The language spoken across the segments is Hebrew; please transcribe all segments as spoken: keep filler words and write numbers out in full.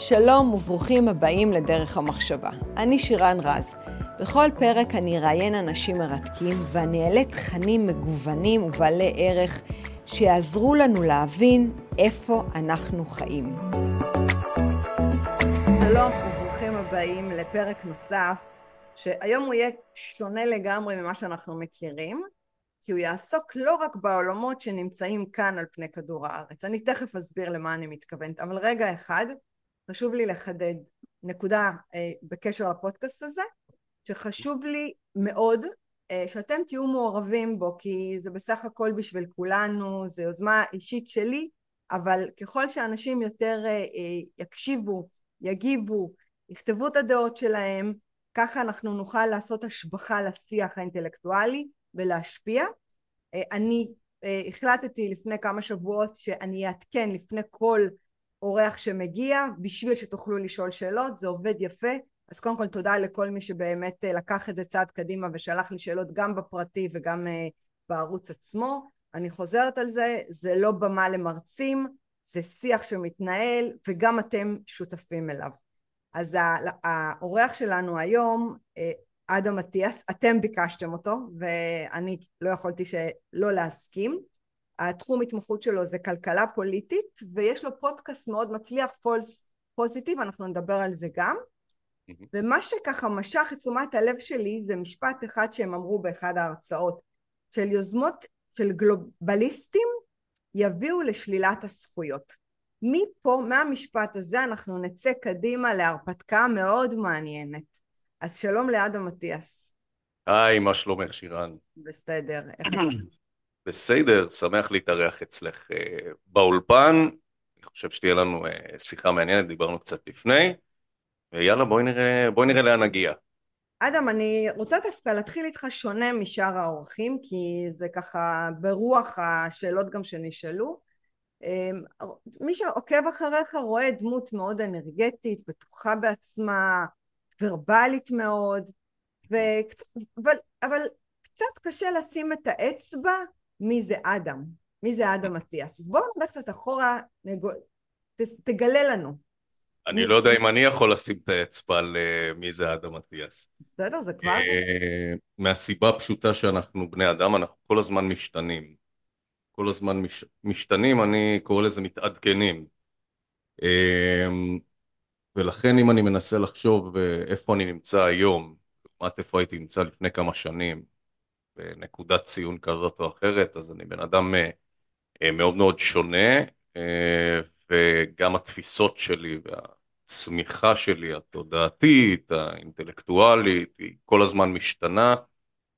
שלום וברוכים הבאים לדרך המחשבה. אני שירן רז. בכל פרק אני אראיין אנשים מרתקים ואני אעלה תכנים מגוונים ובעלי ערך שיעזרו לנו להבין איפה אנחנו חיים. שלום וברוכים הבאים לפרק נוסף, שהיום הוא יהיה שונה לגמרי ממה שאנחנו מכירים, כי הוא יעסוק לא רק בעולמות שנמצאים כאן על פני כדור הארץ. אני תכף אסביר למה אני מתכוונת, אבל רגע אחד, חשוב לי לחדד נקודה אה, בקשר לפודקאסט הזה, שחשוב לי מאוד אה, שאתם תהיו מעורבים בו, כי זה בסך הכל בשביל כולנו, זה יוזמה אישית שלי, אבל ככל שאנשים יותר אה, יקשיבו, יגיבו, יכתבו את הדעות שלהם, ככה אנחנו נוכל לעשות השבחה לשיח האינטלקטואלי, ולהשפיע. אני החלטתי לפני כמה שבועות שאני אעדכן לפני כל אורח שמגיע, בשביל שתוכלו לשאול שאלות, זה עובד יפה, אז קודם כל תודה לכל מי שבאמת לקח את זה צעד קדימה, ושלח לי שאלות גם בפרטי וגם בערוץ עצמו. אני חוזרת על זה, זה לא במה למרצים, זה שיח שמתנהל, וגם אתם שותפים אליו. אז האורח שלנו היום, אדם מטיאס, אתם ביקשתם אותו, ואני לא יכולתי שלא להסכים. התחום התמחות שלו זה כלכלה פוליטית, ויש לו פודקאסט מאוד מצליח, פולס פוזיטיב, אנחנו נדבר על זה גם. Mm-hmm. ומה שככה משך את תשומת הלב שלי, זה משפט אחד שהם אמרו באחד ההרצאות, של יוזמות של גלובליסטים יביאו לשלילת הזכויות. מפה, מהמשפט הזה, אנחנו נצא קדימה להרפתקה מאוד מעניינת. אז שלום לאדם מטיאס. היי, מה שלומך שירן? בסדר. בסדר, שמח להתארח אצלך uh, באולפן. אני חושב שתהיה לנו uh, שיחה מעניינת, דיברנו קצת לפני. ויאללה, בואי נראה, בואי נראה לאן נגיע. אדם, אני רוצה דווקא להתחיל איתך שונה משאר האורחים, כי זה ככה ברוח השאלות גם שנשאלו. Um, מי שעוקב אחריך רואה דמות מאוד אנרגטית, בטוחה בעצמה, ורבלית מאוד, וקצ... אבל, אבל קצת קשה לשים את האצבע, מי זה אדם, מי זה אדם מטיאס. אז בואו נלך קצת אחורה, נג... ת... תגלה לנו. אני מי... לא יודע אם אני יכול לשים את האצבע על מי זה אדם מטיאס. בסדר, זה כבר? מהסיבה הפשוטה שאנחנו בני אדם, אנחנו כל הזמן משתנים. כל הזמן מש... משתנים, אני קורא לזה מתעדכנים. ולכן אם אני מנסה לחשוב איפה אני נמצא היום, לעומת איפה הייתי נמצא לפני כמה שנים, בנקודת ציון כזאת או אחרת, אז אני בן אדם מאוד מאוד שונה, וגם התפיסות שלי והצמיחה שלי, התודעתית, האינטלקטואלית, היא כל הזמן משתנה,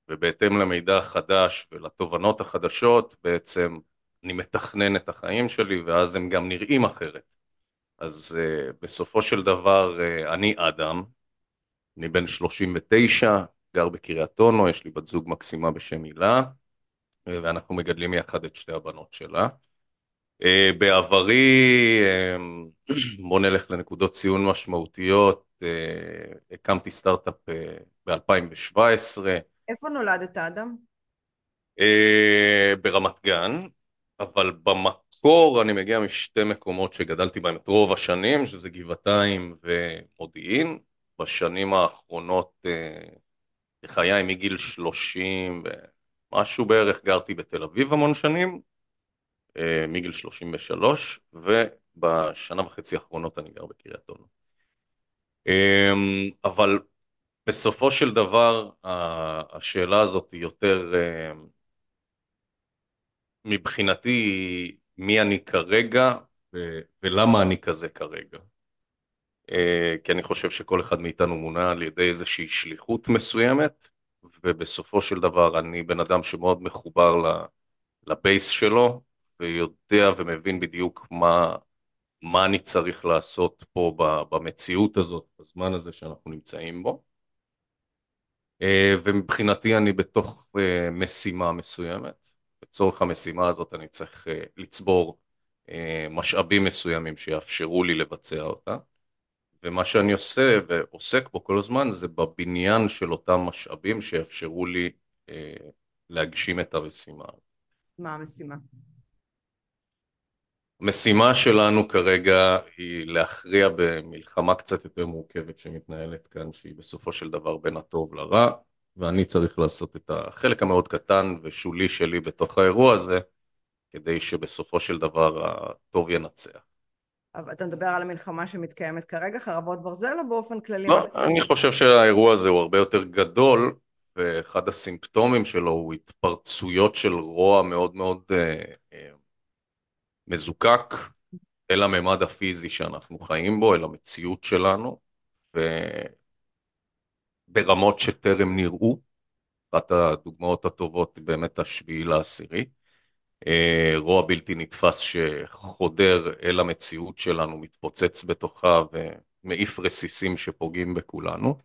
ובהתאם למידע החדש ולתובנות החדשות, בעצם אני מתכנן את החיים שלי, ואז הם גם נראים אחרת. אז uh, בסופו של דבר uh, אני אדם, אני בן שלושים ותשע, גר בקריית אונו, יש לי בת זוג מקסימה בשם הילה, uh, ואנחנו מגדלים יחד את שתי הבנות שלה. Uh, בעברי, uh, בוא נלך לנקודות ציון משמעותיות, uh, הקמתי סטארט-אפ uh, ב-אלפיים שבע עשרה. איפה נולדת אדם? Uh, ברמת גן. אבל במקור אני מגיע משתי מקומות שגדלתי בהם את רוב השנים, שזה גבעתיים ומודיעין. בשנים האחרונות, בחיי מגיל שלושים, משהו בערך, גרתי בתל אביב המון שנים, מגיל שלושים ושלוש, ובשנה וחצי האחרונות אני גר בקריית אונו. אבל בסופו של דבר, השאלה הזאת היא יותר... מבחינתי מי אני כרגע ו- ולמה אני כזה כרגע. Uh, כי אני חושב שכל אחד מאיתנו מונה על ידי איזושהי שליחות מסוימת, ובסופו של דבר אני בן אדם שמאוד מחובר ל- לבייס שלו, ויודע ומבין בדיוק מה, מה אני צריך לעשות פה ב- במציאות הזאת, בזמן הזה שאנחנו נמצאים בו. Uh, ומבחינתי אני בתוך uh, משימה מסוימת, לצורך המשימה הזאת אני צריך uh, לצבור uh, משאבים מסוימים שיאפשרו לי לבצע אותה, ומה שאני עושה ועוסק בו כל הזמן זה בבניין של אותם משאבים שיאפשרו לי uh, להגשים את המשימה. מה המשימה? המשימה שלנו כרגע היא להכריע במלחמה קצת יותר מורכבת שמתנהלת כאן, שהיא בסופו של דבר בין הטוב לרע, ואני צריך לעשות את החלק המאוד קטן ושולי שלי בתוך האירוע הזה, כדי שבסופו של דבר הטוב ינצח. אבל אתה מדבר על המלחמה שמתקיימת כרגע, חרבות ברזל או באופן כללי? לא, אני חושב שהאירוע הזה הוא הרבה יותר גדול, ואחד הסימפטומים שלו הוא התפרצויות של רוע מאוד מאוד מזוקק, אל הממד הפיזי שאנחנו חיים בו, אל המציאות שלנו, וברמות שטרם נראו. אחת הדוגמאות הטובות היא באמת השביעי לעשירי, רוע בלתי נתפס שחודר אל המציאות שלנו, מתפוצץ בתוכה ומעיף רסיסים שפוגעים בכולנו,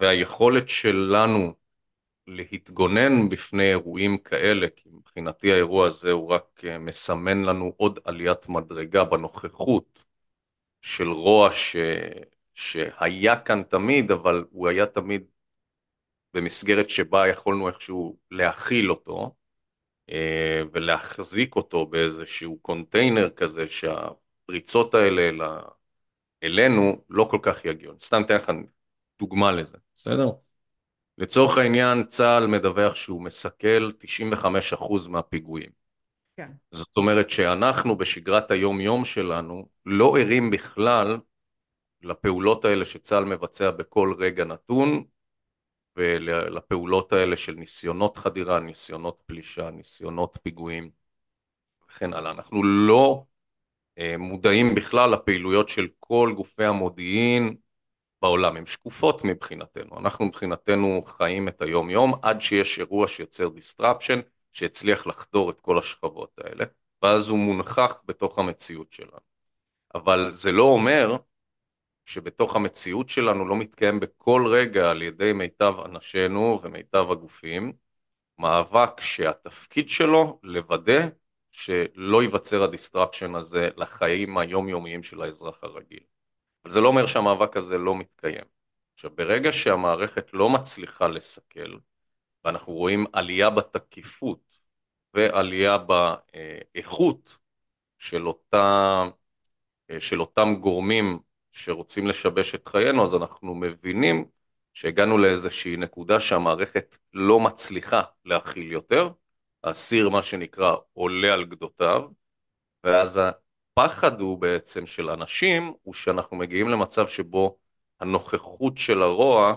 והיכולת שלנו להתגונן בפני אירועים כאלה, כי מבחינתי האירוע הזה הוא רק מסמן לנו עוד עליית מדרגה בנוכחות של רוע ש... שהיה כאן תמיד, אבל הוא היה תמיד במסגרת שבה יכולנו איכשהו להכיל אותו, ולהחזיק אותו באיזשהו קונטיינר כזה שהפריצות האלה אלינו לא כל כך יגיעו. סתם אתן לך דוגמה לזה. בסדר. לצורך העניין, צה"ל מדווח שהוא מסכל תשעים וחמישה אחוז מהפיגועים. כן. זאת אומרת שאנחנו בשגרת היום-יום שלנו לא ערים בכלל לפעולות האלה שצה"ל מבצע בכל רגע נתון, ולפעולות האלה של ניסיונות חדירה, ניסיונות פלישה, ניסיונות פיגועים וכן הלאה. אנחנו לא אה, מודעים בכלל לפעילויות של כל גופי המודיעין בעולם. הן שקופות מבחינתנו. אנחנו מבחינתנו חיים את היום יום עד שיש אירוע שיוצר דיסטרפשן, שיצליח לחדור את כל השכבות האלה, ואז הוא מונחח בתוך המציאות שלנו. אבל זה לא אומר שבתוך המציאות שלנו לא מתקיים בכל רגע על ידי מיטב אנשינו ומיטב הגופים, מאבק שהתפקיד שלו לוודא שלא ייווצר הדיסטרפשן הזה לחיים היומיומיים של האזרח הרגיל. אבל זה לא אומר שהמאבק הזה לא מתקיים. עכשיו, ברגע שהמערכת לא מצליחה לסכל, ואנחנו רואים עלייה בתקיפות ועלייה באיכות של, אותה, של אותם גורמים, שרוצים לשבש את חיינו, אז אנחנו מבינים שהגענו לאיזושהי נקודה שהמערכת לא מצליחה להכיל יותר, הסיר מה שנקרא עולה על גדותיו, ואז הפחד הוא בעצם של אנשים, הוא שאנחנו מגיעים למצב שבו הנוכחות של הרוע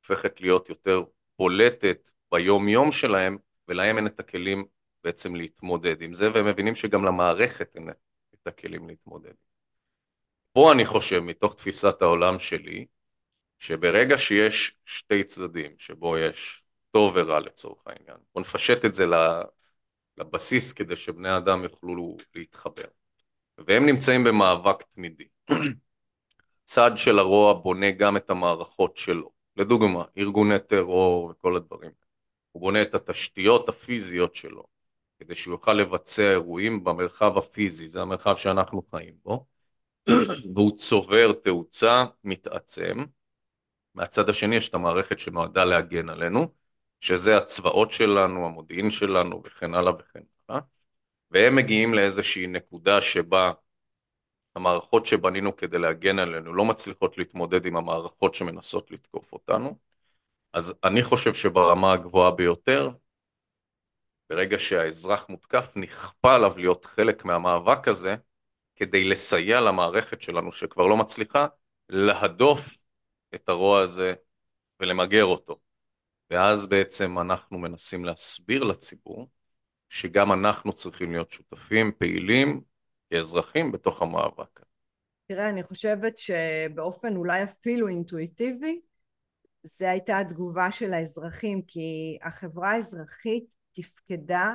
הופכת להיות יותר בולטת ביום יום שלהם, ולהם אין את הכלים בעצם להתמודד עם זה, והם מבינים שגם למערכת אין את הכלים להתמודד. פה אני חושב, מתוך תפיסת העולם שלי, שברגע שיש שתי צדדים, שבו יש טוב ורע לצורך העניין, בוא נפשט את זה לבסיס כדי שבני האדם יוכלו להתחבר. והם נמצאים במאבק תמידי. צד של הרוע בונה גם את המערכות שלו. לדוגמה, ארגוני טרור וכל הדברים. הוא בונה את התשתיות הפיזיות שלו, כדי שהוא יוכל לבצע אירועים במרחב הפיזי, זה המרחב שאנחנו חיים בו. והוא צובר תאוצה, מתעצם. מהצד השני יש את המערכת שנועדה להגן עלינו, שזה הצבאות שלנו, המודיעין שלנו וכן הלאה וכן הלאה. והם מגיעים לאיזושהי נקודה שבה המערכות שבנינו כדי להגן עלינו לא מצליחות להתמודד עם המערכות שמנסות לתקוף אותנו. אז אני חושב שברמה הגבוהה ביותר, ברגע שהאזרח מותקף נכפה עליו להיות חלק מהמאבק הזה, כדי לסייע למערכת שלנו שכבר לא מצליחה, להדוף את הרוע הזה ולמגר אותו. ואז בעצם אנחנו מנסים להסביר לציבור, שגם אנחנו צריכים להיות שותפים, פעילים, כאזרחים בתוך המאבק. תראה, אני חושבת שבאופן אולי אפילו אינטואיטיבי, זה הייתה התגובה של האזרחים, כי החברה האזרחית תפקדה,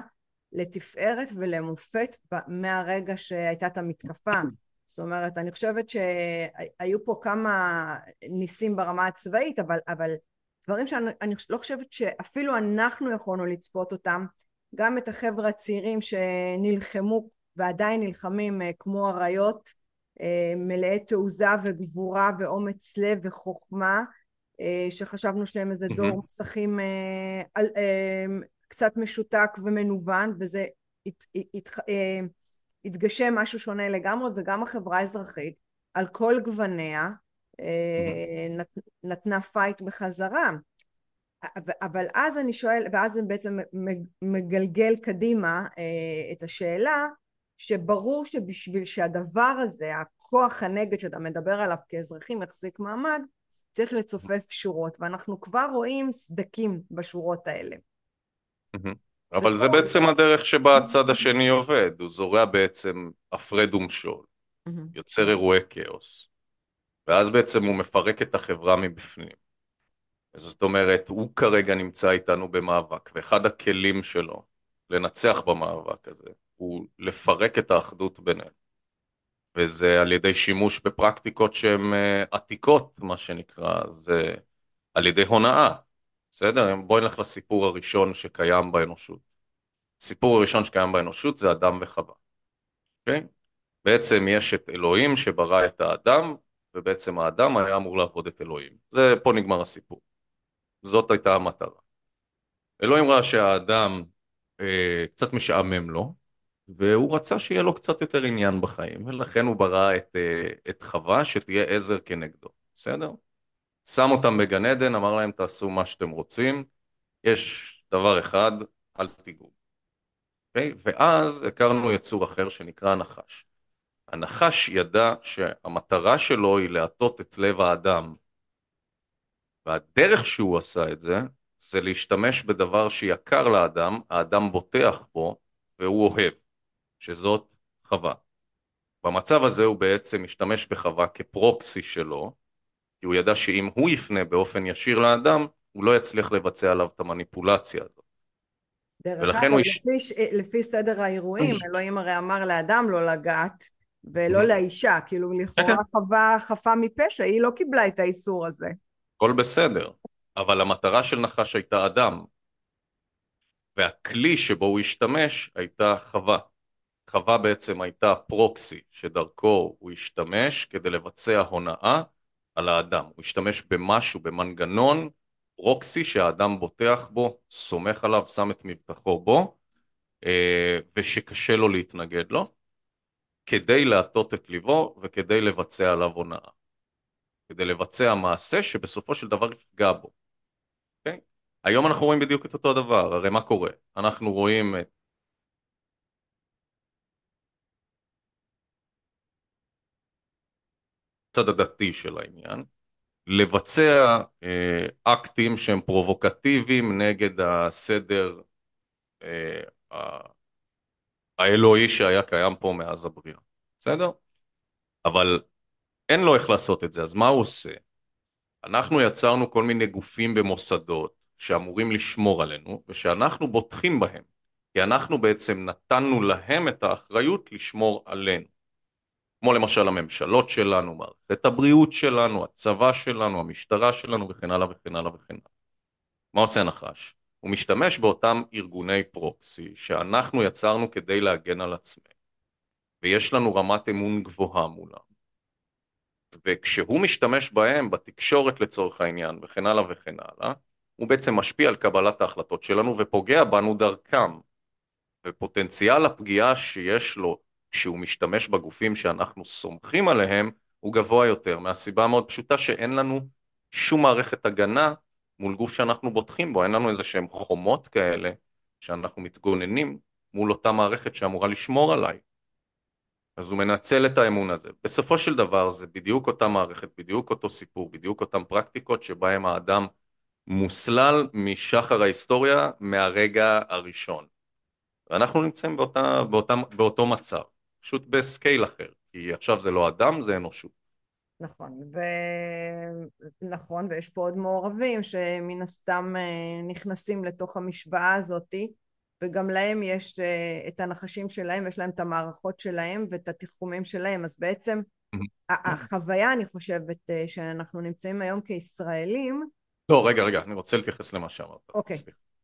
לתפארת ולמופת מהרגע שהייתה את המתקפה. זאת אומרת, אני חושבת שהיו פה כמה ניסים ברמה הצבאית, אבל, אבל דברים שאני לא חושבת שאפילו אנחנו יכולנו לצפות אותם, גם את החבר'ה הצעירים שנלחמו ועדיין נלחמים כמו אריות, מלאי תעוזה וגבורה ואומץ לב וחוכמה, שחשבנו שהם איזה דור mm-hmm. מסכים על... קצת משותק ומנובן, וזה התגשם משהו שונה לגמרי, וגם החברה האזרחית, על כל גווניה, נתנה פייט בחזרה. אבל אז אני שואל, ואז זה בעצם מגלגל קדימה את השאלה, שברור שבשביל שהדבר הזה, הכוח הנגד שאתה מדבר עליו כאזרחים, יחזיק מעמד, צריך לצופף שורות, ואנחנו כבר רואים סדקים בשורות האלה. אבל זה בעצם הדרך שבה הצד השני עובד, הוא זורע בעצם הפרד ומשול, יוצר אירועי כאוס, ואז בעצם הוא מפרק את החברה מבפנים. זאת אומרת, הוא כרגע נמצא איתנו במאבק, ואחד הכלים שלו לנצח במאבק הזה, הוא לפרק את האחדות בינינו. וזה על ידי שימוש בפרקטיקות שהן עתיקות, מה שנקרא, זה על ידי הונאה. בסדר? בואי נלך לסיפור הראשון שקיים באנושות. הסיפור הראשון שקיים באנושות זה אדם וחווה. אוקיי? בעצם יש את אלוהים שברא את האדם, ובעצם האדם היה אמור לעבוד את אלוהים. זה פה נגמר הסיפור. זאת הייתה המטרה. אלוהים ראה שהאדם אה, קצת משעמם לו, והוא רצה שיהיה לו קצת יותר עניין בחיים, ולכן הוא ברא את, אה, את חווה שתהיה עזר כנגדו. בסדר? שם אותם בגן עדן, אמר להם תעשו מה שאתם רוצים, יש דבר אחד, אל תיגעו. Okay? ואז הכרנו יצור אחר שנקרא נחש. הנחש ידע שהמטרה שלו היא להטות את לב האדם, והדרך שהוא עשה את זה, זה להשתמש בדבר שיקר לאדם, האדם בוטח בו, והוא אוהב, שזאת חווה. במצב הזה הוא בעצם משתמש בחווה כפרוקסי שלו, כי הוא ידע שאם הוא יפנה באופן ישיר לאדם, הוא לא יצליח לבצע עליו את המניפולציה הזאת. דרך אגב, הוא... לפי, לפי סדר האירועים, אלוהים הרי אמר לאדם לא לגעת, ולא לאישה, כאילו לכאורה חווה חפה מפשע, היא לא קיבלה את האיסור הזה. כל בסדר, אבל המטרה של נחש הייתה אדם, והכלי שבו הוא השתמש הייתה חווה. חווה בעצם הייתה פרוקסי, שדרכו הוא השתמש כדי לבצע הונאה על האדם. הוא השתמש במשהו, במנגנון פרוקסי שהאדם בוטח בו, סומך עליו, שם את מבטחו בו, ושקשה לו להתנגד לו, כדי להטות את ליבו וכדי לבצע עליו הונאה. כדי לבצע מעשה שבסופו של דבר יפגע בו. Okay? היום אנחנו רואים בדיוק את אותו דבר, הרי מה קורה? אנחנו רואים את... הצד הדתי של העניין, לבצע אה, אקטים שהם פרובוקטיביים נגד הסדר אה, ה... האלוהי שהיה קיים פה מאז הבריאה. בסדר? אבל... אין לו איך לעשות את זה, אז מה הוא עושה? אנחנו יצרנו כל מיני גופים במוסדות שאמורים לשמור עלינו, ושאנחנו בוטחים בהם, כי אנחנו בעצם נתנו להם את האחריות לשמור עלינו. כמו למשל הממשלות שלנו, מערכת הבריאות שלנו, הצבא שלנו, המשטרה שלנו, וכן הלאה וכן הלאה וכן הלאה. מה עושה הנחש? הוא משתמש באותם ארגוני פרוקסי שאנחנו יצרנו כדי להגן על עצמנו, ויש לנו רמת אמון גבוהה מולם. וכשהוא משתמש בהם, בתקשורת לצורך העניין, וכן הלאה וכן הלאה, הוא בעצם משפיע על קבלת ההחלטות שלנו, ופוגע בנו דרכם. ופוטנציאל הפגיעה שיש לו, כשהוא משתמש בגופים שאנחנו סומכים עליהם, הוא גבוה יותר, מהסיבה המאוד פשוטה שאין לנו שום מערכת הגנה מול גוף שאנחנו בוטחים בו, אין לנו איזה שהם חומות כאלה, שאנחנו מתגוננים מול אותה מערכת שאמורה לשמור עליי. אז הוא מנצל את האמון הזה. בסופו של דבר זה בדיוק אותה מערכת, בדיוק אותו סיפור, בדיוק אותם פרקטיקות שבהם האדם מוסלל משחר ההיסטוריה מהרגע הראשון. ואנחנו נמצאים באותה, באותה, באותו מצב, פשוט בסקייל אחר, כי עכשיו זה לא אדם, זה אנושות. נכון, ו... נכון, ויש פה עוד מעורבים שמן הסתם נכנסים לתוך המשוואה הזאת, וגם להם יש uh, את הנחשים שלהם, יש להם את המערכות שלהם ואת התחכומים שלהם, אז בעצם החוויה, אני חושבת, uh, שאנחנו נמצאים היום כישראלים... לא, רגע, רגע, אני רוצה להתייחס למה שאמרת. אוקיי,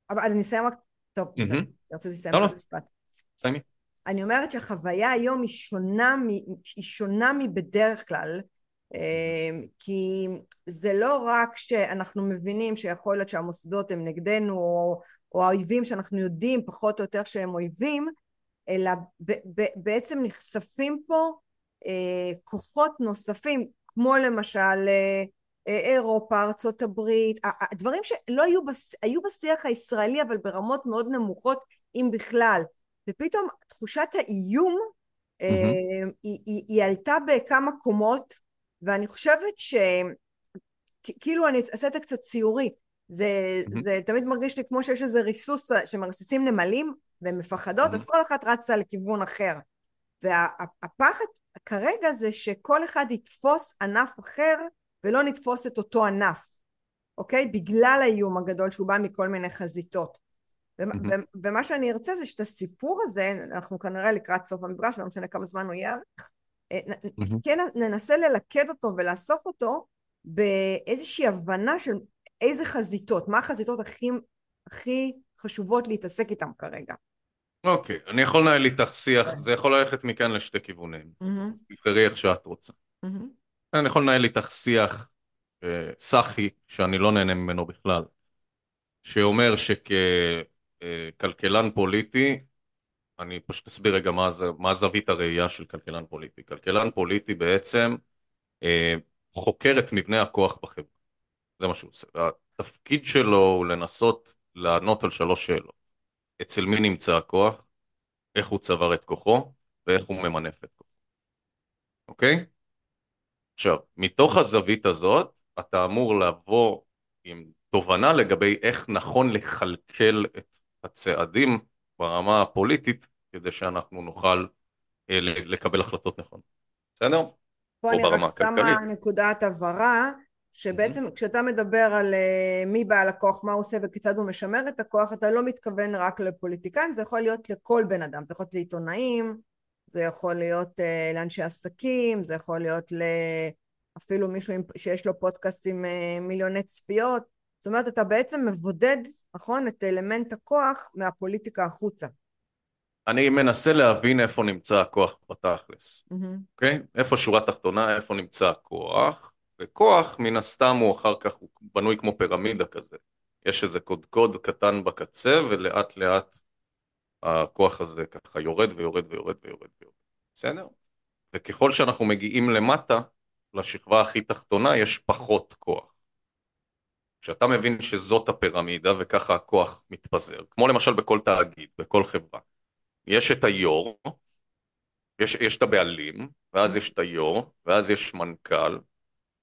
אבל אני אסיים רק... טוב, אני רוצה לסיים את המשפט. סיימי. אני אומרת שהחוויה היום היא שונה, מ... היא שונה מבדרך כלל, כי זה לא רק שאנחנו מבינים שיכול להיות שהמוסדות הם נגדנו, או, או האויבים שאנחנו יודעים פחות או יותר שהם אויבים, אלא ב- ב- בעצם נחשפים פה אה, כוחות נוספים, כמו למשל אה, אירופה, ארצות הברית, הדברים שלא היו, בש... היו בשיח הישראלי, אבל ברמות מאוד נמוכות, אם בכלל. ופתאום תחושת האיום, mm-hmm. אה, היא, היא, היא עלתה בכמה קומות, ואני חושבת ש... כאילו אני אעשה את זה קצת ציורי, זה, mm-hmm. זה תמיד מרגיש לי כמו שיש איזה ריסוס, שמרסיסים נמלים, והן מפחדות, mm-hmm. אז כל אחת רצה לכיוון אחר. והפחד כרגע זה שכל אחד יתפוס ענף אחר, ולא נתפוס את אותו ענף, אוקיי? בגלל האיום הגדול שהוא בא מכל מיני חזיתות. Mm-hmm. ומה שאני ארצה זה שאת הסיפור הזה, אנחנו כנראה לקראת סוף המפגש, לא משנה כמה זמן הוא יהיה, mm-hmm. כן ננסה ללכד אותו ולאסוף אותו, באיזושהי הבנה של איזה חזיתות, מה החזיתות הכי, הכי חשובות להתעסק איתן כרגע. אוקיי, okay, אני יכול לנהל איתך שיח, okay. זה יכול ללכת מכאן לשתי כיוונים, mm-hmm. תבחרי איך שאת רוצה. Mm-hmm. אני יכול לנהל איתך שיח אה, סחי, שאני לא נהנה ממנו בכלל, שאומר שככלכלן אה, פוליטי, אני פשוט אסביר רגע מה, מה זווית הראייה של כלכלן פוליטי. כלכלן פוליטי בעצם אה, חוקר את מבנה הכוח בחברה. זה מה שהוא עושה. התפקיד שלו הוא לנסות לענות על שלוש שאלות. אצל מי נמצא הכוח, איך הוא צבר את כוחו, ואיך הוא ממנף את כוחו. אוקיי? עכשיו, מתוך הזווית הזאת, אתה אמור לבוא עם תובנה לגבי איך נכון לכלכל את הצעדים ברמה הפוליטית, כדי שאנחנו נוכל לקבל החלטות נכון. בסדר? פה אני רק שמה נקודת עברה, שבעצם כשאתה מדבר על מי בעל הכוח, מה הוא עושה וכיצד הוא משמר את הכוח, אתה לא מתכוון רק לפוליטיקאים, זה יכול להיות לכל בן אדם, זה יכול להיות לעיתונאים, זה יכול להיות לאנשי עסקים, זה יכול להיות אפילו מישהו שיש לו פודקאסט עם מיליוני צפיות, זאת אומרת אתה בעצם מבודד, נכון, את אלמנט הכוח מהפוליטיקה החוצה. אני מנסה להבין איפה נמצא הכוח בתכלס, אוקיי? איפה שורה תחתונה, איפה נמצא הכוח, וכוח מן הסתם הוא אחר כך, הוא בנוי כמו פירמידה כזה, יש איזה קודקוד קטן בקצה, ולאט לאט הכוח הזה ככה יורד ויורד ויורד ויורד ויורד, בסדר? וככל שאנחנו מגיעים למטה, לשכבה הכי תחתונה, יש פחות כוח. כשאתה מבין שזאת הפירמידה, וככה הכוח מתפזר, כמו למשל בכל תאגיד, בכל חברה, יש את היור, יש, יש את הבעלים, ואז יש את היור, ואז יש מנכ"ל,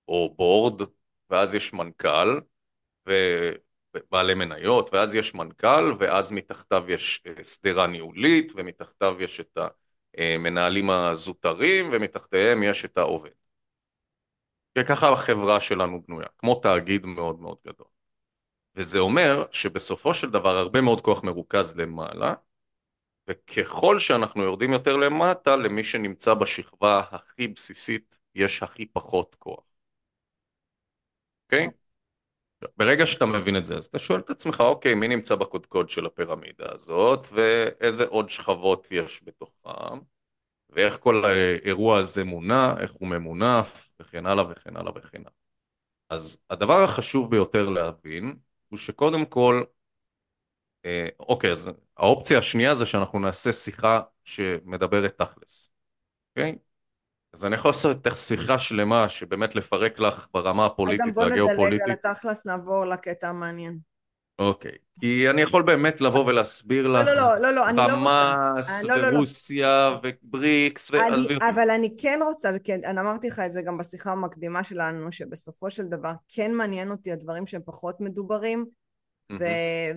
או בורד, ואז יש מנכ"ל, ובעלי מניות, ואז יש מנכ"ל, ואז מתחתיו יש סדרה ניהולית, ומתחתיו יש את המנהלים הזוטרים, ומתחתיהם יש את העובד. וככה החברה שלנו בנויה, כמו תאגיד מאוד מאוד גדול. וזה אומר שבסופו של דבר הרבה מאוד כוח מרוכז למעלה, וככל שאנחנו יורדים יותר למטה, למי שנמצא בשכבה הכי בסיסית, יש הכי פחות כוח. אוקיי? ברגע שאתה מבין את זה, אז אתה שואל את עצמך, אוקיי, מי נמצא בקודקוד של הפירמידה הזאת, ואיזה עוד שכבות יש בתוכם, ואיך כל האירוע הזה מונע, איך הוא ממונף, וכן הלאה וכן הלאה וכן הלאה. אז הדבר החשוב ביותר להבין, הוא שקודם כל, אוקיי, אז האופציה השנייה זה שאנחנו נעשה שיחה שמדברת תכלס. אוקיי? אז אני יכול לעשות לך שיחה שלמה שבאמת לפרק לך ברמה הפוליטית והגיאופוליטית. בוא נדלג על התכלס, נעבור לקטע המעניין. אוקיי. כי אני יכול באמת לבוא ולהסביר לך חמאס ורוסיה ובריקס. אבל אני כן רוצה, ואני אמרתי לך את זה גם בשיחה המקדימה שלנו, שבסופו של דבר כן מעניין אותי הדברים שהם פחות מדוברים,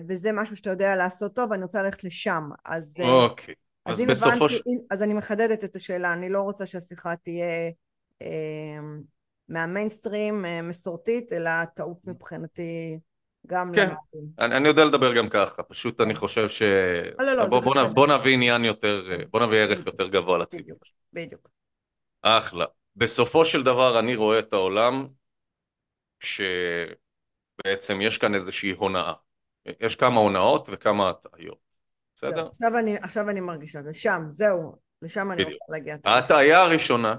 וזה משהו שאתה יודע לעשות טוב, אני רוצה ללכת לשם. אוקיי. אז בסופו של... אז אני מחדדת את השאלה, אני לא רוצה שהשיחה תהיה מהמיינסטרים, מסורתית, אלא תעוף מבחינתי גם למעטים. אני יודע לדבר גם ככה, פשוט אני חושב ש... בוא נביא עניין יותר, בוא נביא ערך יותר גבוה לציבור. בדיוק. אחלה. בסופו של דבר אני רואה את העולם ש... בעצם יש כאן איזושהי הונאה. יש כמה הונאות וכמה הטעיות. בסדר? עכשיו אני, עכשיו אני מרגישה, לשם, זהו, לשם אני רוצה להגיע. ההטעיה הראשונה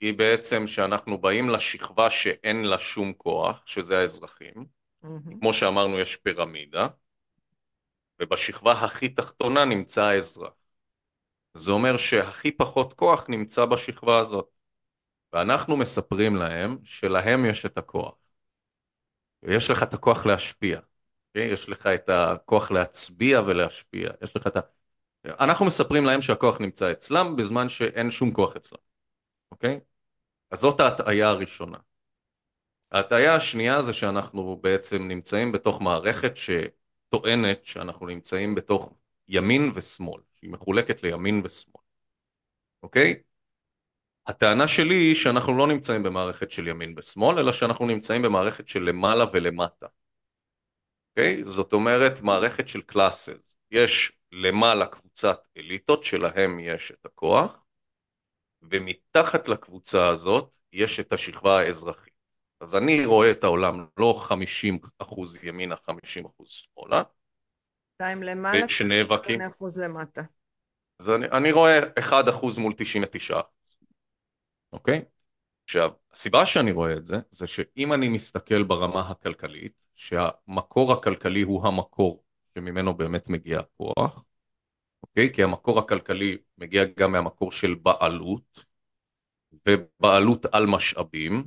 היא בעצם שאנחנו באים לשכבה שאין לה שום כוח, שזה האזרחים. כמו שאמרנו, יש פירמידה, ובשכבה הכי תחתונה נמצא האזרח. זה אומר שהכי פחות כוח נמצא בשכבה הזאת. ואנחנו מספרים להם שלהם יש את הכוח. יש לך את הכוח להשפיע. יש לך את הכוח להצביע ולהשפיע. יש לך את ה... אנחנו מספרים להם שהכוח נמצא אצלם בזמן שאין שום כוח אצלם. אוקיי? אז זאת ההטעיה הראשונה. ההטעיה השנייה זה שאנחנו בעצם נמצאים בתוך מערכת שטוענת שאנחנו נמצאים בתוך ימין ושמאל, שהיא מחולקת לימין ושמאל. אוקיי? הטענה שלי היא שאנחנו לא נמצאים במערכת של ימין ושמאל, אלא שאנחנו נמצאים במערכת של למעלה ולמטה. אוקיי? זאת אומרת, מערכת של classes. יש למעלה קבוצת אליטות, שלהם יש את הכוח, ומתחת לקבוצה הזאת יש את השכבה האזרחית. אז אני רואה את העולם לא חמישים אחוז ימינה, חמישים אחוז שמאלה. שתיים למעלה, שני אחוז למטה. אז אני, אני רואה אחד אחוז מול תשעים ותשע אחוז. אוקיי? עכשיו, הסיבה שאני רואה את זה, זה שאם אני מסתכל ברמה הכלכלית, שהמקור הכלכלי הוא המקור שממנו באמת מגיע הכוח, אוקיי? כי המקור הכלכלי מגיע גם מהמקור של בעלות, ובעלות על משאבים,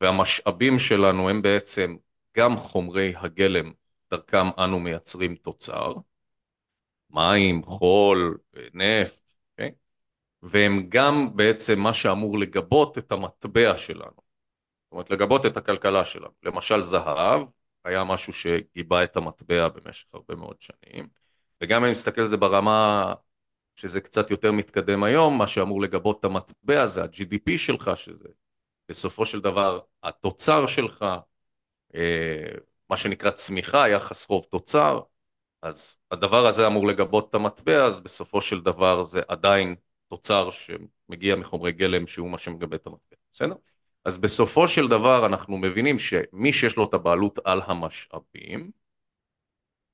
והמשאבים שלנו הם בעצם גם חומרי הגלם, דרכם אנו מייצרים תוצר, מים, חול, נפט, אוקיי? והם גם בעצם מה שאמור לגבות את המטבע שלנו. זאת אומרת, לגבות את הכלכלה שלנו. למשל, זהב היה משהו שגיבה את המטבע במשך הרבה מאוד שנים, וגם אם נסתכל על זה ברמה שזה קצת יותר מתקדם היום, מה שאמור לגבות את המטבע זה ה-ג'י די פי שלך, שזה בסופו של דבר התוצר שלך, מה שנקרא צמיחה, יחס חוב תוצר, אז הדבר הזה אמור לגבות את המטבע, אז בסופו של דבר זה עדיין תוצר שמגיע מחומרי גלם, שהוא מה שמגבה את המטבע, בסדר? אז בסופו של דבר אנחנו מבינים שמי שיש לו את הבעלות על המשאבים,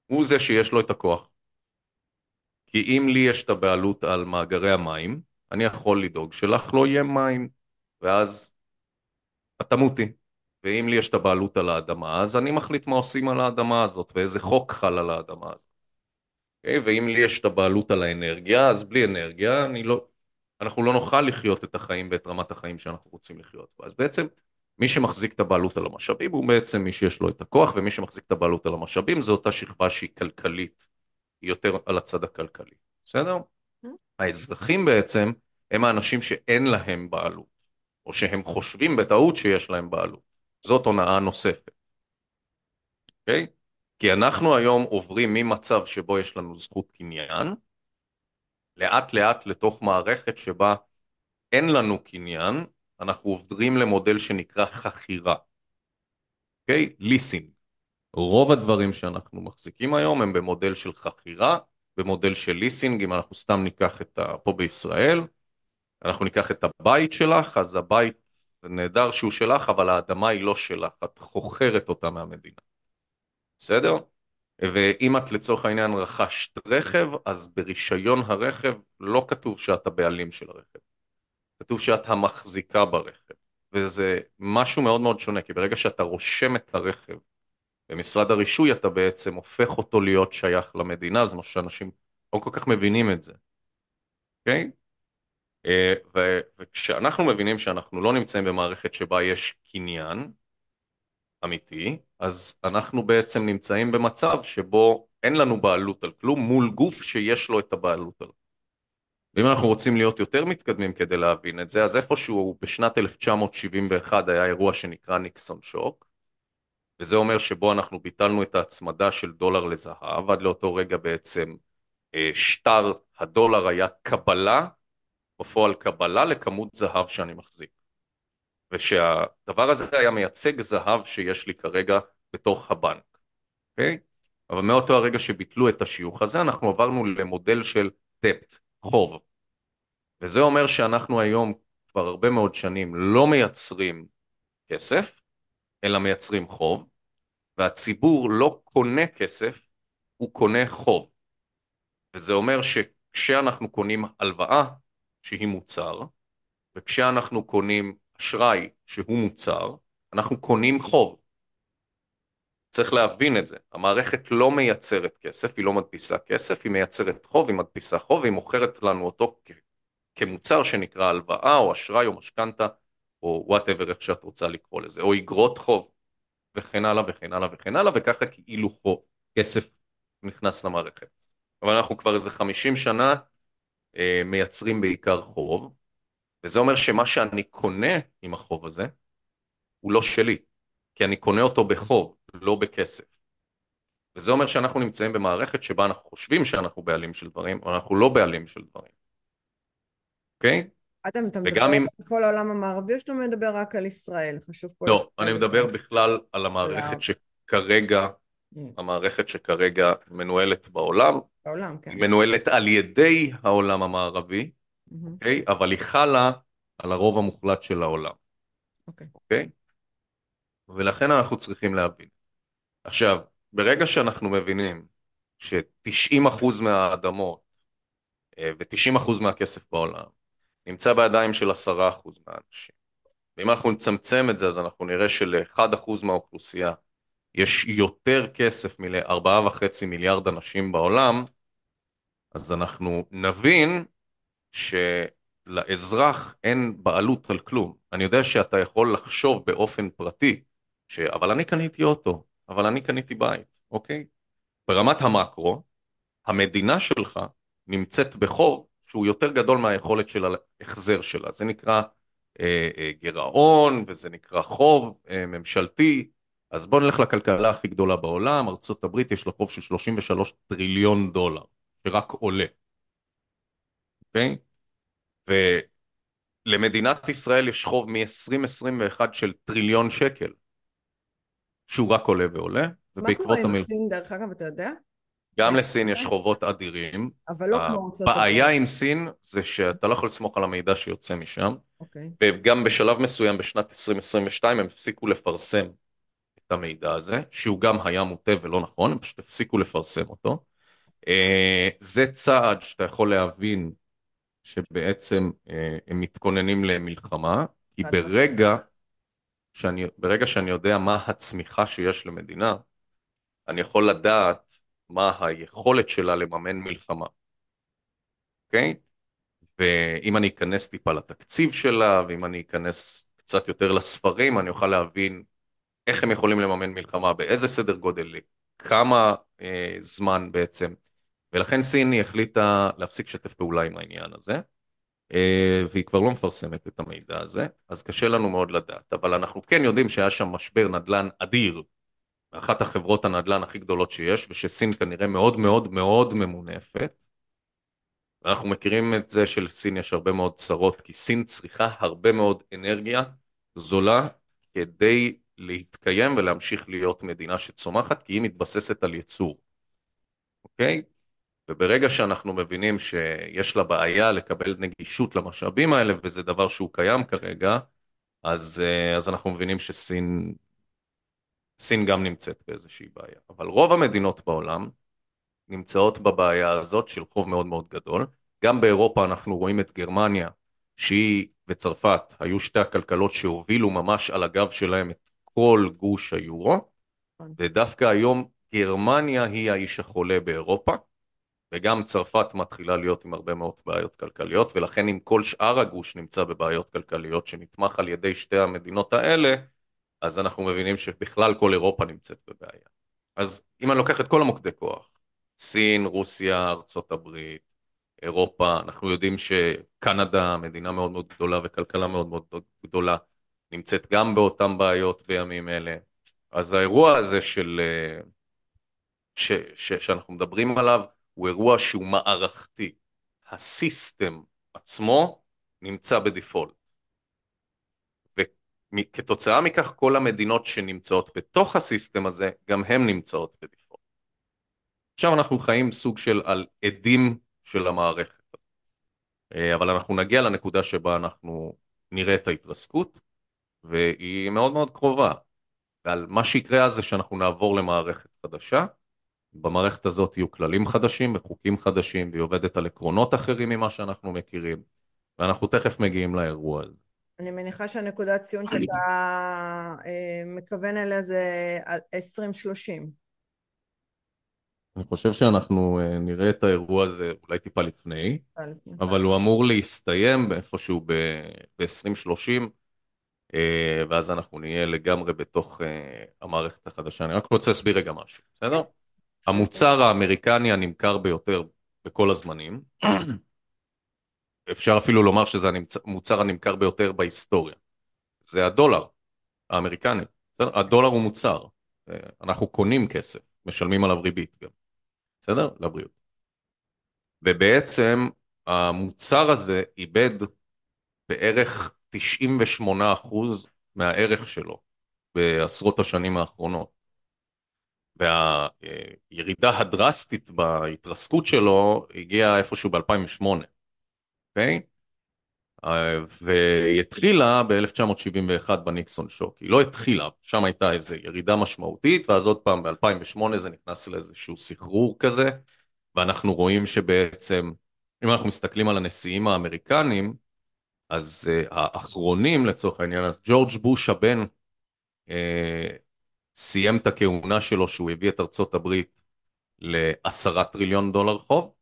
הוא זה שיש לו את הכוח. כי אם לי יש את הבעלות על מאגרי המים, אני יכול לדאוג שלך לא יהיה מים, ואז תמותי. ואם לי יש את הבעלות על האדמה, אז אני מחליט מה עושים על האדמה הזאת, ואיזה חוק חל על האדמה הזאת. Okay? ואם לי יש את הבעלות על האנרגיה, אז בלי אנרגיה, אני לא... אנחנו לא נוכל לחיות את החיים ואת רמת החיים שאנחנו רוצים לחיות. אז בעצם, מי שמחזיק את הבעלות על המשאבים, הוא בעצם מי שיש לו את הכוח, ומי שמחזיק את הבעלות על המשאבים, זו אותה שכבה שהיא כלכלית, היא יותר על הצד הכלכלי. בסדר? האזרחים בעצם, הם האנשים שאין להם בעלות, או שהם חושבים בטעות שיש להם בעלות. זאת הונאה נוספת. אוקיי? Okay? כי אנחנו היום עוברים ממצב שבו יש לנו זכות קניין, לאט לאט לתוך מערכת שבה אין לנו קניין, אנחנו עוברים למודל שנקרא חכירה. אוקיי? Okay? ליסינג. רוב הדברים שאנחנו מחזיקים היום הם במודל של חכירה, במודל של ליסינג, אם אנחנו סתם ניקח את ה... פה בישראל, אנחנו ניקח את הבית שלך, אז הבית זה נהדר שהוא שלך, אבל האדמה היא לא שלך, את חוכרת אותה מהמדינה. בסדר? ואם את לצורך העניין רכשת רכב, אז ברישיון הרכב לא כתוב שאת הבעלים של הרכב. כתוב שאת המחזיקה ברכב. וזה משהו מאוד מאוד שונה, כי ברגע שאתה רושם את הרכב במשרד הרישוי, אתה בעצם הופך אותו להיות שייך למדינה, זה מה שאנשים לא כל כך מבינים את זה. אוקיי? Okay? ו- וכשאנחנו מבינים שאנחנו לא נמצאים במערכת שבה יש קניין אמיתי, אז אנחנו בעצם נמצאים במצב שבו אין לנו בעלות על כלום מול גוף שיש לו את הבעלות עליו. ואם אנחנו רוצים להיות יותר מתקדמים כדי להבין את זה, אז איפשהו בשנת אלף תשע מאות שבעים ואחת היה אירוע שנקרא ניקסון שוק, וזה אומר שבו אנחנו ביטלנו את ההצמדה של דולר לזהב, עד לאותו רגע בעצם שטר הדולר היה קבלה, בפועל קבלה לכמות זהב שאני מחזיק. ושהדבר הזה היה מייצג זהב שיש לי כרגע בתוך הבנק. אוקיי? אבל מאותו הרגע שביטלו את השיוך הזה, אנחנו עברנו למודל של debt, חוב. וזה אומר שאנחנו היום כבר הרבה מאוד שנים לא מייצרים כסף, אלא מייצרים חוב, והציבור לא קונה כסף, הוא קונה חוב. וזה אומר שכשאנחנו קונים הלוואה, שהיא מוצר, וכשאנחנו קונים אשראי שהוא מוצר, אנחנו קונים חוב. צריך להבין את זה. המערכת לא מייצרת כסף, היא לא מדפיסה כסף, היא מייצרת חוב, היא מדפיסה חוב, היא מוכרת לנו אותו כ- כמוצר שנקרא הלוואה, או אשראי, או משכנתה, או whatever, איך שאת רוצה לקרוא לזה, או אגרות חוב, וכן הלאה, וכן הלאה, וכן הלאה, וככה כאילו חוב, כסף נכנס למערכת. אבל אנחנו כבר איזה חמישים שנה אה, מייצרים בעיקר חוב, וזה אומר שמה שאני קונה עם החוב הזה, הוא לא שלי, כי אני קונה אותו בחוב, לא בכסף. וזה אומר שאנחנו נמצאים במערכת שבה אנחנו חושבים שאנחנו בעלים של דברים, אבל אנחנו לא בעלים של דברים. אוקיי? אדם, אתה מדבר על אם... כל העולם המערבי, או שאתה מדבר רק על ישראל? חשוב כל... לא, אני מדבר בכלל על המערכת שכרגע, המערכת שכרגע מנוהלת בעולם, בעולם, כן. מנוהלת על ידי העולם המערבי, אוקיי? אבל היא חלה על הרוב המוחלט של העולם. אוקיי? אוקיי? ולכן אנחנו צריכים להבין. עכשיו, ברגע שאנחנו מבינים ש-תשעים אחוז מהאדמות ו-תשעים אחוז מהכסף בעולם נמצא בידיים של עשרה אחוז מהאנשים, ואם אנחנו נצמצם את זה, אז אנחנו נראה של-אחד אחוז מהאוכלוסייה יש יותר כסף מ-ארבעה וחצי מיליארד אנשים בעולם, אז אנחנו נבין ש... לאזרח אין בעלות על כלום. אני יודע שאתה יכול לחשוב באופן פרטי, ש... אבל אני קניתי אוטו, אבל אני קניתי בית, אוקיי? ברמת המקרו, המדינה שלך נמצאת בחוב שהוא יותר גדול מהיכולת של ההחזר שלה. זה נקרא אה, אה, גירעון, וזה נקרא חוב אה, ממשלתי. אז בוא נלך לכלכלה הכי גדולה בעולם, ארצות הברית יש לו חוב של שלושים ושלושה טריליון דולר, שרק עולה. אוקיי? ולמדינת ישראל יש חוב מ-עשרים עשרים ואחת של טריליון שקל, שהוא רק עולה ועולה, ובעקבות המיל... מה קורה עם סין דרך אגב, אתה יודע? גם לסין יש חובות אדירים, אבל לא כמו רוצה... הבעיה עם סין זה שאתה לא יכול לסמוך על המידע שיוצא משם, וגם בשלב מסוים בשנת עשרים עשרים ושתיים הם הפסיקו לפרסם את המידע הזה, שהוא גם היה מוטה ולא נכון, הם פשוט הפסיקו לפרסם אותו. זה צעד שאתה יכול להבין, שבעצם אה, הם מתכוננים למלחמה, כי ברגע שאני, ברגע שאני יודע מה הצמיחה שיש למדינה, אני יכול לדעת מה היכולת שלה לממן מלחמה. אוקיי? ואם אני אכנס טיפה לתקציב שלה, ואם אני אכנס קצת יותר לספרים, אני אוכל להבין איך הם יכולים לממן מלחמה, באיזה סדר גודל, כמה אה, זמן בעצם, ולכן סין היא החליטה להפסיק שתף פעולה עם העניין הזה, והיא כבר לא מפרסמת את המידע הזה, אז קשה לנו מאוד לדעת, אבל אנחנו כן יודעים שהיה שם משבר נדלן אדיר, מאחת החברות הנדלן הכי גדולות שיש, ושסין כנראה מאוד מאוד מאוד ממונפת, ואנחנו מכירים את זה שלסין יש הרבה מאוד צרות, כי סין צריכה הרבה מאוד אנרגיה זולה, כדי להתקיים ולהמשיך להיות מדינה שצומחת, כי היא מתבססת על ייצור, אוקיי? וברגע שאנחנו מבינים שיש לה בעיה לקבל נגישות למשאבים האלה, וזה דבר שהוא קיים כרגע, אז, אז אנחנו מבינים שסין, סין גם נמצאת באיזושהי בעיה. אבל רוב המדינות בעולם נמצאות בבעיה הזאת של חוב מאוד מאוד גדול. גם באירופה אנחנו רואים את גרמניה, שהיא וצרפת, היו שתי הכלכלות שהובילו ממש על הגב שלהם את כל גוש היורו, ודווקא היום גרמניה היא האיש החולה באירופה, וגם צרפת מתחילה להיות עם הרבה מאוד בעיות כלכליות, ולכן אם כל שאר הגוש נמצא בבעיות כלכליות שנתמך על ידי שתי המדינות האלה, אז אנחנו מבינים שבכלל כל אירופה נמצאת בבעיה. אז אם אני לוקח את כל המוקדי כוח, סין, רוסיה, ארצות הברית, אירופה, אנחנו יודעים שקנדה, מדינה מאוד מאוד גדולה וכלכלה מאוד מאוד גדולה, נמצאת גם באותן בעיות בימים אלה. אז האירוע הזה של, ש, ש, שאנחנו מדברים עליו, הוא אירוע שהוא מערכתי. הסיסטם עצמו נמצא בדיפולט. וכתוצאה מכך כל המדינות שנמצאות בתוך הסיסטם הזה, גם הן נמצאות בדיפולט. עכשיו אנחנו חיים סוג של על עדים של המערכת. אבל אנחנו נגיע לנקודה שבה אנחנו נראה את ההתרסקות, והיא מאוד מאוד קרובה. ועל מה שיקרה אז זה שאנחנו נעבור למערכת חדשה, במערכת הזאת יהיו כללים חדשים וחוקים חדשים, והיא עובדת על עקרונות אחרים ממה שאנחנו מכירים, ואנחנו תכף מגיעים לאירוע הזה. אני מניחה שהנקודת ציון שאתה מכוון אליה זה עשרים שלושים. אני חושב שאנחנו נראה את האירוע הזה אולי טיפה לפני, אבל הוא אמור להסתיים איפשהו ב-עשרים שלושים, ואז אנחנו נהיה לגמרי בתוך המערכת החדשה. אני רק רוצה להסביר רגע משהו, בסדר? המוצר האמריקני הנמכר ביותר בכל הזמנים, אפשר אפילו לומר שזה המוצר הנמכר ביותר בהיסטוריה, זה הדולר האמריקני. הדולר הוא מוצר, אנחנו קונים כסף, משלמים עליו ריבית גם, בסדר? לבריאות. ובעצם המוצר הזה איבד בערך תשעים ושמונה אחוז מהערך שלו בעשרות השנים האחרונות. והירידה הדרסטית בהתרסקות שלו הגיעה איפשהו ב-אלפיים ושמונה, אוקיי? והיא התחילה ב-אלף תשע מאות שבעים ואחת בניקסון שוק, היא לא התחילה, שם הייתה איזו ירידה משמעותית, ואז עוד פעם ב-אלפיים ושמונה זה נכנס לאיזשהו סחרור כזה, ואנחנו רואים שבעצם, אם אנחנו מסתכלים על הנשיאים האמריקנים, אז uh, האחרונים לצורך העניין, אז ג'ורג' בוש הבן, uh, סיים את הכהונה שלו שהוא הביא את ארצות הברית לעשרה טריליון דולר חוב,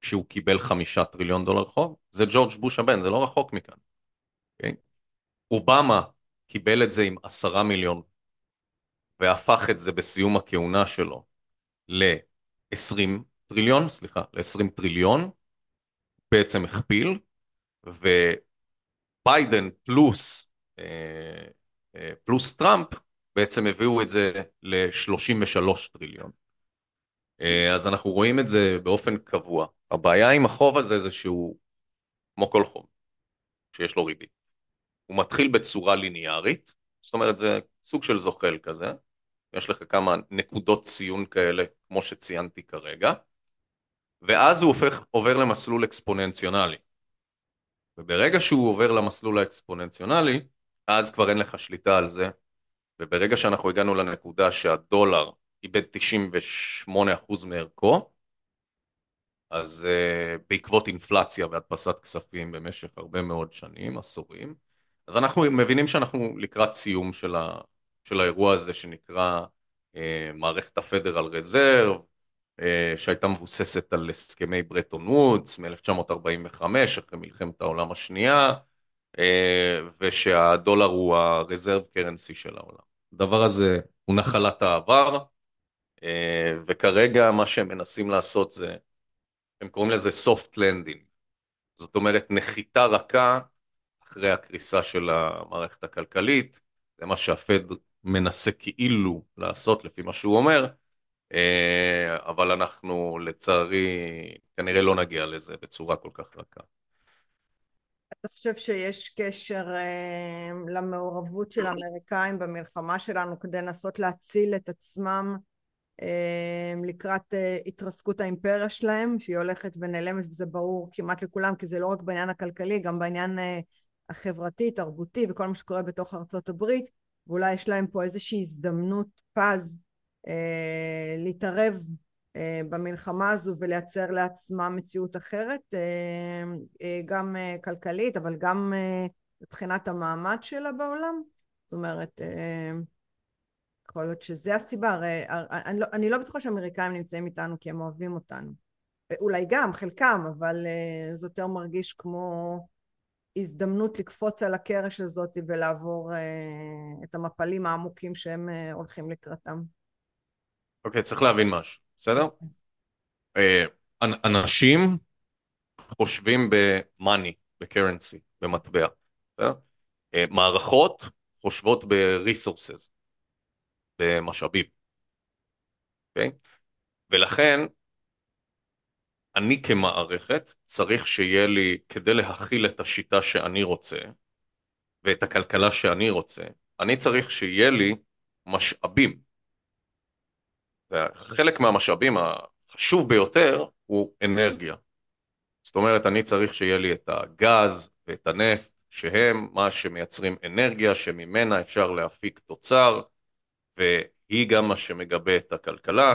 כשהוא קיבל חמישה טריליון דולר חוב, זה ג'ורג' בוש הבן, זה לא רחוק מכאן. Okay? אובמה קיבל את זה עם עשרה מיליון, והפך את זה בסיום הכהונה שלו ל-עשרים טריליון, סליחה, ל-עשרים טריליון, בעצם הכפיל, וביידן פלוס, אה, אה, פלוס טראמפ, בעצם הביאו את זה ל-שלושים ושלושה טריליון. אז אנחנו רואים את זה באופן קבוע. הבעיה עם החוב הזה זה שהוא, כמו כל חוב, שיש לו ריבית. הוא מתחיל בצורה ליניארית, זאת אומרת זה סוג של זוחל כזה, יש לך כמה נקודות ציון כאלה, כמו שציינתי כרגע, ואז הוא הופך, עובר למסלול אקספוננציונלי. וברגע שהוא עובר למסלול האקספוננציונלי, אז כבר אין לך שליטה על זה, וברגע שאנחנו הגענו לנקודה שהדולר איבד תשעים ושמונה אחוז מערכו, אז uh, בעקבות אינפלציה והדפסת כספים במשך הרבה מאוד שנים, עשורים, אז אנחנו מבינים שאנחנו לקראת סיום של, ה, של האירוע הזה שנקרא uh, מערכת הפדרל רזרב, uh, שהייתה מבוססת על הסכמי ברטון וודס מ-אלף תשע מאות ארבעים וחמש, אחרי מלחמת העולם השנייה, ושהדולר הוא הרזרב קרנסי של העולם. הדבר הזה הוא נחלת העבר, וכרגע מה שהם מנסים לעשות זה, הם קוראים לזה soft landing, זאת אומרת נחיתה רכה אחרי הקריסה של המערכת הכלכלית, זה מה שהפד מנסה כאילו לעשות לפי מה שהוא אומר, אבל אנחנו לצערי כנראה לא נגיע לזה בצורה כל כך רכה. אתה חושב שיש קשר uh, למעורבות של האמריקאים במלחמה שלנו כדי לנסות להציל את עצמם uh, לקראת uh, התרסקות האימפריה שלהם, שהיא הולכת ונעלמת, וזה ברור כמעט לכולם, כי זה לא רק בעניין הכלכלי, גם בעניין uh, החברתי, תרבותי, וכל מה שקורה בתוך ארצות הברית, ואולי יש להם פה איזושהי הזדמנות פז uh, להתערב במלחמה הזו ולייצר לעצמה מציאות אחרת, גם כלכלית, אבל גם מבחינת המעמד שלה בעולם. זאת אומרת, יכול להיות שזה הסיבה, אני לא, אני לא בטוחה שהאמריקאים נמצאים איתנו כי הם אוהבים אותנו. אולי גם, חלקם, אבל זה יותר מרגיש כמו הזדמנות לקפוץ על הקרש הזאת ולעבור את המפלים העמוקים שהם הולכים לקראתם. אוקיי, צריך להבין משהו. בסדר? אנשים חושבים במאני, בקרנסי, במטבע. מערכות חושבות בריסורסס, במשאבים. ולכן, אני כמערכת צריך שיהיה לי, כדי להכיל את השיטה שאני רוצה, ואת הכלכלה שאני רוצה, אני צריך שיהיה לי משאבים. חלק מהמשאבים החשוב ביותר הוא אנרגיה. זאת אומרת, אני צריך שיהיה לי את הגז ואת הנפט, שהם מה שמייצרים אנרגיה, שממנה אפשר להפיק תוצר, והיא גם מה שמגבה את הכלכלה.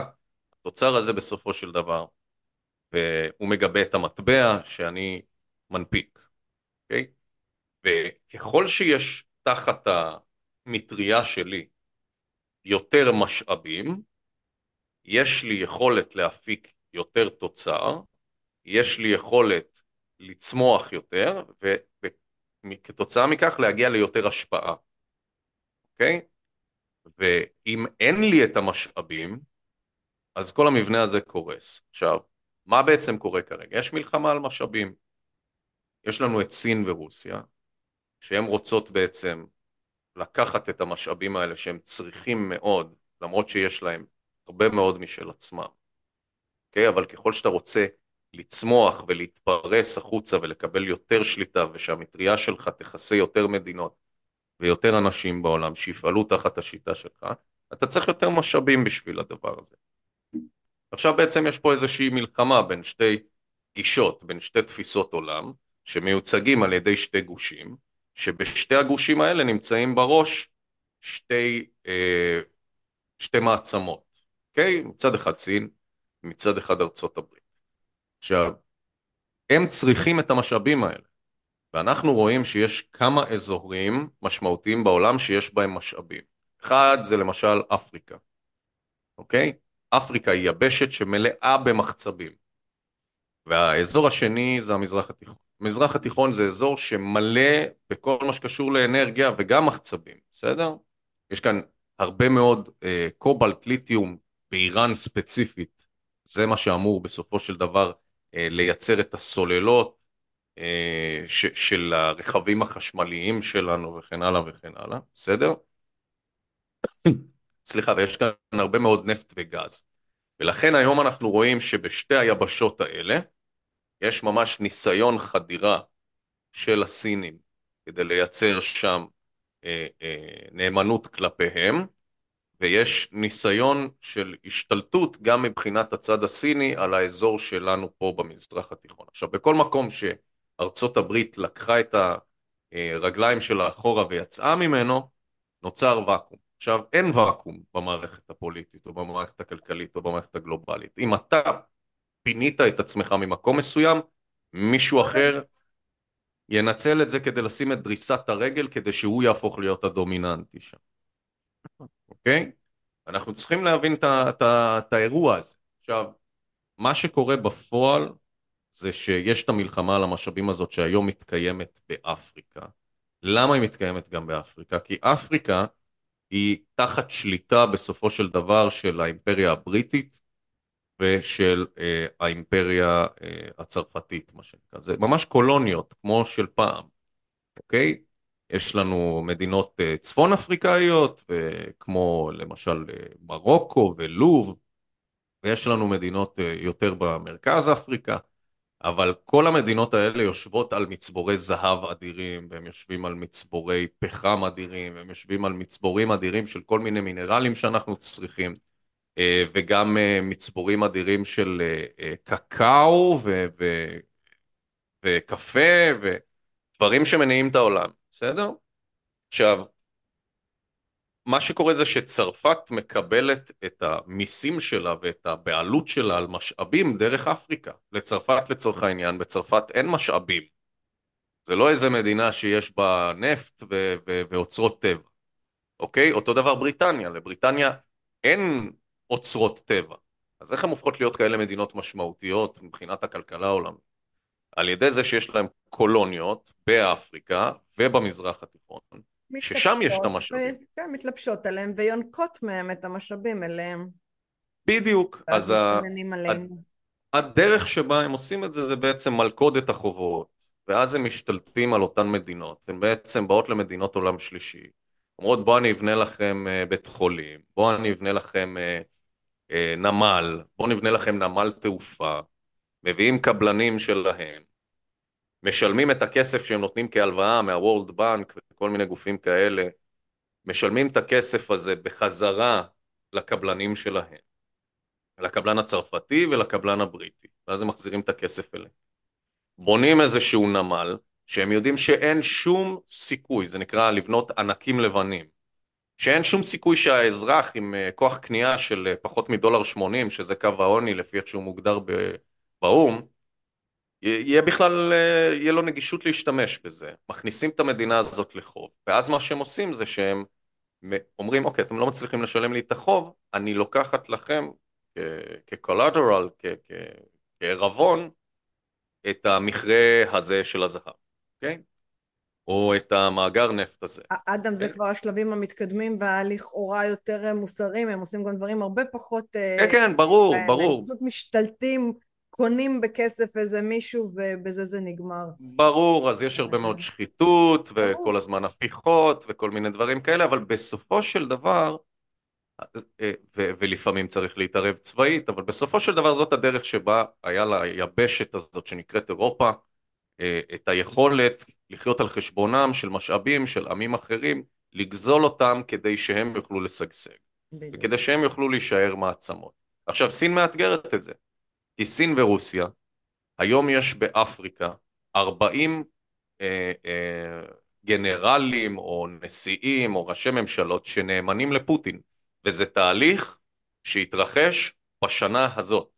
התוצר הזה בסופו של דבר, והוא מגבה את המטבע שאני מנפיק. Okay? וככל שיש תחת המטריה שלי יותר משאבים, יש לי יכולת להפיק יותר תוצר, יש לי יכולת לצמוח יותר, וכתוצאה מכך להגיע ליותר השפעה. אוקיי? ואם אין לי את המשאבים, אז כל המבנה הזה קורס. עכשיו, מה בעצם קורה כרגע? יש מלחמה על משאבים. יש לנו את סין ורוסיה, שהן רוצות בעצם לקחת את המשאבים האלה שהם צריכים מאוד, למרות שיש להם הרבה מאוד משל עצמם. אוקיי? אבל ככל שאתה רוצה לצמוח ולהתפרס החוצה ולקבל יותר שליטה, ושהמטריה שלך תכסה יותר מדינות ויותר אנשים בעולם שיפעלו תחת השיטה שלך, אתה צריך יותר משאבים בשביל הדבר הזה. עכשיו בעצם יש פה איזושהי מלחמה בין שתי גישות, בין שתי תפיסות עולם, שמיוצגים על ידי שתי גושים, שבשתי הגושים האלה נמצאים בראש שתי, אה, שתי מעצמות. אוקיי? מצד אחד סין, מצד אחד ארצות הברית. עכשיו, הם צריכים את המשאבים האלה, ואנחנו רואים שיש כמה אזורים משמעותיים בעולם שיש בהם משאבים. אחד זה למשל אפריקה, אוקיי? אפריקה היא יבשת שמלאה במחצבים, והאזור השני זה המזרח התיכון. המזרח התיכון זה אזור שמלא בכל מה שקשור לאנרגיה וגם מחצבים, בסדר? יש כאן הרבה מאוד אה, קובלט, ליטיום, באיראן ספציפית, זה מה שאמור בסופו של דבר לייצר את הסוללות של הרכבים החשמליים שלנו וכן הלאה וכן הלאה, בסדר? סליחה, ויש כאן הרבה מאוד נפט וגז, ולכן היום אנחנו רואים שבשתי היבשות האלה יש ממש ניסיון חדירה של הסינים כדי לייצר שם אה, אה, נאמנות כלפיהם, ויש ניסיון של השתלטות גם מבחינת הצד הסיני על האזור שלנו פה במזרח התיכון. עכשיו, בכל מקום שארצות הברית לקחה את הרגליים שלה אחורה ויצאה ממנו, נוצר וקום. עכשיו, אין וקום במערכת הפוליטית או במערכת הכלכלית או במערכת הגלובלית. אם אתה פינית את עצמך ממקום מסוים, מישהו אחר ינצל את זה כדי לשים את דריסת הרגל, כדי שהוא יהפוך להיות הדומיננטי שם. אוקיי? אנחנו צריכים להבין את האירוע הזה. עכשיו, מה שקורה בפועל זה שיש את המלחמה על המשאבים הזאת שהיום מתקיימת באפריקה. למה היא מתקיימת גם באפריקה? כי אפריקה היא תחת שליטה בסופו של דבר של האימפריה הבריטית ושל אה, האימפריה אה, הצרפתית, מה שנקרא. זה ממש קולוניות, כמו של פעם. אוקיי? יש לנו מדינות צפון אפריקאיות, כמו למשל מרוקו ולוב, ויש לנו מדינות יותר במרכז אפריקה, אבל כל המדינות האלה יושבות על מצבורי זהב אדירים, והם יושבים על מצבורי פחם אדירים, והם יושבים על מצבורים אדירים של כל מיני מינרלים שאנחנו צריכים, וגם מצבורים אדירים של קקאו ו- ו- וקפה, ודברים שמניעים את העולם. בסדר? עכשיו, מה שקורה זה שצרפת מקבלת את המיסים שלה ואת הבעלות שלה על משאבים דרך אפריקה. לצרפת לצורך העניין, בצרפת אין משאבים. זה לא איזה מדינה שיש בה נפט ו- ו- ואוצרות טבע. אוקיי? אותו דבר בריטניה. לבריטניה אין אוצרות טבע. אז איך הן הופכות להיות כאלה מדינות משמעותיות מבחינת הכלכלה העולמית? על ידי זה שיש להם קולוניות באפריקה ובמזרח התיכון, ששם יש את המשאבים. כן, מתלבשות עליהם ויונקות מהם את המשאבים אליהם. בדיוק. אז ה... הדרך שבה הם עושים את זה, זה בעצם מלכודת החובות, ואז הם משתלטים על אותן מדינות. הן בעצם באות למדינות עולם שלישי. אומרות, בוא אני אבנה לכם בית חולים, בוא אני אבנה לכם נמל, בוא נבנה לכם נמל תעופה, מביאים קבלנים שלהם, משלמים את הכסף שהם נותנים כהלוואה מהוורלד בנק וכל מיני גופים כאלה, משלמים את הכסף הזה בחזרה לקבלנים שלהם, לקבלן הצרפתי ולקבלן הבריטי, ואז הם מחזירים את הכסף אליהם. בונים איזשהו נמל, שהם יודעים שאין שום סיכוי, זה נקרא לבנות ענקים לבנים, שאין שום סיכוי שהאזרח עם כוח קנייה של פחות מדולר שמונים, שזה קו העוני לפי איך שהוא מוגדר ב... באום, יהיה בכלל, יהיה לו נגישות להשתמש בזה. מכניסים את המדינה הזאת לחוב, ואז מה שהם עושים זה שהם אומרים, אוקיי, אתם לא מצליחים לשלם לי את החוב, אני לוקחת לכם כקולדרל, כערבון, את המכרה הזה של הזהב, אוקיי? או את המאגר נפט הזה. אדם, זה כבר השלבים המתקדמים והלכאורה יותר מוסריים, הם עושים גם דברים הרבה פחות... כן, כן, ברור, ברור. הם פשוט משתלטים, קונים בכסף איזה מישהו, ובזה זה נגמר. ברור, אז יש הרבה מאוד שחיתות, וכל הזמן הפיכות, וכל מיני דברים כאלה, אבל בסופו של דבר, ולפעמים צריך להתערב צבאית, אבל בסופו של דבר זאת הדרך שבה היה ליבשת הזאת שנקראת אירופה, את היכולת לחיות על חשבונם של משאבים, של עמים אחרים, לגזול אותם כדי שהם יוכלו לשגשג, וכדי שהם יוכלו להישאר מעצמות. עכשיו, סין מאתגרת את זה. כי סין ורוסיה, היום יש באפריקה ארבעים אה, אה, גנרלים או נשיאים או ראשי ממשלות שנאמנים לפוטין, וזה תהליך שהתרחש בשנה הזאת.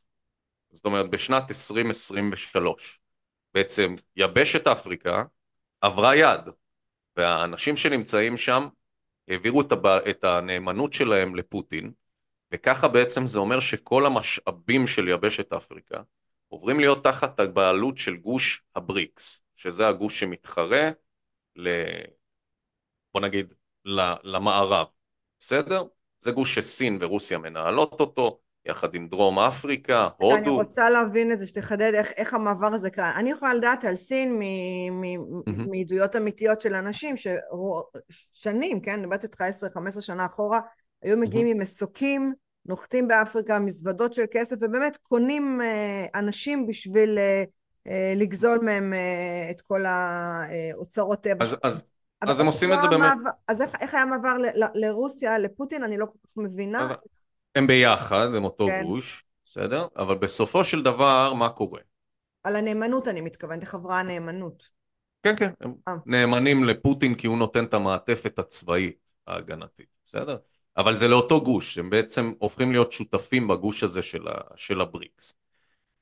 זאת אומרת, בשנת עשרים עשרים ושלוש. בעצם יבשת אפריקה עברה יד, והאנשים שנמצאים שם העבירו את הנאמנות שלהם לפוטין, וככה בעצם זה אומר שכל המשאבים של יבשת אפריקה עוברים להיות תחת הבעלות של גוש הבריקס, שזה הגוש שמתחרה ל... בוא נגיד, למערב. בסדר? זה גוש שסין ורוסיה מנהלות אותו, יחד עם דרום אפריקה, הודו. אני רוצה להבין את זה, שתחדד איך, איך המעבר הזה קרה. אני יכולה לדעת על סין מעדויות אמיתיות של אנשים, ששנים, כן, נבט איתך עשר חמש עשרה שנה אחורה, היו מגיעים עם מסוקים, נוחתים באפריקה, מזוודות של כסף, ובאמת קונים אנשים בשביל לגזול מהם את כל האוצרות. אז הם עושים את זה באמת. אז איך היה מעבר לרוסיה, לפוטין, אני לא כל כך מבינה. הם ביחד, הם אותו גוש, בסדר? אבל בסופו של דבר, מה קורה? על הנאמנות אני מתכוונת, לחברה הנאמנות. כן, כן, הם נאמנים לפוטין, כי הוא נותן את המעטפת הצבאית ההגנתית, בסדר? אבל זה לאותו גוש, הם בעצם הופכים להיות שותפים בגוש הזה של, ה, של הבריקס.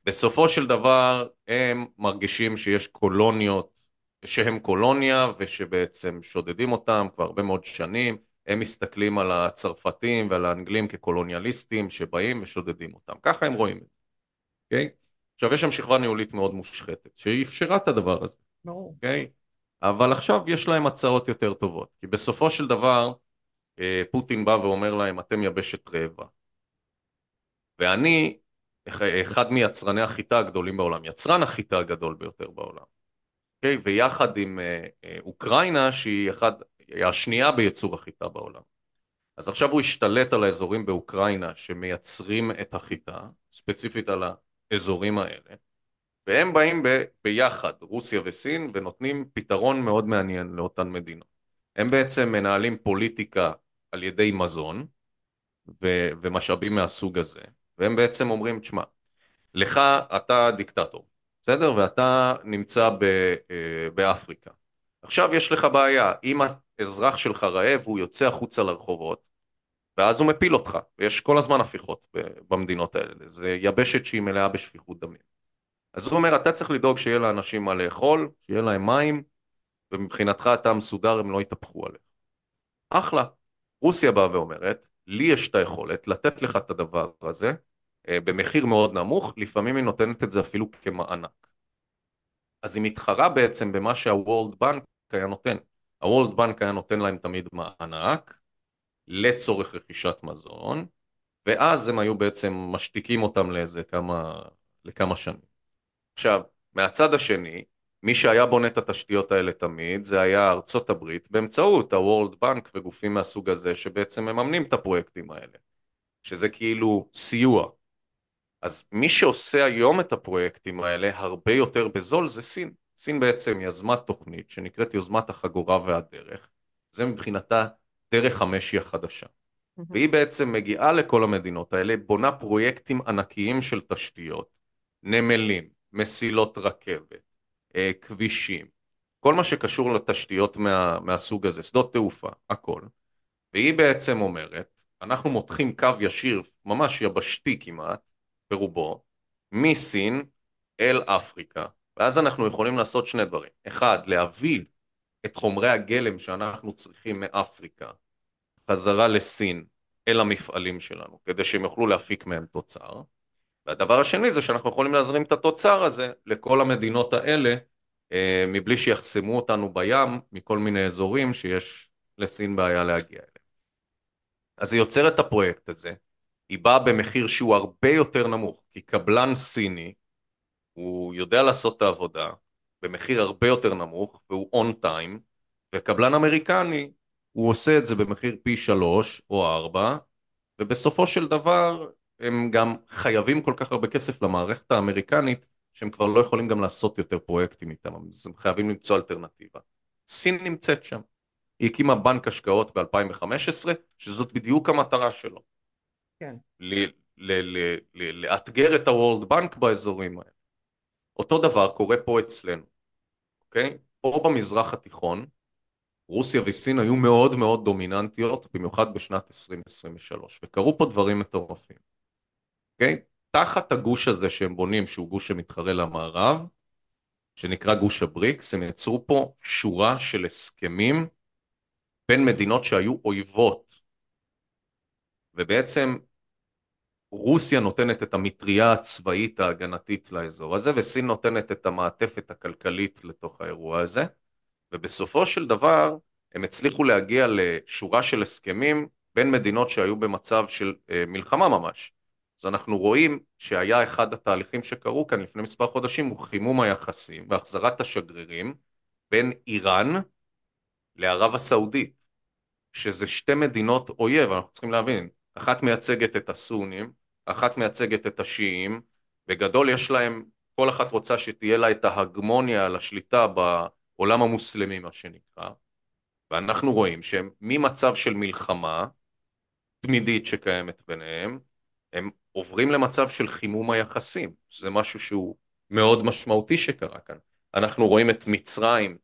בסופו של דבר, הם מרגישים שיש קולוניות, שהם קולוניה, ושבעצם שודדים אותם כבר הרבה מאוד שנים, הם מסתכלים על הצרפתים ועל האנגלים כקולוניאליסטים שבאים ושודדים אותם. ככה הם רואים את זה. Okay? עכשיו, יש שם שכבה ניהולית מאוד מושחתת, שאפשרה את הדבר הזה. ברור. Okay? אבל עכשיו יש להם הצעות יותר טובות, כי בסופו של דבר, פוטין בא ואומר להם, אתם יבשת רעבה. ואני, אחד מיצרני החיטה הגדולים בעולם, יצרן החיטה הגדול ביותר בעולם. Okay? ויחד עם אוקראינה, שהיא אחד, השנייה בייצור החיטה בעולם. אז עכשיו הוא השתלט על האזורים באוקראינה, שמייצרים את החיטה, ספציפית על האזורים האלה, והם באים ב- ביחד, רוסיה וסין, ונותנים פתרון מאוד מעניין לאותן מדינות. הם בעצם מנהלים פוליטיקה על ידי מזון ו- ומשאבים מהסוג הזה, והם בעצם אומרים, תשמע, לך אתה דיקטטור, בסדר? ואתה נמצא ב- באפריקה. עכשיו יש לך בעיה, אם האזרח שלך רעב, הוא יוצא החוצה לרחובות, ואז הוא מפיל אותך, ויש כל הזמן הפיכות במדינות האלה, זה יבשת שהיא מלאה בשפיכות דמים. אז הוא אומר, אתה צריך לדאוג שיהיה לאנשים מה לאכול, שיהיה להם מים, ומבחינתך אתה מסודר, הם לא יתהפכו עליך. אחלה, רוסיה באה ואומרת, לי יש את היכולת לתת לך את הדבר הזה, במחיר מאוד נמוך, לפעמים היא נותנת את זה אפילו כמענק. אז היא מתחרה בעצם במה שהוורלד בנק היה נותן. הוורלד בנק היה נותן להם תמיד מענק, לצורך רכישת מזון, ואז הם היו בעצם משתיקים אותם לאיזה כמה, לכמה שנים. עכשיו, מהצד השני, מי שהיה בונה את התשתיות האלה תמיד, זה היה ארצות הברית, באמצעות ה-World Bank וגופים מהסוג הזה, שבעצם מממנים את הפרויקטים האלה, שזה כאילו סיוע. אז מי שעושה היום את הפרויקטים האלה, הרבה יותר בזול, זה סין. סין בעצם יזמה תוכנית, שנקראת יוזמת החגורה והדרך, זה מבחינתה דרך המשי החדשה. Mm-hmm. והיא בעצם מגיעה לכל המדינות האלה, בונה פרויקטים ענקיים של תשתיות, נמלים, מסילות רכבת, כבישים, כל מה שקשור לתשתיות מה, מהסוג הזה, שדות תעופה, הכל. והיא בעצם אומרת, אנחנו מותחים קו ישיר, ממש יבשתי כמעט, ברובו, מסין אל אפריקה, ואז אנחנו יכולים לעשות שני דברים. אחד, להביא את חומרי הגלם שאנחנו צריכים מאפריקה, חזרה לסין, אל המפעלים שלנו, כדי שהם יוכלו להפיק מהם תוצר. והדבר השני זה שאנחנו יכולים להזרים את התוצר הזה לכל המדינות האלה, מבלי שיחסמו אותנו בים, מכל מיני אזורים שיש לסין בעיה להגיע אליהם. אז היא יוצרת את הפרויקט הזה, היא באה במחיר שהוא הרבה יותר נמוך, כי קבלן סיני, הוא יודע לעשות את העבודה, במחיר הרבה יותר נמוך, והוא on time, וקבלן אמריקני, הוא עושה את זה במחיר פי שלוש או ארבע, ובסופו של דבר, הם גם חייבים כל כך הרבה כסף למערכת האמריקנית, שהם כבר לא יכולים גם לעשות יותר פרויקטים איתם, אז הם חייבים למצוא אלטרנטיבה. סין נמצאת שם. היא הקימה בנק השקעות ב-אלפיים וחמש עשרה, שזאת בדיוק המטרה שלו. כן. ל- ל- ל- ל- לאתגר את ה-World Bank באזורים האלה. אותו דבר קורה פה אצלנו. אוקיי? פה במזרח התיכון, רוסיה וסין היו מאוד מאוד דומיננטיות, במיוחד בשנת עשרים עשרים ושלוש, וקרו פה דברים מטורפים. אוקיי? תחת הגוש הזה שהם בונים, שהוא גוש שמתחרה למערב, שנקרא גוש הבריקס, הם יצרו פה שורה של הסכמים בין מדינות שהיו אויבות. ובעצם רוסיה נותנת את המטריה הצבאית ההגנתית לאזור הזה, וסין נותנת את המעטפת הכלכלית לתוך האירוע הזה. ובסופו של דבר הם הצליחו להגיע לשורה של הסכמים בין מדינות שהיו במצב של מלחמה ממש. אז אנחנו רואים שהיה אחד התהליכים שקרו כאן לפני מספר חודשים, הוא חימום היחסים והחזרת השגרירים בין איראן לערב הסעודית, שזה שתי מדינות אויב, אנחנו צריכים להבין, אחת מייצגת את הסונים, אחת מייצגת את השיעים, בגדול יש להם, כל אחת רוצה שתהיה לה את ההגמוניה על השליטה בעולם המוסלמי, מה שנקרא, ואנחנו רואים שהם ממצב של מלחמה תמידית שקיימת ביניהם, הם עוברים למצב של חימום היחסים, זה משהו שהוא מאוד משמעותי שקרה כאן. אנחנו רואים את מצרים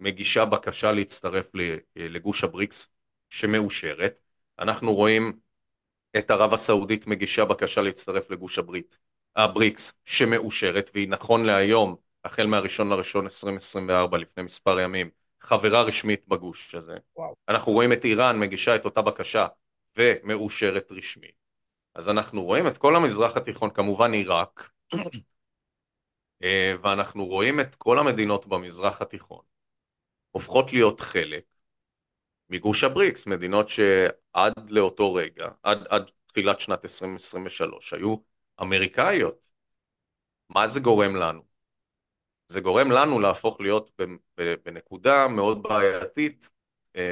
מגישה בקשה להצטרף לגוש הבריקס שמאושרת, אנחנו רואים את ערב הסעודית מגישה בקשה להצטרף לגוש הברית, הבריקס שמאושרת, והיא נכון להיום, החל מהראשון לראשון עשרים עשרים וארבע, לפני מספר ימים, חברה רשמית בגוש הזה. וואו. אנחנו רואים את איראן מגישה את אותה בקשה ומאושרת רשמית. אז אנחנו רואים את כל המזרח התיכון, כמובן עיראק, ואנחנו רואים את כל המדינות במזרח התיכון, הופכות להיות חלק מגוש הבריקס, מדינות שעד לאותו רגע, עד, עד תחילת שנת עשרים עשרים ושלוש, היו אמריקאיות. מה זה גורם לנו? זה גורם לנו להפוך להיות בנקודה מאוד בעייתית,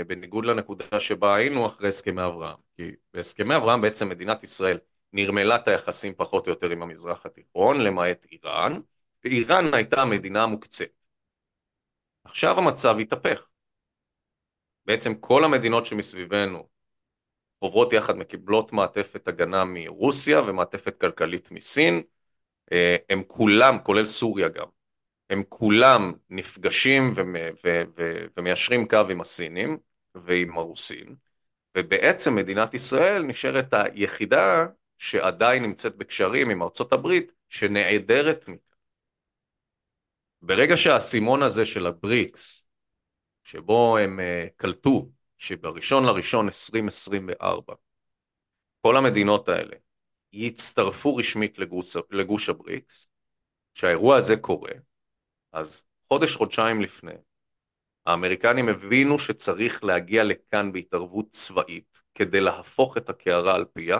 בניגוד לנקודה שבה היינו אחרי הסכמי אברהם, כי בהסכמי אברהם בעצם מדינת ישראל נרמלה את היחסים פחות או יותר עם המזרח התיכון, למעט איראן, ואיראן הייתה המדינה המוקצת. עכשיו המצב התהפך. בעצם כל המדינות שמסביבנו עוברות יחד מקבלות מעטפת הגנה מרוסיה ומעטפת כלכלית מסין, הם כולם, כולל סוריה גם, הם כולם נפגשים ומיישרים קו עם הסינים ועם הרוסים, ובעצם מדינת ישראל נשארת היחידה שעדיין נמצאת בקשרים עם ארצות הברית, שנעדרת מכאן. ברגע שהסימון הזה של הבריקס, שבו הם קלטו שבראשון לראשון עשרים עשרים וארבע, כל המדינות האלה יצטרפו רשמית לגוש, לגוש הבריקס, שהאירוע הזה קורה, אז חודש, חודשיים לפני, האמריקנים הבינו שצריך להגיע לכאן בהתערבות צבאית, כדי להפוך את הקערה על פיה,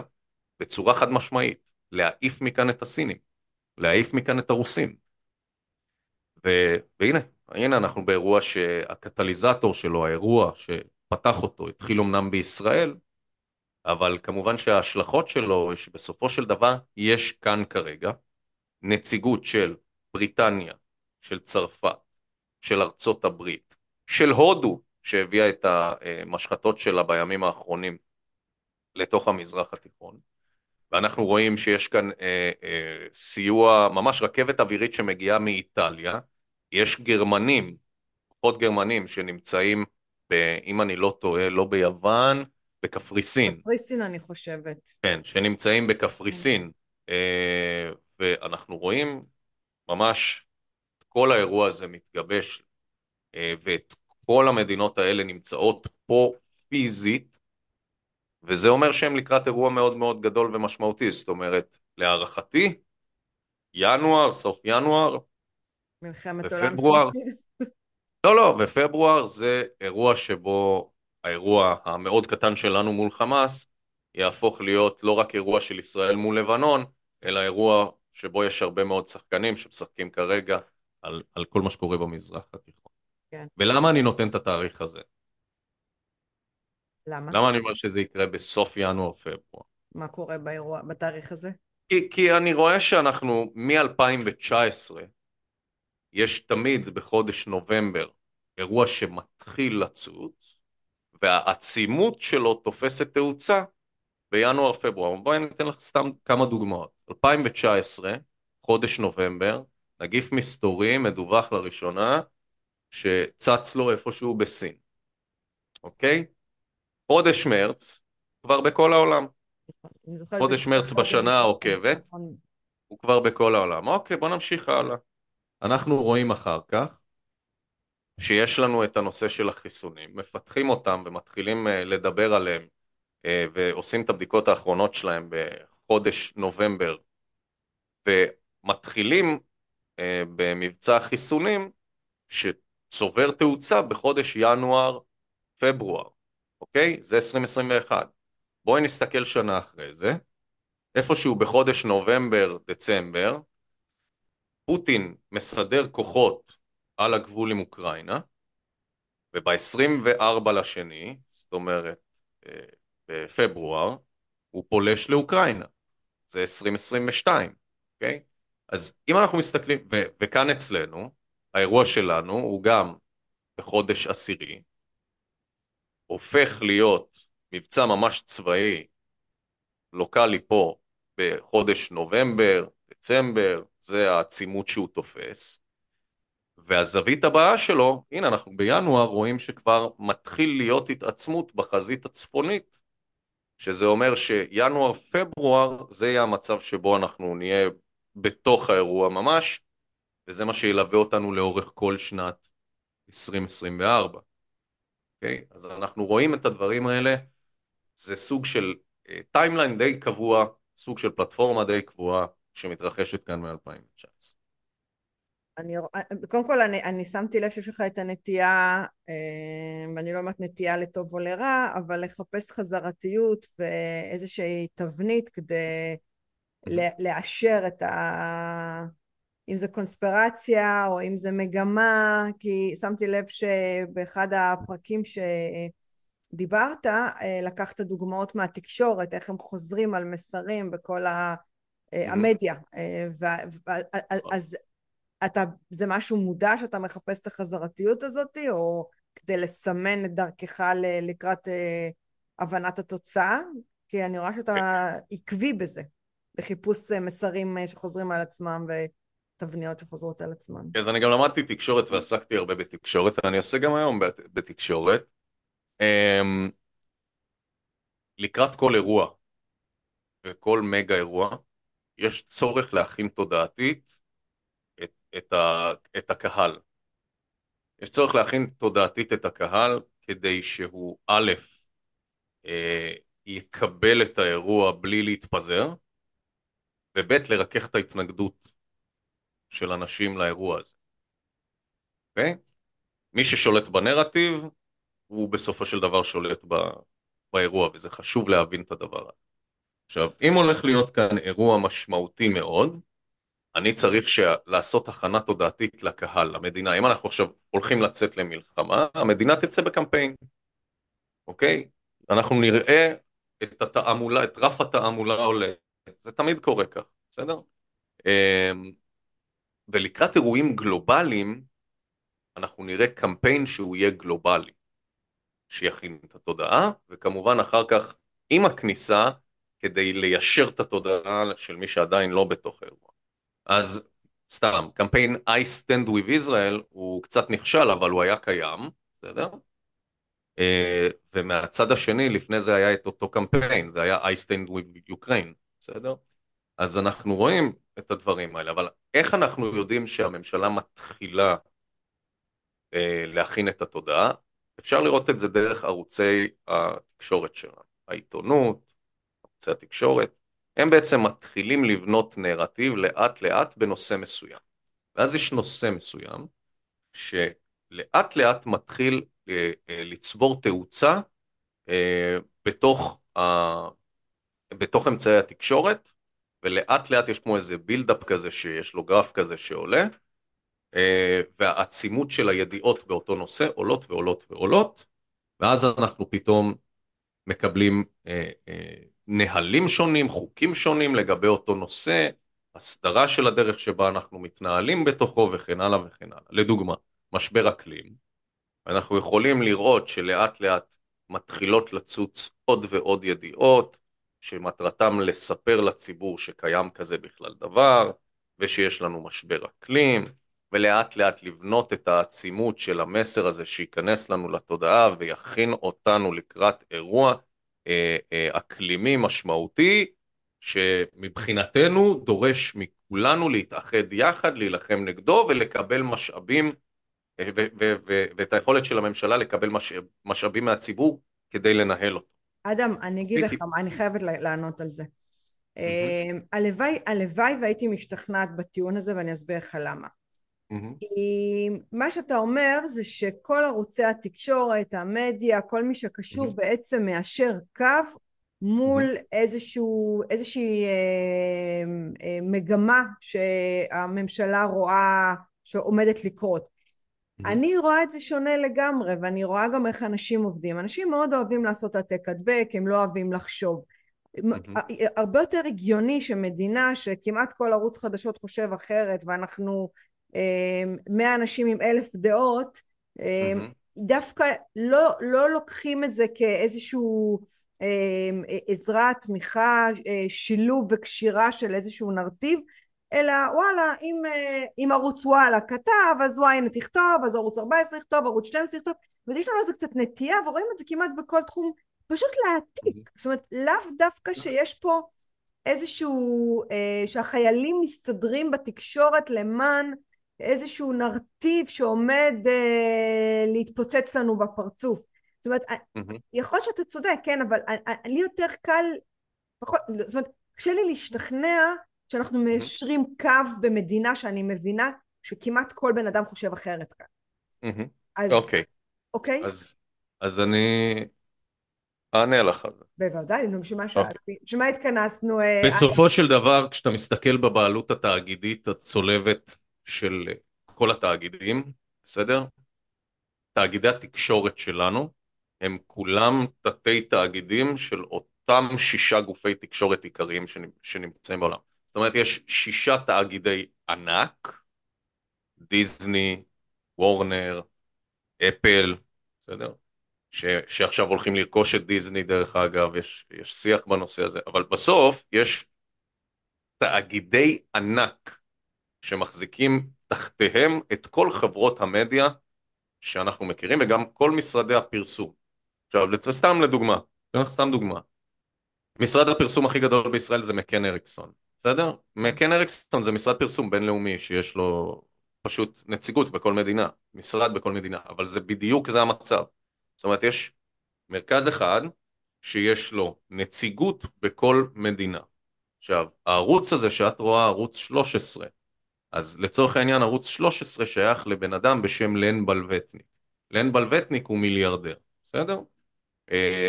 בצורה חד משמעית, להעיף מכאן את הסינים, להעיף מכאן את הרוסים. ו... והנה, הנה אנחנו באירוע שהקטליזטור שלו, האירוע שפתח אותו, התחיל אמנם בישראל, אבל כמובן שההשלכות שלו, בסופו של דבר, יש כאן כרגע, נציגות של בריטניה, של צרפת, של ארצות הברית, של הודו, שהביאה את המשחטות שלה בימים האחרונים לתוך המזרח התיכון. ואנחנו רואים שיש כאן אה, אה, סיוע, ממש רכבת אווירית שמגיעה מאיטליה. יש גרמנים, פחות גרמנים שנמצאים, ב, אם אני לא טועה, לא ביוון, בקפריסין. בקפריסין אני חושבת. כן, שנמצאים בקפריסין. אה, ואנחנו רואים ממש... כל האירוע הזה מתגבש, ואת כל המדינות האלה נמצאות פה פיזית, וזה אומר שהם לקראת אירוע מאוד מאוד גדול ומשמעותי. זאת אומרת, להערכתי, ינואר, סוף ינואר, ופברואר, לא, לא, ופברואר זה אירוע שבו האירוע המאוד קטן שלנו מול חמאס יהפוך להיות לא רק אירוע של ישראל מול לבנון, אלא אירוע שבו יש הרבה מאוד שחקנים שמשחקים כרגע על, על כל מה שקורה במזרח התיכון. כן. ולמה אני נותן את התאריך הזה? למה? למה אני אומר שזה יקרה בסוף ינואר, פברואר? מה קורה באירוע, בתאריך הזה? כי, כי אני רואה שאנחנו מ-אלפיים תשע עשרה, יש תמיד בחודש נובמבר אירוע שמתחיל לצוץ, והעצימות שלו תופסת תאוצה בינואר פברואר. בואי ניתן לך סתם כמה דוגמאות. אלפיים תשע עשרה, חודש נובמבר, נגיף מסתורי מדווח לראשונה שצץ לו איפשהו בסין. אוקיי? חודש מרץ, כבר בכל העולם. חודש מרץ בשנה העוקבת, הוא כבר בכל העולם. אוקיי, בוא נמשיך הלאה. אנחנו רואים אחר כך שיש לנו את הנושא של החיסונים, מפתחים אותם ומתחילים לדבר עליהם, ועושים את הבדיקות האחרונות שלהם בחודש נובמבר, ומתחילים במבצע חיסונים שצובר תאוצה בחודש ינואר, פברואר, אוקיי? זה עשרים עשרים ואחת. בואי נסתכל שנה אחרי זה, איפשהו בחודש נובמבר, דצמבר, פוטין מסדר כוחות על הגבול עם אוקראינה, וב-עשרים וארבעה לשני, זאת אומרת, בפברואר, הוא פולש לאוקראינה. זה עשרים עשרים ושתיים, אוקיי? אז אם אנחנו מסתכלים, ו- וכאן אצלנו, האירוע שלנו הוא גם בחודש עשירי, הופך להיות מבצע ממש צבאי, לוקלי פה, בחודש נובמבר, דצמבר, זה העצימות שהוא תופס, והזווית הבאה שלו, הנה אנחנו בינואר רואים שכבר מתחיל להיות התעצמות בחזית הצפונית, שזה אומר שינואר פברואר זה יהיה המצב שבו אנחנו נהיה בתוך האירוע ממש, וזה מה שילווה אותנו לאורך כל שנת עשרים עשרים וארבע. אוקיי? אז אנחנו רואים את הדברים האלה, זה סוג של טיימליין די קבוע, סוג של פלטפורמה די קבועה, שמתרחשת כאן מ-אלפיים תשע עשרה. אני, קודם כל, אני, אני שמתי לב שיש לך את הנטייה, ואני לא אומרת נטייה לטוב או לרע, אבל לחפש חזרתיות ואיזושהי תבנית כדי לאשר את ה... אם זה קונספירציה או אם זה מגמה, כי שמתי לב שבאחד הפרקים שדיברת, לקחת דוגמאות מהתקשורת, איך הם חוזרים על מסרים בכל ה... המדיה, אז זה משהו מודע שאתה מחפש את החזרתיות הזאת, או כדי לסמן את דרכך לקראת הבנת התוצאה, כי אני רואה שאתה עקבי בזה, בחיפוש מסרים שחוזרים על עצמם ותבניות שחוזרות על עצמם. אז אני גם למדתי תקשורת ועסקתי הרבה בתקשורת, אני עושה גם היום בתקשורת, לקראת כל אירוע, וכל מגה אירוע, יש צורך להכין תודעתית את, את, ה, את הקהל. יש צורך להכין תודעתית את הקהל, כדי שהוא א', אה, יקבל את האירוע בלי להתפזר, וב' לרכך את ההתנגדות של אנשים לאירוע הזה. אוקיי? מי ששולט בנרטיב, הוא בסופו של דבר שולט ב, באירוע, וזה חשוב להבין את הדבר הזה. עכשיו, אם הולך להיות כאן אירוע משמעותי מאוד, אני צריך לעשות הכנה תודעתית לקהל, המדינה. אם אנחנו עכשיו הולכים לצאת למלחמה, המדינה תצא בקמפיין, אוקיי? אנחנו נראה את התעמולה, את רף התעמולה עולה. זה תמיד קורה כך, בסדר? ולקראת אירועים גלובליים, אנחנו נראה קמפיין שהוא יהיה גלובלי, שיכין את התודעה, וכמובן אחר כך, עם הכניסה, כדי ליישר את התודעה של מי שעדיין לא בתוך אירוע. אז סתם, קמפיין I Stand With Israel הוא קצת נכשל, אבל הוא היה קיים, בסדר? ומהצד השני, לפני זה היה את אותו קמפיין, זה היה I Stand With Ukraine, בסדר? אז אנחנו רואים את הדברים האלה, אבל איך אנחנו יודעים שהממשלה מתחילה אה, להכין את התודעה? אפשר לראות את זה דרך ערוצי התקשורת שלנו, העיתונות, ערוצי התקשורת, הם בעצם מתחילים לבנות נרטיב לאט לאט בנושא מסוים. ואז יש נושא מסוים שלאט לאט מתחיל אה, אה, לצבור תאוצה אה, בתוך, אה, בתוך אמצעי התקשורת, ולאט לאט יש כמו איזה בילדאפ כזה שיש לו גרף כזה שעולה, והעצימות של הידיעות באותו נושא עולות ועולות ועולות, ואז אנחנו פתאום מקבלים נהלים שונים, חוקים שונים לגבי אותו נושא, הסדרה של הדרך שבה אנחנו מתנהלים בתוכו וכן הלאה וכן הלאה. לדוגמה, משבר אקלים, אנחנו יכולים לראות שלאט לאט מתחילות לצוץ עוד ועוד ידיעות, שמטרתם לספר לציבור שקיים כזה בכלל דבר, ושיש לנו משבר אקלים, ולאט לאט לבנות את העצימות של המסר הזה שייכנס לנו לתודעה, ויכין אותנו לקראת אירוע אה, אה, אקלימי משמעותי, שמבחינתנו דורש מכולנו להתאחד יחד, להילחם נגדו ולקבל משאבים, אה, ו- ו- ו- ואת היכולת של הממשלה לקבל מש- משאבים מהציבור כדי לנהל אותו. אדם, אני אגיד לך, אני חייבת לענות על זה. הלוואי, הלוואי והייתי משתכנעת בטיעון הזה, ואני אסביר לך למה. מה שאתה אומר זה שכל ערוצי התקשורת, המדיה, כל מי שקשור בעצם מאשר קו מול איזושהי מגמה שהממשלה רואה שעומדת לקרות. אני רואה את זה שונה לגמרי, ואני רואה גם איך אנשים עובדים. אנשים מאוד אוהבים לעשות העתק הדבק, הם לא אוהבים לחשוב. הרבה יותר הגיוני שמדינה שכמעט כל ערוץ חדשות חושב אחרת, ואנחנו מאה אנשים עם אלף דעות, דווקא לא, לא לוקחים את זה כאיזשהו עזרה, תמיכה, שילוב וקשירה של איזשהו נרטיב, אלא וואלה, אם, אם ערוץ וואלה כתב, אז וואלה תכתוב, אז ערוץ ארבע עשרה יכתוב, ערוץ שתים עשרה יכתוב, ויש לנו איזה קצת נטייה, ורואים את זה כמעט בכל תחום, פשוט להעתיק, זאת אומרת, לאו דווקא שיש פה איזשהו, אה, שהחיילים מסתדרים בתקשורת למען איזשהו נרטיב שעומד אה, להתפוצץ לנו בפרצוף, זאת אומרת, יכול להיות שאתה צודק, כן, אבל לי יותר קל, פחות, זאת אומרת, קשה לי להשתכנע, שאנחנו מיישרים קו במדינה שאני מבינה שכמעט כל בן אדם חושב אחרת כאן. אוקיי. אוקיי? אז אני אענה לך על זה. בוודאי, שמה התכנסנו? בסופו של דבר, כשאתה מסתכל בבעלות התאגידית הצולבת של כל התאגידים, בסדר? תאגידי התקשורת שלנו, הם כולם תתי תאגידים של אותם שישה גופי תקשורת עיקריים שנמצאים בעולם. זאת אומרת, יש שישה תאגידי ענק, דיזני, וורנר, אפל, בסדר? ש, שעכשיו הולכים לרכוש את דיזני דרך אגב, יש, יש שיח בנושא הזה, אבל בסוף יש תאגידי ענק שמחזיקים תחתיהם את כל חברות המדיה שאנחנו מכירים, וגם כל משרדי הפרסום. עכשיו, סתם לדוגמה, סתם דוגמה. משרד הפרסום הכי גדול בישראל זה מקן אריקסון. בסדר? מקן אריקסון זה משרד פרסום בינלאומי שיש לו פשוט נציגות בכל מדינה, משרד בכל מדינה, אבל זה בדיוק זה המצב. זאת אומרת, יש מרכז אחד שיש לו נציגות בכל מדינה. עכשיו, הערוץ הזה שאת רואה, ערוץ שלוש עשרה, אז לצורך העניין ערוץ שלוש עשרה שייך לבן אדם בשם לן בלווטניק. לן בלווטניק הוא מיליארדר, בסדר?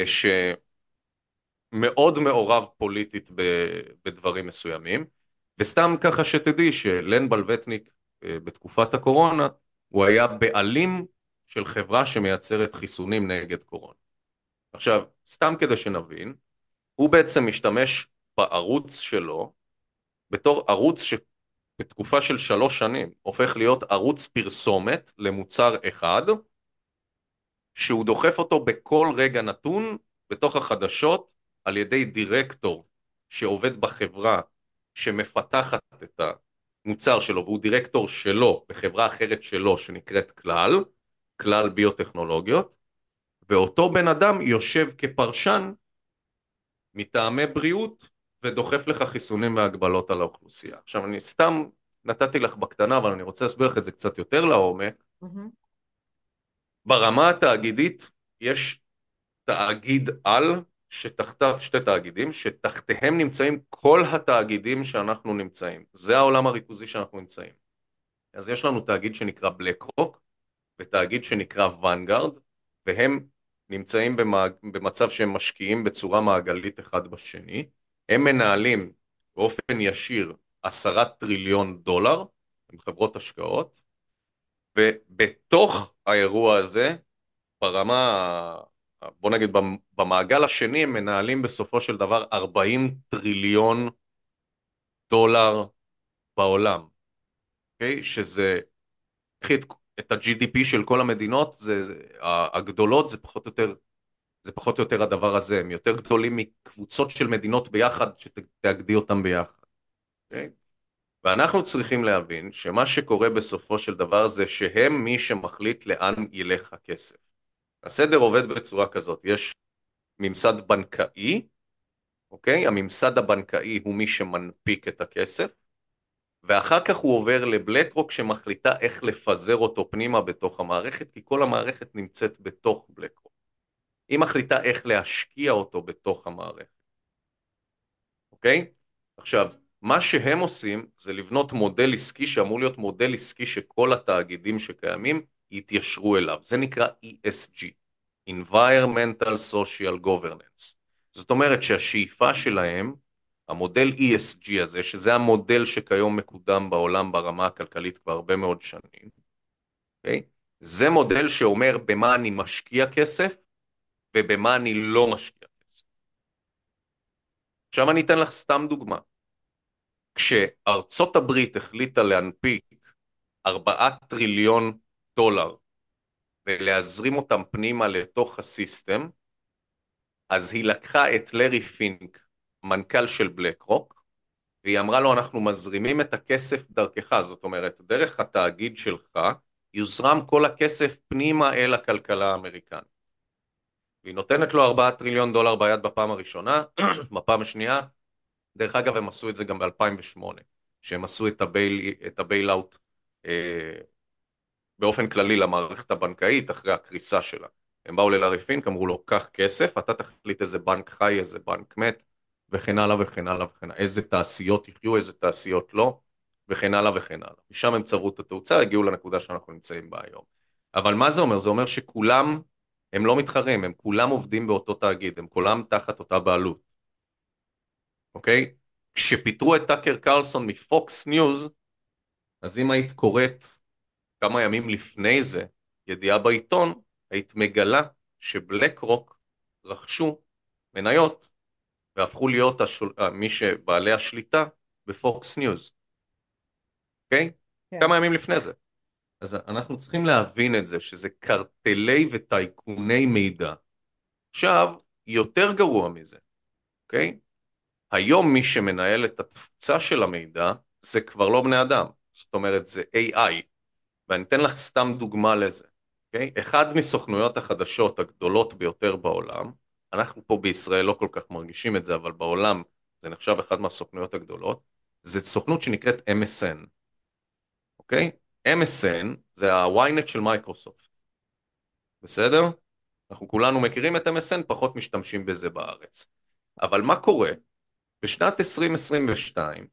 ש... מאוד מעורב פוליטית בדברים מסוימים, וסתם ככה שתדעי שלן בלווטניק בתקופת הקורונה, הוא היה בעלים של חברה שמייצרת חיסונים נגד קורונה. עכשיו, סתם כדי שנבין, הוא בעצם משתמש בערוץ שלו, בתור ערוץ שבתקופה של שלוש שנים, הופך להיות ערוץ פרסומת למוצר אחד, שהוא דוחף אותו בכל רגע נתון, בתוך החדשות, על ידי דירקטור שעובד בחברה שמפתחת את המוצר שלו, והוא דירקטור שלו בחברה אחרת שלו שנקראת כלל, כלל ביוטכנולוגיות, ואותו בן אדם יושב כפרשן מטעמי בריאות ודוחף לך חיסונים והגבלות על האוכלוסייה. עכשיו, אני סתם נתתי לך בקטנה, אבל אני רוצה להסביר לך את זה קצת יותר לעומק. ברמה התאגידית, יש תאגיד על, שתחתיו, שתי תאגידים, שתחתיהם נמצאים כל התאגידים שאנחנו נמצאים. זה העולם הריכוזי שאנחנו נמצאים. אז יש לנו תאגיד שנקרא בלקרוק, ותאגיד שנקרא ונגארד, והם נמצאים במצב שהם משקיעים בצורה מעגלית אחד בשני. הם מנהלים באופן ישיר עשרה טריליון דולר, עם חברות השקעות, ובתוך האירוע הזה, ברמה, בוא נגיד, במעגל השני, הם מנהלים בסופו של דבר ארבעים טריליון דולר בעולם. Okay? שזה, קחי את ה-ג'י די פי של כל המדינות, זה, זה, הגדולות, זה פחות או יותר, זה פחות או יותר הדבר הזה. הם יותר גדולים מקבוצות של מדינות ביחד, שתאגדי אותם ביחד. Okay? ואנחנו צריכים להבין שמה שקורה בסופו של דבר זה שהם מי שמחליט לאן ילך הכסף. הסדר עובד בצורה כזאת, יש ממסד בנקאי, אוקיי? הממסד הבנקאי הוא מי שמנפיק את הכסף, ואחר כך הוא עובר לבלקרוק שמחליטה איך לפזר אותו פנימה בתוך המערכת, כי כל המערכת נמצאת בתוך בלקרוק. היא מחליטה איך להשקיע אותו בתוך המערכת. אוקיי? עכשיו, מה שהם עושים זה לבנות מודל עסקי שאמור להיות מודל עסקי שכל התאגידים שקיימים יתיישרו אליו. זה נקרא אי אס ג'י, Environmental Social Governance. זאת אומרת שהשאיפה שלהם, המודל אי אס ג'י הזה, שזה המודל שכיום מקודם בעולם ברמה הכלכלית כבר הרבה מאוד שנים, okay? זה מודל שאומר במה אני משקיע כסף ובמה אני לא משקיע כסף. עכשיו אני אתן לך סתם דוגמה. כשארצות הברית החליטה להנפיק ארבעה טריליון דולר ולהזרים אותם פנימה לתוך הסיסטם, אז היא לקחה את לרי פינק, מנכ"ל של בלק רוק, והיא אמרה לו, אנחנו מזרימים את הכסף דרכך, זאת אומרת, דרך התאגיד שלך, יוזרם כל הכסף פנימה אל הכלכלה האמריקנית. והיא נותנת לו ארבעה טריליון דולר ביד בפעם הראשונה, בפעם השנייה, דרך אגב, הם עשו את זה גם ב-אלפיים ושמונה, שהם עשו את הבייל, את הבייל-אוט, אה, באופן כללי למערכת הבנקאית אחרי הקריסה שלה. הם באו ללארי פינק, אמרו לו, קח כסף, אתה תחליט איזה בנק חי, איזה בנק מת, וכן הלאה וכן הלאה וכן הלאה, איזה תעשיות יחיו, איזה תעשיות לא, וכן הלאה וכן הלאה. משם הם צברו את התאוצה, הגיעו לנקודה שאנחנו נמצאים בה היום. אבל מה זה אומר? זה אומר שכולם, הם לא מתחרים, הם כולם עובדים באותו תאגיד, הם כולם תחת אותה בעלות. אוקיי? כשפיטרו את טאקר קרלסון מפוקס ניוז, אז אם היית קוראת כמה ימים לפני זה ידיעה בעיתון, היית מגלה שבלק רוק רכשו מניות והפכו להיות השול... מי שבעלי השליטה בפוקס ניוז. אוקיי? כן. כמה ימים לפני זה. אז אנחנו צריכים להבין את זה, שזה קרטלי וטייקוני מידע. עכשיו, יותר גרוע מזה. אוקיי? היום מי שמנהל את התפוצה של המידע, זה כבר לא בני אדם. זאת אומרת, זה איי איי. ואני אתן לך סתם דוגמה לזה. Okay? אחד מסוכנויות החדשות הגדולות ביותר בעולם, אנחנו פה בישראל לא כל כך מרגישים את זה, אבל בעולם זה נחשב אחד מהסוכנויות הגדולות, זה סוכנות שנקראת אם אס אן. Okay? אם אס אן זה ה-וויינט של מייקרוסופט. בסדר? אנחנו כולנו מכירים את אם אס אן, פחות משתמשים בזה בארץ. אבל מה קורה? בשנת עשרים עשרים ושתיים,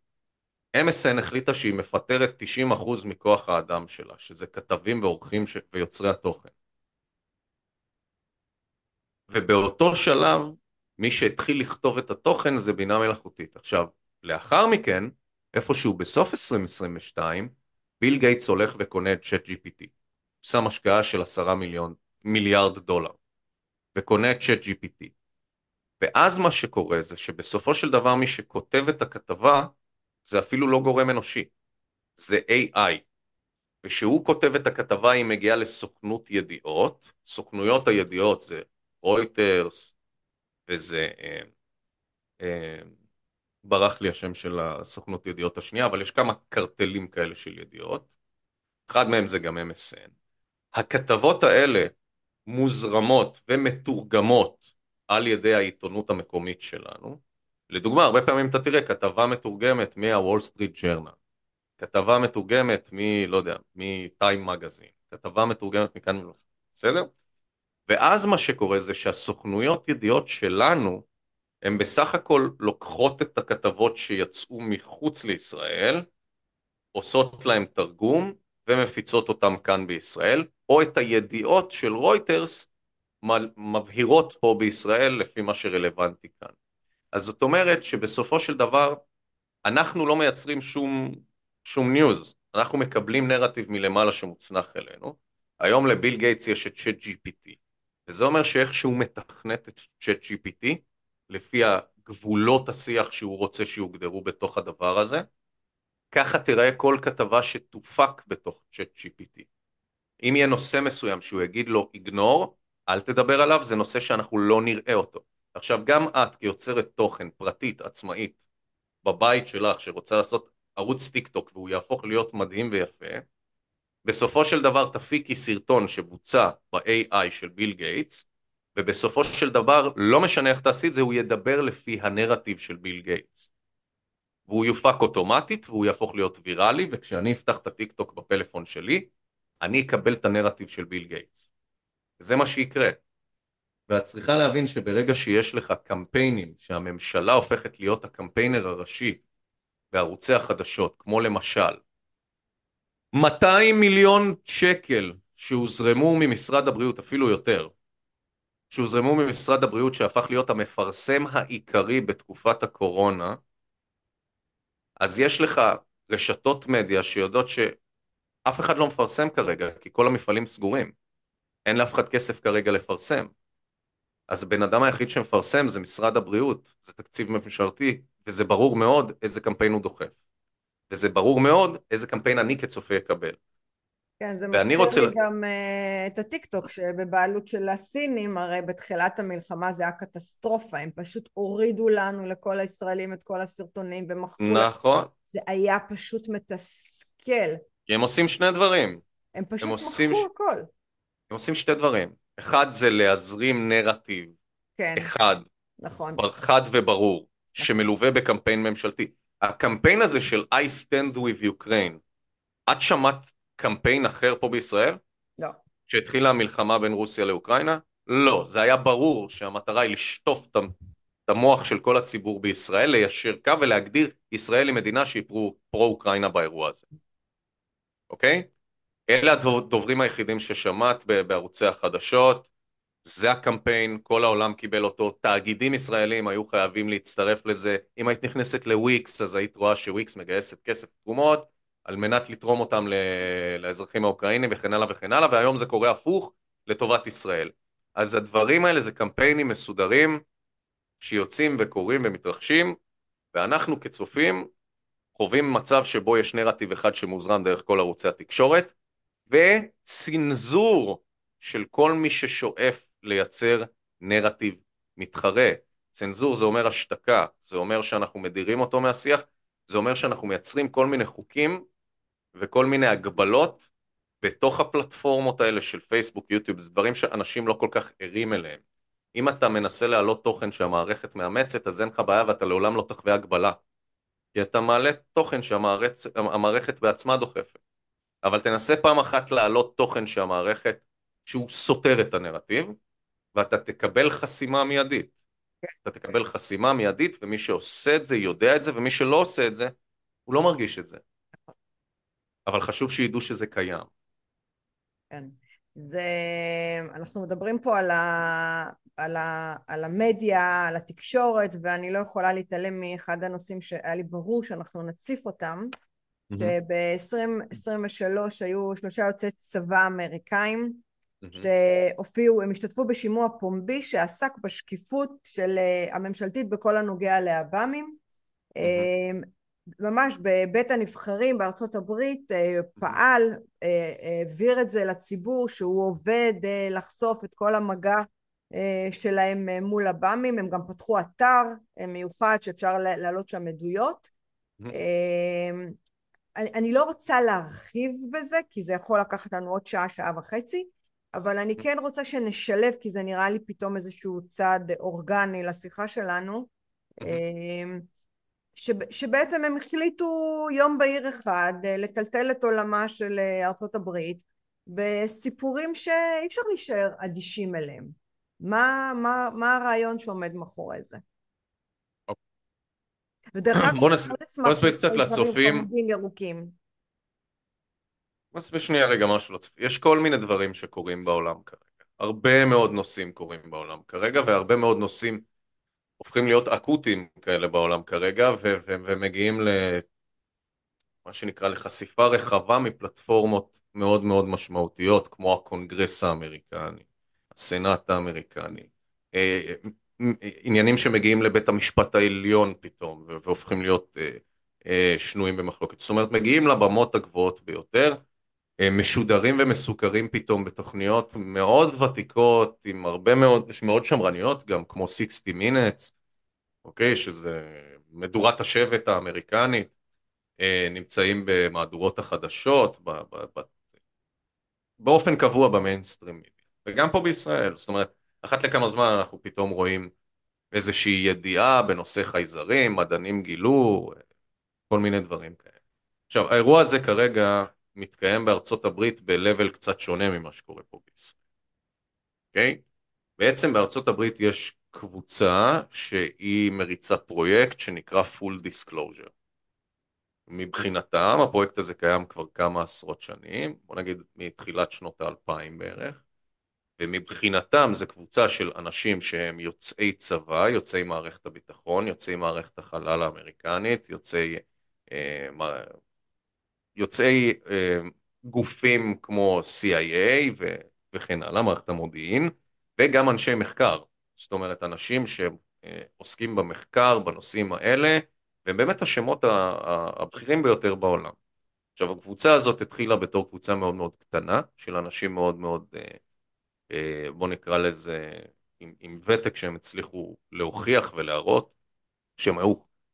אם אס אן החליטה שהיא מפטרת תשעים אחוז מכוח האדם שלה, שזה כתבים ועורכים ש... ויוצרי התוכן. ובאותו שלב, מי שהתחיל לכתוב את התוכן זה בינה מלאכותית. עכשיו, לאחר מכן, איפשהו בסוף עשרים עשרים ושתיים, ביל גייטס הולך וקונה את צ'אט ג'י פי טי. שם השקעה של עשרה מיליארד דולר, וקונה את צ'אט ג'י פי טי. ואז מה שקורה זה שבסופו של דבר מי שכותב את הכתבה זה אפילו לא גורם אנושי, זה איי איי. ושהוא כותב את הכתבה היא מגיעה לסוכנות ידיעות, סוכנויות הידיעות זה רויטרס וזה, אה, אה, ברח לי השם של הסוכנות ידיעות השנייה, אבל יש כמה קרטלים כאלה של ידיעות, אחד מהם זה גם אם אס אן. הכתבות האלה מוזרמות ומתורגמות, על ידי העיתונות המקומית שלנו, לדוגמה, הרבה פעמים אתה תראה כתבה מתורגמת מה-Wall Street Journal, כתבה מתורגמת מ, לא יודע, מ-Time Magazine, כתבה מתורגמת מכאן ולכאן, בסדר? ואז מה שקורה זה שהסוכנויות ידיעות שלנו, הן בסך הכל לוקחות את הכתבות שיצאו מחוץ לישראל, עושות להם תרגום, ומפיצות אותם כאן בישראל, או את הידיעות של רויטרס, מבהירות פה בישראל לפי מה שרלוונטי כאן. אז זאת אומרת שבסופו של דבר, אנחנו לא מייצרים שום, שום ניוז, אנחנו מקבלים נרטיב מלמעלה שמוצנח אלינו. היום לביל גייטס יש את צ'אט ג'י פי טי, וזה אומר שאיך שהוא מתכנת את צ'אט ג'י פי טי, לפי הגבולות השיח שהוא רוצה שיוגדרו בתוך הדבר הזה, ככה תראה כל כתבה שתופק בתוך צ'אט ג'י פי טי. אם יהיה נושא מסוים שהוא יגיד לו, איגנור, אל תדבר עליו, זה נושא שאנחנו לא נראה אותו. עכשיו גם את כיוצרת תוכן פרטית, עצמאית, בבית שלך, שרוצה לעשות ערוץ טיק טוק, והוא יהפוך להיות מדהים ויפה, בסופו של דבר תפיקי סרטון שבוצע ב-איי איי של ביל גייטס, ובסופו של דבר, לא משנה איך תעשי את זה, הוא ידבר לפי הנרטיב של ביל גייטס. והוא יופק אוטומטית, והוא יהפוך להיות ויראלי, וכשאני אפתח את הטיקטוק בפלאפון שלי, אני אקבל את הנרטיב של ביל גייטס. זה מה שיקרה. ואת צריכה להבין שברגע שיש לך קמפיינים, שהממשלה הופכת להיות הקמפיינר הראשי, בערוצי החדשות, כמו למשל, מאתיים מיליון שקל שהוזרמו ממשרד הבריאות, אפילו יותר, שהוזרמו ממשרד הבריאות שהפך להיות המפרסם העיקרי בתקופת הקורונה, אז יש לך רשתות מדיה שיודעות שאף אחד לא מפרסם כרגע, כי כל המפעלים סגורים. אין לאף אחד כסף כרגע לפרסם. אז הבן אדם היחיד שמפרסם זה משרד הבריאות, זה תקציב ממשלתי, וזה ברור מאוד איזה קמפיין הוא דוחף. וזה ברור מאוד איזה קמפיין אני כצופה יקבל. כן, זה מזכיר לי גם את הטיקטוק, שבבעלות של הסינים, הרי בתחילת המלחמה זה היה קטסטרופה, הם פשוט הורידו לנו לכל הישראלים את כל הסרטונים ומחקו. נכון. זה היה פשוט מתסכל. כי הם עושים שני דברים. הם פשוט מחקו הכל. הם עושים שתי דברים. אחד זה להזרים נרטיב. כן. אחד. נכון. חד וברור, שמלווה בקמפיין ממשלתי. הקמפיין הזה של I stand with Ukraine, את שמעת קמפיין אחר פה בישראל? לא. שהתחילה המלחמה בין רוסיה לאוקראינה? לא. זה היה ברור שהמטרה היא לשטוף את המוח של כל הציבור בישראל, ליישר קו ולהגדיר ישראל היא מדינה שהיא פרו-אוקראינה באירוע הזה. אוקיי? אלה הדוברים היחידים ששמעת בערוצי החדשות. זה הקמפיין, כל העולם קיבל אותו. תאגידים ישראלים היו חייבים להצטרף לזה. אם היית נכנסת לוויקס, אז היית רואה שוויקס מגייסת כסף תרומות, על מנת לתרום אותם לאזרחים האוקראינים וכן הלאה וכן הלאה, והיום זה קורה הפוך לטובת ישראל. אז הדברים האלה זה קמפיינים מסודרים, שיוצאים וקורים ומתרחשים, ואנחנו כצופים חווים מצב שבו יש נרטיב אחד שמוזרם דרך כל ערוצי התקשורת, וצנזור של כל מי ששואף לייצר נרטיב מתחרה. צנזור זה אומר השתקה, זה אומר שאנחנו מדירים אותו מהשיח, זה אומר שאנחנו מייצרים כל מיני חוקים וכל מיני הגבלות בתוך הפלטפורמות האלה של פייסבוק, יוטיוב, זה דברים שאנשים לא כל כך ערים אליהם. אם אתה מנסה להעלות תוכן שהמערכת מאמצת, אז אין לך בעיה ואתה לעולם לא תחווה הגבלה. כי אתה מעלה תוכן שהמערכת בעצמה דוחפת. אבל תנסה פעם אחת להעלות תוכן שהמערכת, שהוא סותר את הנרטיב, ואתה תקבל חסימה מיידית. אתה תקבל חסימה מיידית, ומי שעושה את זה יודע את זה, ומי שלא עושה את זה, הוא לא מרגיש את זה. אבל חשוב שידעו שזה קיים. כן. זה... אנחנו מדברים פה על ה... על ה... על המדיה, על התקשורת, ואני לא יכולה להתעלם מאחד הנושאים שהיה לי ברור שאנחנו נציף אותם, שב-עשרים עשרים ושלוש היו שלושה יוצאי צבא אמריקאים, שהופיעו, הם השתתפו בשימוע פומבי שעסק בשקיפות של הממשלתית בכל הנוגע לאבאמים. ממש בבית הנבחרים בארצות הברית פעל, העביר את זה לציבור שהוא עובד לחשוף את כל המגע שלהם מול אבאמים. הם גם פתחו אתר מיוחד שאפשר להעלות שם עדויות. אני לא רוצה להרחיב בזה כי זה יכול לקחת לנו עוד שעה, שעה וחצי, אבל אני כן רוצה שנשלב, כי זה נראה לי פתאום איזשהו צעד אורגני לשיחה שלנו, שבעצם הם החליטו יום בהיר אחד לטלטל את עולמה של ארצות הברית בסיפורים שאי אפשר להישאר אדישים אליהם. מה, מה, מה הרעיון שעומד מאחורי זה? בוא נסביר קצת לצופים. נסביר שנייה רגע משהו לצופים. יש כל מיני דברים שקורים בעולם כרגע. הרבה מאוד נושאים קורים בעולם כרגע, והרבה מאוד נושאים הופכים להיות אקוטיים כאלה בעולם כרגע, ומגיעים למה שנקרא לחשיפה רחבה מפלטפורמות מאוד מאוד משמעותיות, כמו הקונגרס האמריקני, הסנאט האמריקני, עניינים שמגיעים לבית המשפט העליון פתאום, והופכים להיות שנויים במחלוקת. זאת אומרת, מגיעים לבמות הגבוהות ביותר, משודרים ומסוכרים פתאום בתוכניות מאוד ותיקות, עם הרבה מאוד, מאוד שמרניות גם, כמו שישים מינוטס, אוקיי, שזה מדורת השבט האמריקנית, נמצאים במהדורות החדשות, ב, ב, ב, באופן קבוע במיינסטרים, וגם פה בישראל. זאת אומרת, אחת לכמה זמן אנחנו פתאום רואים איזושהי ידיעה בנושא חייזרים, מדענים גילו, כל מיני דברים כאלה. עכשיו, האירוע הזה כרגע מתקיים בארצות הברית בלבל קצת שונה ממה שקורה פה בישראל. אוקיי? בעצם בארצות הברית יש קבוצה שהיא מריצה פרויקט שנקרא Full Disclosure. מבחינתם, הפרויקט הזה קיים כבר כמה עשרות שנים, בוא נגיד מתחילת שנות האלפיים בערך, ומבחינתם זה קבוצה של אנשים שהם יוצאי צבא, יוצאי מערכת הביטחון, יוצאי מערכת החלל האמריקנית, יוצאי... אה, יוצאי אה, גופים כמו סי איי איי ו- וכן הלאה, מערכת המודיעין, וגם אנשי מחקר. זאת אומרת, אנשים שעוסקים במחקר, בנושאים האלה, והם באמת השמות הבכירים ביותר בעולם. עכשיו, הקבוצה הזאת התחילה בתור קבוצה מאוד מאוד קטנה, של אנשים מאוד מאוד, אה, אה, בוא נקרא לזה, עם, עם ותק שהם הצליחו להוכיח ולהראות, שהם היו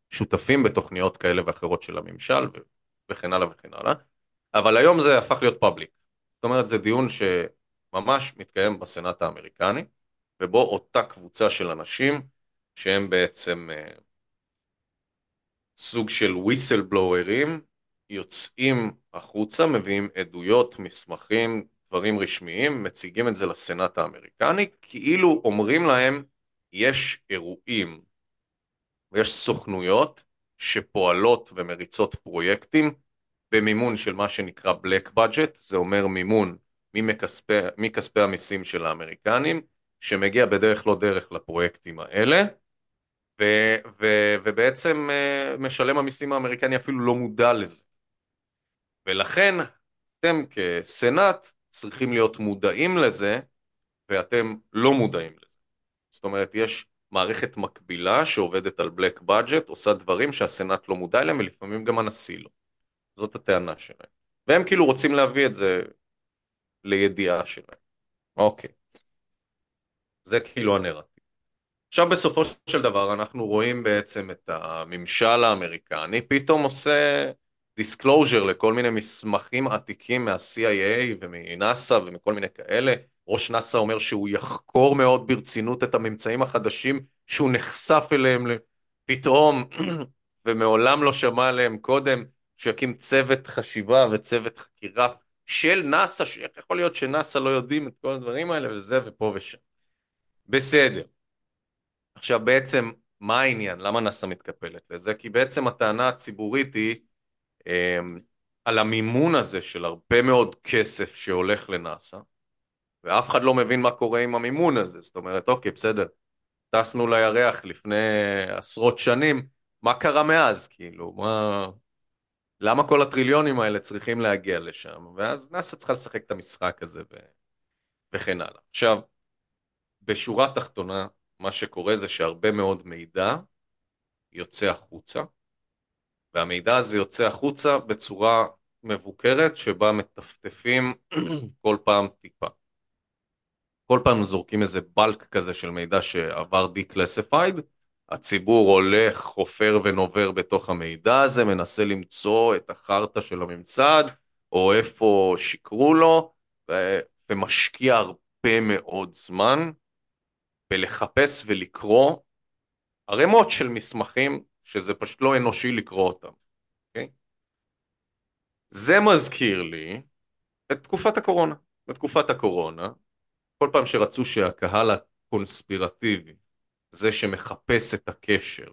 שותפים בתוכניות כאלה ואחרות של הממשל, ו... וכן הלאה וכן הלאה, אבל היום זה הפך להיות פאבליק. זאת אומרת, זה דיון שממש מתקיים בסנאט האמריקני, ובו אותה קבוצה של אנשים, שהם בעצם אה, סוג של וויסלבלוארים, יוצאים החוצה, מביאים עדויות, מסמכים, דברים רשמיים, מציגים את זה לסנאט האמריקני, כאילו אומרים להם, יש אירועים, ויש סוכנויות, שפועלות ומריצות פרויקטים במימון של מה שנקרא black budget, זה אומר מימון מכספי, מכספי המיסים של האמריקנים, שמגיע בדרך לא דרך לפרויקטים האלה, ו, ו, ובעצם משלם המיסים האמריקני אפילו לא מודע לזה. ולכן אתם כסנאט צריכים להיות מודעים לזה, ואתם לא מודעים לזה. זאת אומרת, יש מערכת מקבילה שעובדת על בלק בדג'ט, עושה דברים שהסנאט לא מודע להם, ולפעמים גם הנשיא לא. זאת הטענה שלהם. והם כאילו רוצים להביא את זה לידיעה שלהם. אוקיי. זה כאילו הנרטיב. עכשיו בסופו של דבר אנחנו רואים בעצם את הממשל האמריקני, פתאום עושה דיסקלוז'ר לכל מיני מסמכים עתיקים מה-סי איי איי ומנאסא ומכל מיני כאלה, ראש נאסא אומר שהוא יחקור מאוד ברצינות את הממצאים החדשים שהוא נחשף אליהם פתאום ומעולם לא שמע עליהם קודם, שיקים צוות חשיבה וצוות חקירה של נאסא, שיכול להיות שנאסא לא יודעים את כל הדברים האלה וזה ופה ושם. בסדר. עכשיו בעצם מה העניין? למה נאסא מתקפלת לזה? כי בעצם הטענה הציבורית היא אה, על המימון הזה של הרבה מאוד כסף שהולך לנאסא, ואף אחד לא מבין מה קורה עם המימון הזה. זאת אומרת, אוקיי, בסדר, טסנו לירח לפני עשרות שנים, מה קרה מאז? כאילו, מה... למה כל הטריליונים האלה צריכים להגיע לשם? ואז נאסא צריכה לשחק את המשחק הזה ו... וכן הלאה. עכשיו, בשורה תחתונה, מה שקורה זה שהרבה מאוד מידע יוצא החוצה, והמידע הזה יוצא החוצה בצורה מבוקרת, שבה מטפטפים כל פעם טיפה. כל פעם זורקים איזה בלק כזה של מידע שעבר די-קלסיפייד, הציבור הולך, חופר ונובר בתוך המידע הזה, מנסה למצוא את החרטה של הממסד, או איפה שיקרו לו, ו- ומשקיע הרבה מאוד זמן, בלחפש ולקרוא ערימות של מסמכים שזה פשוט לא אנושי לקרוא אותם. אוקיי? זה מזכיר לי את תקופת הקורונה. בתקופת הקורונה, כל פעם שרצו שהקהל הקונספירטיבי, זה שמחפש את הקשר,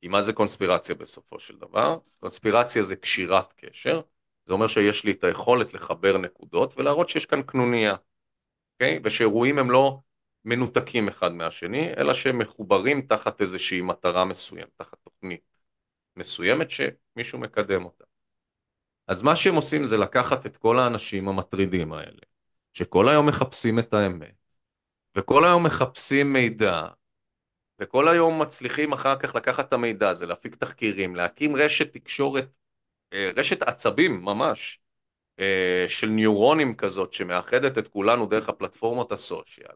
כי מה זה קונספירציה בסופו של דבר? קונספירציה זה קשירת קשר, זה אומר שיש לי את היכולת לחבר נקודות ולהראות שיש כאן קנוניה, אוקיי? ושאירועים הם לא מנותקים אחד מהשני, אלא שהם מחוברים תחת איזושהי מטרה מסוימת, תחת תוכנית מסוימת שמישהו מקדם אותה. אז מה שהם עושים זה לקחת את כל האנשים המטרידים האלה, שכל היום מחפשים את האמת, וכל היום מחפשים מידע, וכל היום מצליחים אחר כך לקחת את המידע הזה, להפיק תחקירים, להקים רשת תקשורת, רשת עצבים ממש, של ניורונים כזאת, שמאחדת את כולנו דרך הפלטפורמות הסושיאל,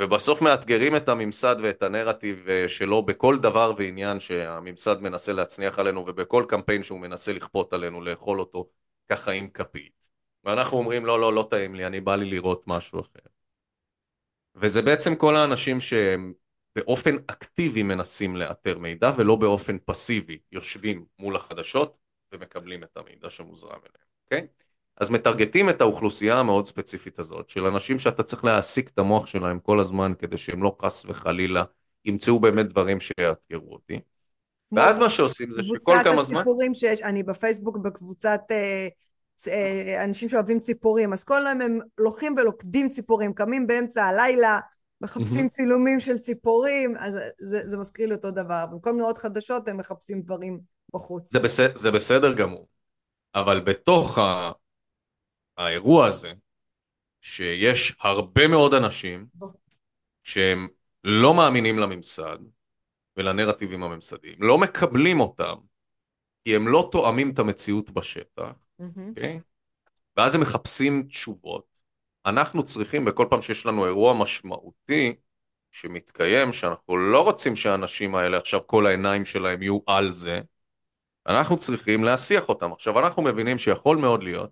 ובסוף מאתגרים את הממסד ואת הנרטיב שלו בכל דבר ועניין שהממסד מנסה להצניח עלינו, ובכל קמפיין שהוא מנסה לכפות עלינו, לאכול אותו ככה עם כפית. ואנחנו אומרים, לא, לא, לא טעים לי, אני בא לי לראות משהו אחר. וזה בעצם כל האנשים שהם באופן אקטיבי מנסים לאתר מידע, ולא באופן פסיבי, יושבים מול החדשות ומקבלים את המידע שמוזרם אליהם, אוקיי? אז מטרגטים את האוכלוסייה המאוד ספציפית הזאת, של אנשים שאתה צריך להעסיק את המוח שלהם כל הזמן, כדי שהם לא חס וחלילה, ימצאו באמת דברים שיאתגרו אותי. ואז מה שעושים זה שכל כמה זמן... אני בפייסבוק בקבוצת... אנשים שאוהבים ציפורים, אז כל היום הם לוחים ולוקדים ציפורים, קמים באמצע הלילה, מחפשים צילומים של ציפורים, אז זה, זה מזכיר לי אותו דבר, במקום לראות חדשות הם מחפשים דברים בחוץ. זה בסדר, זה בסדר גמור, אבל בתוך ה... האירוע הזה, שיש הרבה מאוד אנשים שהם לא מאמינים לממסד, ולנרטיבים הממסדיים, לא מקבלים אותם, כי הם לא תואמים את המציאות בשטח, Okay. ואז הם מחפשים תשובות. אנחנו צריכים, בכל פעם שיש לנו אירוע משמעותי שמתקיים, שאנחנו לא רוצים שהאנשים האלה עכשיו כל העיניים שלהם יהיו על זה, אנחנו צריכים להסיח אותם. עכשיו אנחנו מבינים שיכול מאוד להיות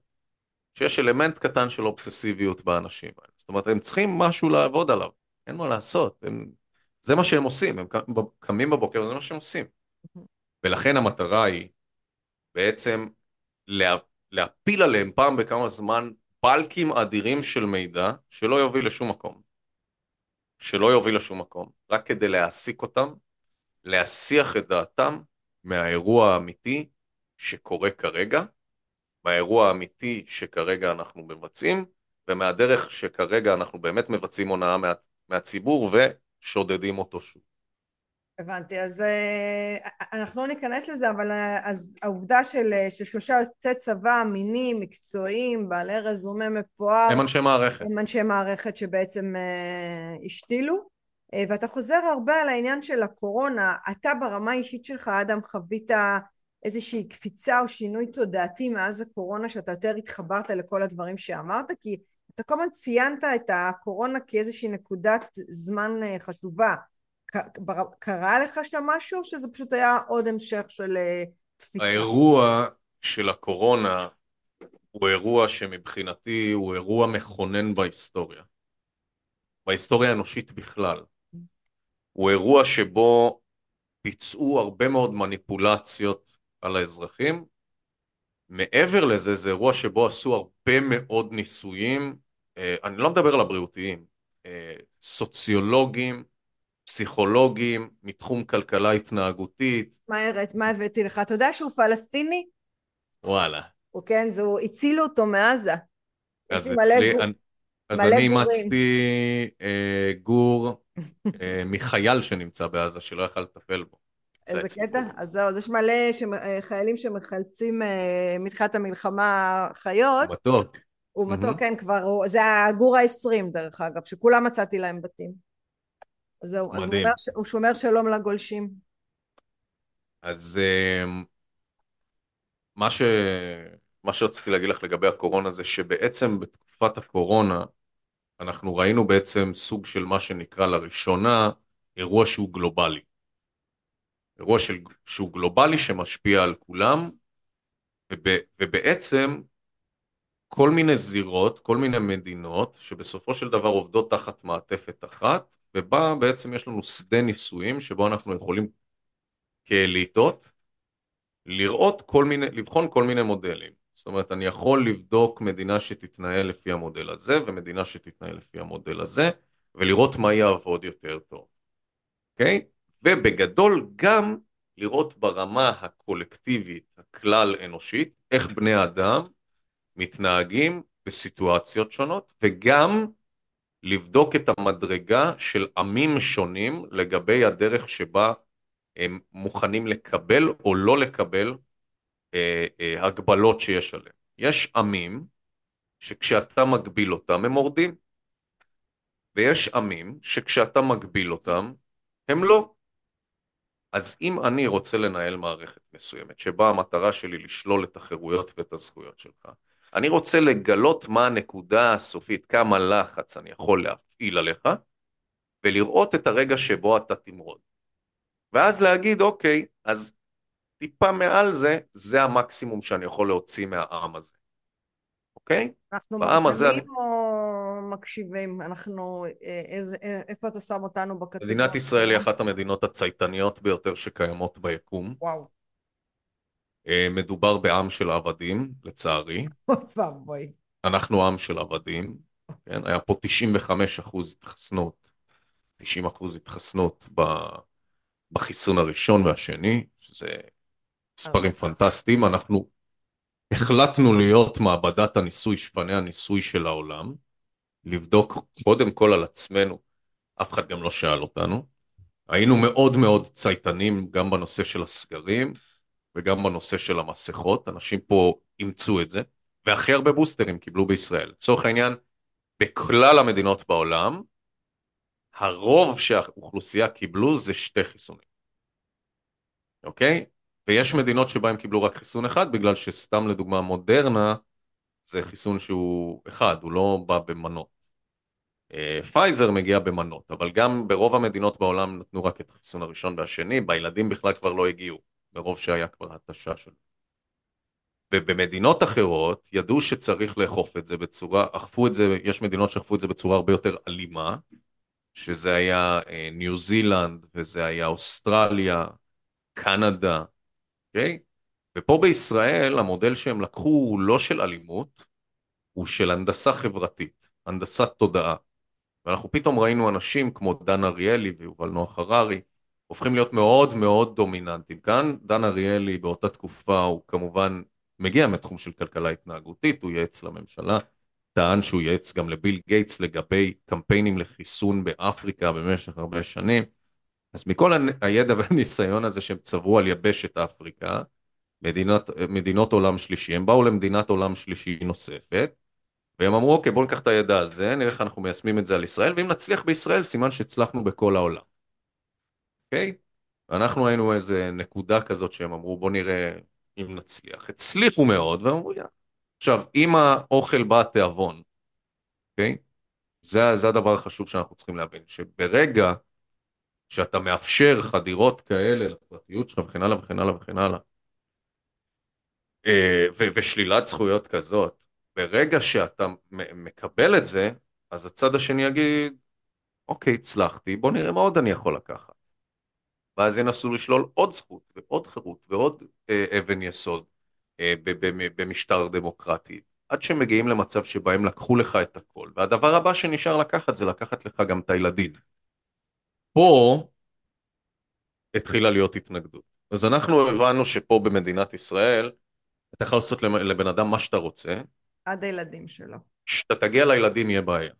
שיש אלמנט קטן של אובססיביות באנשים האלה, זאת אומרת הם צריכים משהו לעבוד עליו, אין מה לעשות, הם... זה מה שהם עושים, הם קמים בבוקר וזה מה שהם עושים, ולכן המטרה היא בעצם לה... להפיל עליהם פעם בכמה זמן פלקים אדירים של מידע שלא יוביל לשום מקום. שלא יוביל לשום מקום. רק כדי להעסיק אותם, להסיח את דעתם מהאירוע האמיתי שקורה כרגע, מהאירוע האמיתי שכרגע אנחנו מבצעים, ומהדרך שכרגע אנחנו באמת מבצעים הונאה מה, מהציבור ושודדים אותו שוב. הבנתי, אז אנחנו לא ניכנס לזה, אבל אז העובדה של שלושה יוצאי צבא, אמינים, מקצועיים, בעלי רזומה מפואר, הם אנשי מערכת. הם אנשי מערכת שבעצם השתילו, ואתה חוזר הרבה על העניין של הקורונה, אתה ברמה האישית שלך, אדם, חווית איזושהי קפיצה או שינוי תודעתי מאז הקורונה, שאתה יותר התחברת לכל הדברים שאמרת, כי אתה כל הזמן ציינת את הקורונה כאיזושהי נקודת זמן חשובה, קרה לך שם משהו, או שזה פשוט היה עוד המשך של תפיסה? האירוע של הקורונה הוא אירוע שמבחינתי הוא אירוע מכונן בהיסטוריה. בהיסטוריה האנושית בכלל. הוא אירוע שבו ביצעו הרבה מאוד מניפולציות על האזרחים. מעבר לזה, זה אירוע שבו עשו הרבה מאוד ניסויים, אני לא מדבר על הבריאותיים, סוציולוגיים, פסיכולוגים, מתחום כלכלה התנהגותית. מה הראת, מה הבאתי לך? אתה יודע שהוא פלסטיני? וואלה. הוא כן, זהו, הצילו אותו מעזה. אז אצלי, גור... אני, אז אני מצאתי אה, גור אה, מחייל שנמצא בעזה, שלא יכל לטפל בו. איזה קטע? אז זהו, אז יש מלא שמ, חיילים שמחלצים אה, מתחילת המלחמה חיות. מתוק. הוא מתוק, mm-hmm. כן, כבר, הוא, זה הגור ה-עשרים דרך אגב, שכולם מצאתי להם בתים. זהו, אז הוא אומר, הוא שומר שלום לגולשים. אז מה ש... מה שרציתי להגיד לך לגבי הקורונה זה שבעצם בתקופת הקורונה אנחנו ראינו בעצם סוג של מה שנקרא לראשונה אירוע שהוא גלובלי. אירוע של... שהוא גלובלי שמשפיע על כולם, וב... ובעצם כל מיני זירות, כל מיני מדינות, שבסופו של דבר עובדות תחת מעטפת אחת, ובה בעצם יש לנו שדה ניסויים, שבו אנחנו יכולים כאליטות, לראות כל מיני, לבחון כל מיני מודלים. זאת אומרת, אני יכול לבדוק מדינה שתתנהל לפי המודל הזה, ומדינה שתתנהל לפי המודל הזה, ולראות מה יעבוד יותר טוב. אוקיי? ובגדול גם לראות ברמה הקולקטיבית, הכלל אנושית, איך בני אדם מתנהגים בסיטואציות שונות, וגם לבדוק את המדרגה של עמים שונים לגבי הדרך שבה הם מוכנים לקבל או לא לקבל אה, אה, הגבלות שיש עליהם. יש עמים שכשאתה מגביל אותם הם מורדים, ויש עמים שכשאתה מגביל אותם הם לא. אז אם אני רוצה לנהל מערכת מסוימת, שבה המטרה שלי לשלול את החירויות ואת הזכויות שלך, אני רוצה לגלות מה הנקודה הסופית, כמה לחץ אני יכול להפעיל עליך, ולראות את הרגע שבו אתה תמרוד. ואז להגיד, אוקיי, אז טיפה מעל זה, זה המקסימום שאני יכול להוציא מהעם הזה. אוקיי? אנחנו מקשיבים או מקשיבים? אנחנו, איפה אתה שם אותנו בקטגוריה? מדינת ישראל היא אחת המדינות הצייתניות ביותר שקיימות ביקום. וואו. מדובר בעם של עבדים, לצערי. אנחנו עם של עבדים. כן? היה פה תשעים וחמישה אחוז התחסנות, תשעים אחוז התחסנות בחיסון הראשון והשני, שזה מספרים פנטסטיים. אנחנו החלטנו להיות מעבדת הניסוי, שפני הניסוי של העולם, לבדוק קודם כל על עצמנו, אף אחד גם לא שאל אותנו. היינו מאוד מאוד צייתנים גם בנושא של הסגרים, וגם בנושא של המסכות, אנשים פה אימצו את זה, והכי הרבה בוסטרים קיבלו בישראל. לצורך העניין, בכלל המדינות בעולם, הרוב שהאוכלוסייה קיבלו זה שתי חיסונים. אוקיי? ויש מדינות שבהם קיבלו רק חיסון אחד, בגלל שסתם לדוגמה מודרנה, זה חיסון שהוא אחד, הוא לא בא במנות. פייזר מגיע במנות, אבל גם ברוב המדינות בעולם נתנו רק את החיסון הראשון והשני, בילדים בכלל כבר לא הגיעו. ברוב שהיה כבר התשה שלו. ובמדינות אחרות ידעו שצריך לאכוף את זה בצורה, אכפו את זה, יש מדינות שאכפו את זה בצורה הרבה יותר אלימה, שזה היה אה, ניו זילנד, וזה היה אוסטרליה, קנדה, אוקיי? ופה בישראל המודל שהם לקחו הוא לא של אלימות, הוא של הנדסה חברתית, הנדסת תודעה. ואנחנו פתאום ראינו אנשים כמו דן אריאלי ויובל נוח הררי, הופכים להיות מאוד מאוד דומיננטיים. כאן דן אריאלי באותה תקופה הוא כמובן מגיע מתחום של כלכלה התנהגותית, הוא ייעץ לממשלה, טען שהוא ייעץ גם לביל גייטס לגבי קמפיינים לחיסון באפריקה במשך הרבה שנים. אז מכל הידע והניסיון הזה שהם צברו על יבשת אפריקה, מדינות, מדינות עולם שלישי, הם באו למדינת עולם שלישי נוספת, והם אמרו, אוקיי, בוא ניקח את הידע הזה, נראה איך אנחנו מיישמים את זה על ישראל, ואם נצליח בישראל, סימן שהצלחנו בכל העולם. אוקיי? ואנחנו היינו איזה נקודה כזאת שהם אמרו, בוא נראה אם נצליח. הצליחו מאוד, והם אמרו, יא. עכשיו, אם האוכל בא תיאבון, אוקיי? זה, זה הדבר החשוב שאנחנו צריכים להבין, שברגע שאתה מאפשר חדירות כאלה לפרטיות שלך, וכן הלאה וכן הלאה וכן הלאה, ו- ושלילת זכויות כזאת, ברגע שאתה מקבל את זה, אז הצד השני יגיד, אוקיי, הצלחתי, בוא נראה מה עוד אני יכול לקחת. ואז ינסו לשלול עוד זכות ועוד חירות ועוד אה, אבן יסוד אה, במשטר דמוקרטי. עד שמגיעים למצב שבהם לקחו לך את הכל. והדבר הבא שנשאר לקחת זה לקחת לך גם את הילדים. פה התחילה להיות התנגדות. אז אנחנו הבנו שפה במדינת ישראל, אתה יכול לעשות לבן אדם מה שאתה רוצה. עד הילדים שלו. כשאתה תגיע לילדים יהיה בעיה.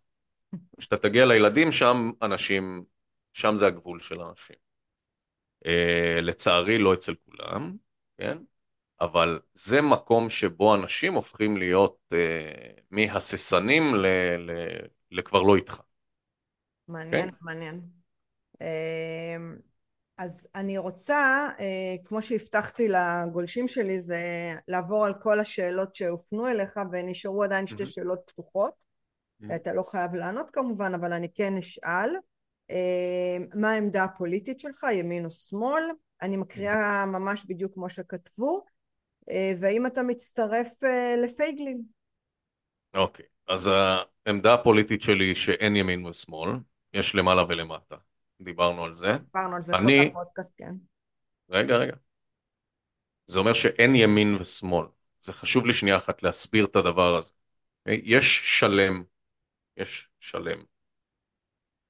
כשאתה תגיע לילדים שם אנשים, שם זה הגבול של האנשים. Uh, לצערי לא אצל כולם, כן? אבל זה מקום שבו אנשים הופכים להיות uh, מהססנים ל, ל, לכבר לא איתך. מעניין, כן? מעניין. Uh, אז אני רוצה, uh, כמו שהבטחתי לגולשים שלי, זה לעבור על כל השאלות שהופנו אליך, ונשארו עדיין שתי mm-hmm. שאלות פתוחות. Mm-hmm. אתה לא חייב לענות כמובן, אבל אני כן אשאל. מה העמדה הפוליטית שלך, ימין או שמאל? אני מקריאה ממש בדיוק כמו שכתבו, והאם אתה מצטרף לפייגלין? אוקיי, אז העמדה הפוליטית שלי היא שאין ימין ושמאל, יש למעלה ולמטה. דיברנו על זה. דיברנו על זה כל אני... הפודקאסט, כן. רגע, רגע. זה אומר שאין ימין ושמאל. זה חשוב לי שנייה אחת להסביר את הדבר הזה. יש שלם, יש שלם.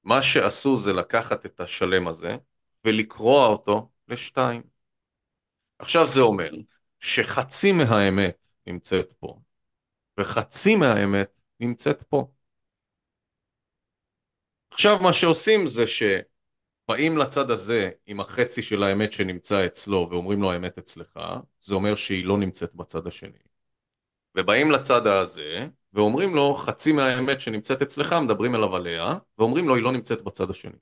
מה שעשו זה לקחת את השלם הזה ולקרוע אותו לשתיים. עכשיו זה אומר שחצי מהאמת נמצאת פה, וחצי מהאמת נמצאת פה. עכשיו מה שעושים זה שבאים לצד הזה עם החצי של האמת שנמצא אצלו ואומרים לו האמת אצלך, זה אומר שהיא לא נמצאת בצד השני. ובאים לצד הזה ואומרים לו חצי מהאמת שנמצאת אצלך, מדברים אליו עליה, ואומרים לו היא לא נמצאת בצד השני.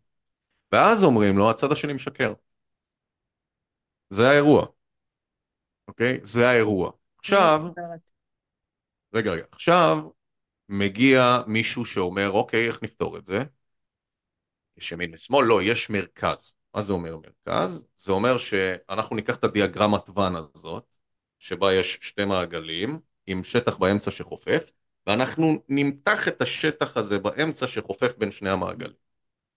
ואז אומרים לו הצד השני משקר. זה האירוע. אוקיי? זה האירוע. עכשיו... רגע, רגע, עכשיו מגיע מישהו שאומר, אוקיי, איך נפתור את זה? יש ימין ושמאל? לא, יש מרכז. מה זה אומר מרכז? זה אומר שאנחנו ניקח את הדיאגרמת ואן הזאת, שבה יש שתי מעגלים, עם שטח באמצע שחופף, ואנחנו נמתח את השטח הזה באמצע שחופף בין שני המעגלים.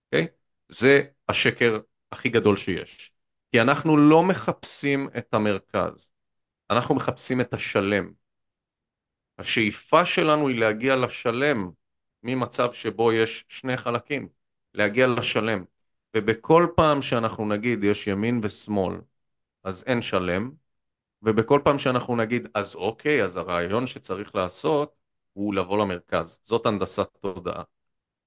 אוקיי? זה השקר הכי גדול שיש. כי אנחנו לא מחפשים את המרכז, אנחנו מחפשים את השלם. השאיפה שלנו היא להגיע לשלם ממצב שבו יש שני חלקים, להגיע לשלם. ובכל פעם שאנחנו נגיד יש ימין ושמאל, אז אין שלם, ובכל פעם שאנחנו נגיד אז אוקיי, אז הרעיון שצריך לעשות הוא לבוא למרכז. זאת הנדסת תודעה,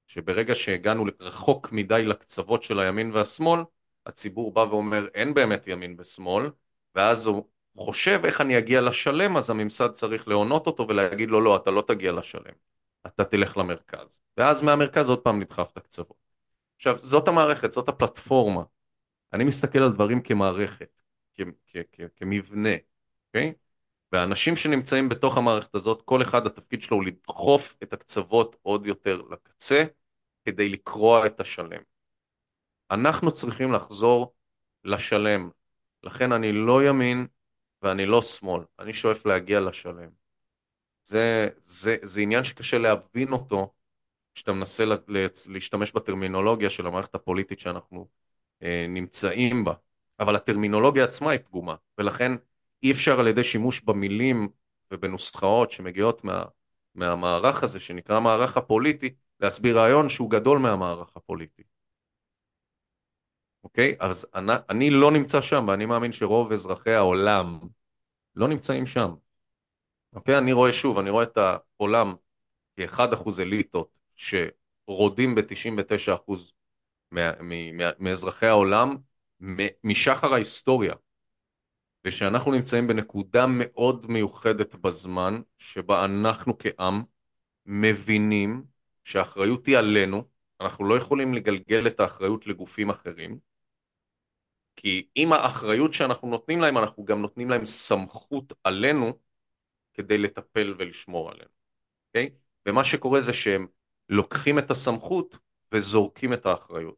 שברגע שהגענו רחוק מדי לקצוות של הימין והשמאל, הציבור בא ואומר אין באמת ימין ושמאל, ואז הוא חושב איך אני אגיע לשלם, אז הממסד צריך לעונות אותו ולהגיד לו, לא, אתה לא תגיע לשלם, אתה תלך למרכז. ואז מהמרכז עוד פעם נדחף את הקצוות. עכשיו, זאת המערכת, זאת הפלטפורמה. אני מסתכל על דברים כמערכת, כ- כ- כ- כמבנה, אוקיי? והאנשים שנמצאים בתוך המערכת הזאת, כל אחד התפקיד שלו הוא לדחוף את הקצוות עוד יותר לקצה, כדי לקרוע את השלם. אנחנו צריכים לחזור לשלם. לכן אני לא ימין, ואני לא שמאל, אני שואף להגיע לשלם. זה, זה, זה עניין שקשה להבין אותו, כשאתה מנסה להשתמש בטרמינולוגיה של המערכת הפוליטית שאנחנו אה, נמצאים בה. אבל הטרמינולוגיה עצמה היא פגומה, ולכן אי אפשר על ידי שימוש במילים ובנוסחאות שמגיעות מה, מהמערך הזה, שנקרא מערך הפוליטי, להסביר רעיון שהוא גדול מהמערך הפוליטי. אוקיי? Okay, אז אני, אני לא נמצא שם, ואני מאמין שרוב אזרחי העולם לא נמצאים שם. אוקיי? Okay, אני רואה שוב, אני רואה את העולם כ-אחד אחוז אליטות שרודים ב-תשעים ותשעה אחוז מה, מה, מה, מאזרחי העולם משחר ההיסטוריה. ושאנחנו נמצאים בנקודה מאוד מיוחדת בזמן, שבה אנחנו כעם מבינים שהאחריות היא עלינו, אנחנו לא יכולים לגלגל את האחריות לגופים אחרים, כי עם האחריות שאנחנו נותנים להם, אנחנו גם נותנים להם סמכות עלינו, כדי לטפל ולשמור עלינו. Okay? ומה שקורה זה שהם לוקחים את הסמכות, וזורקים את האחריות.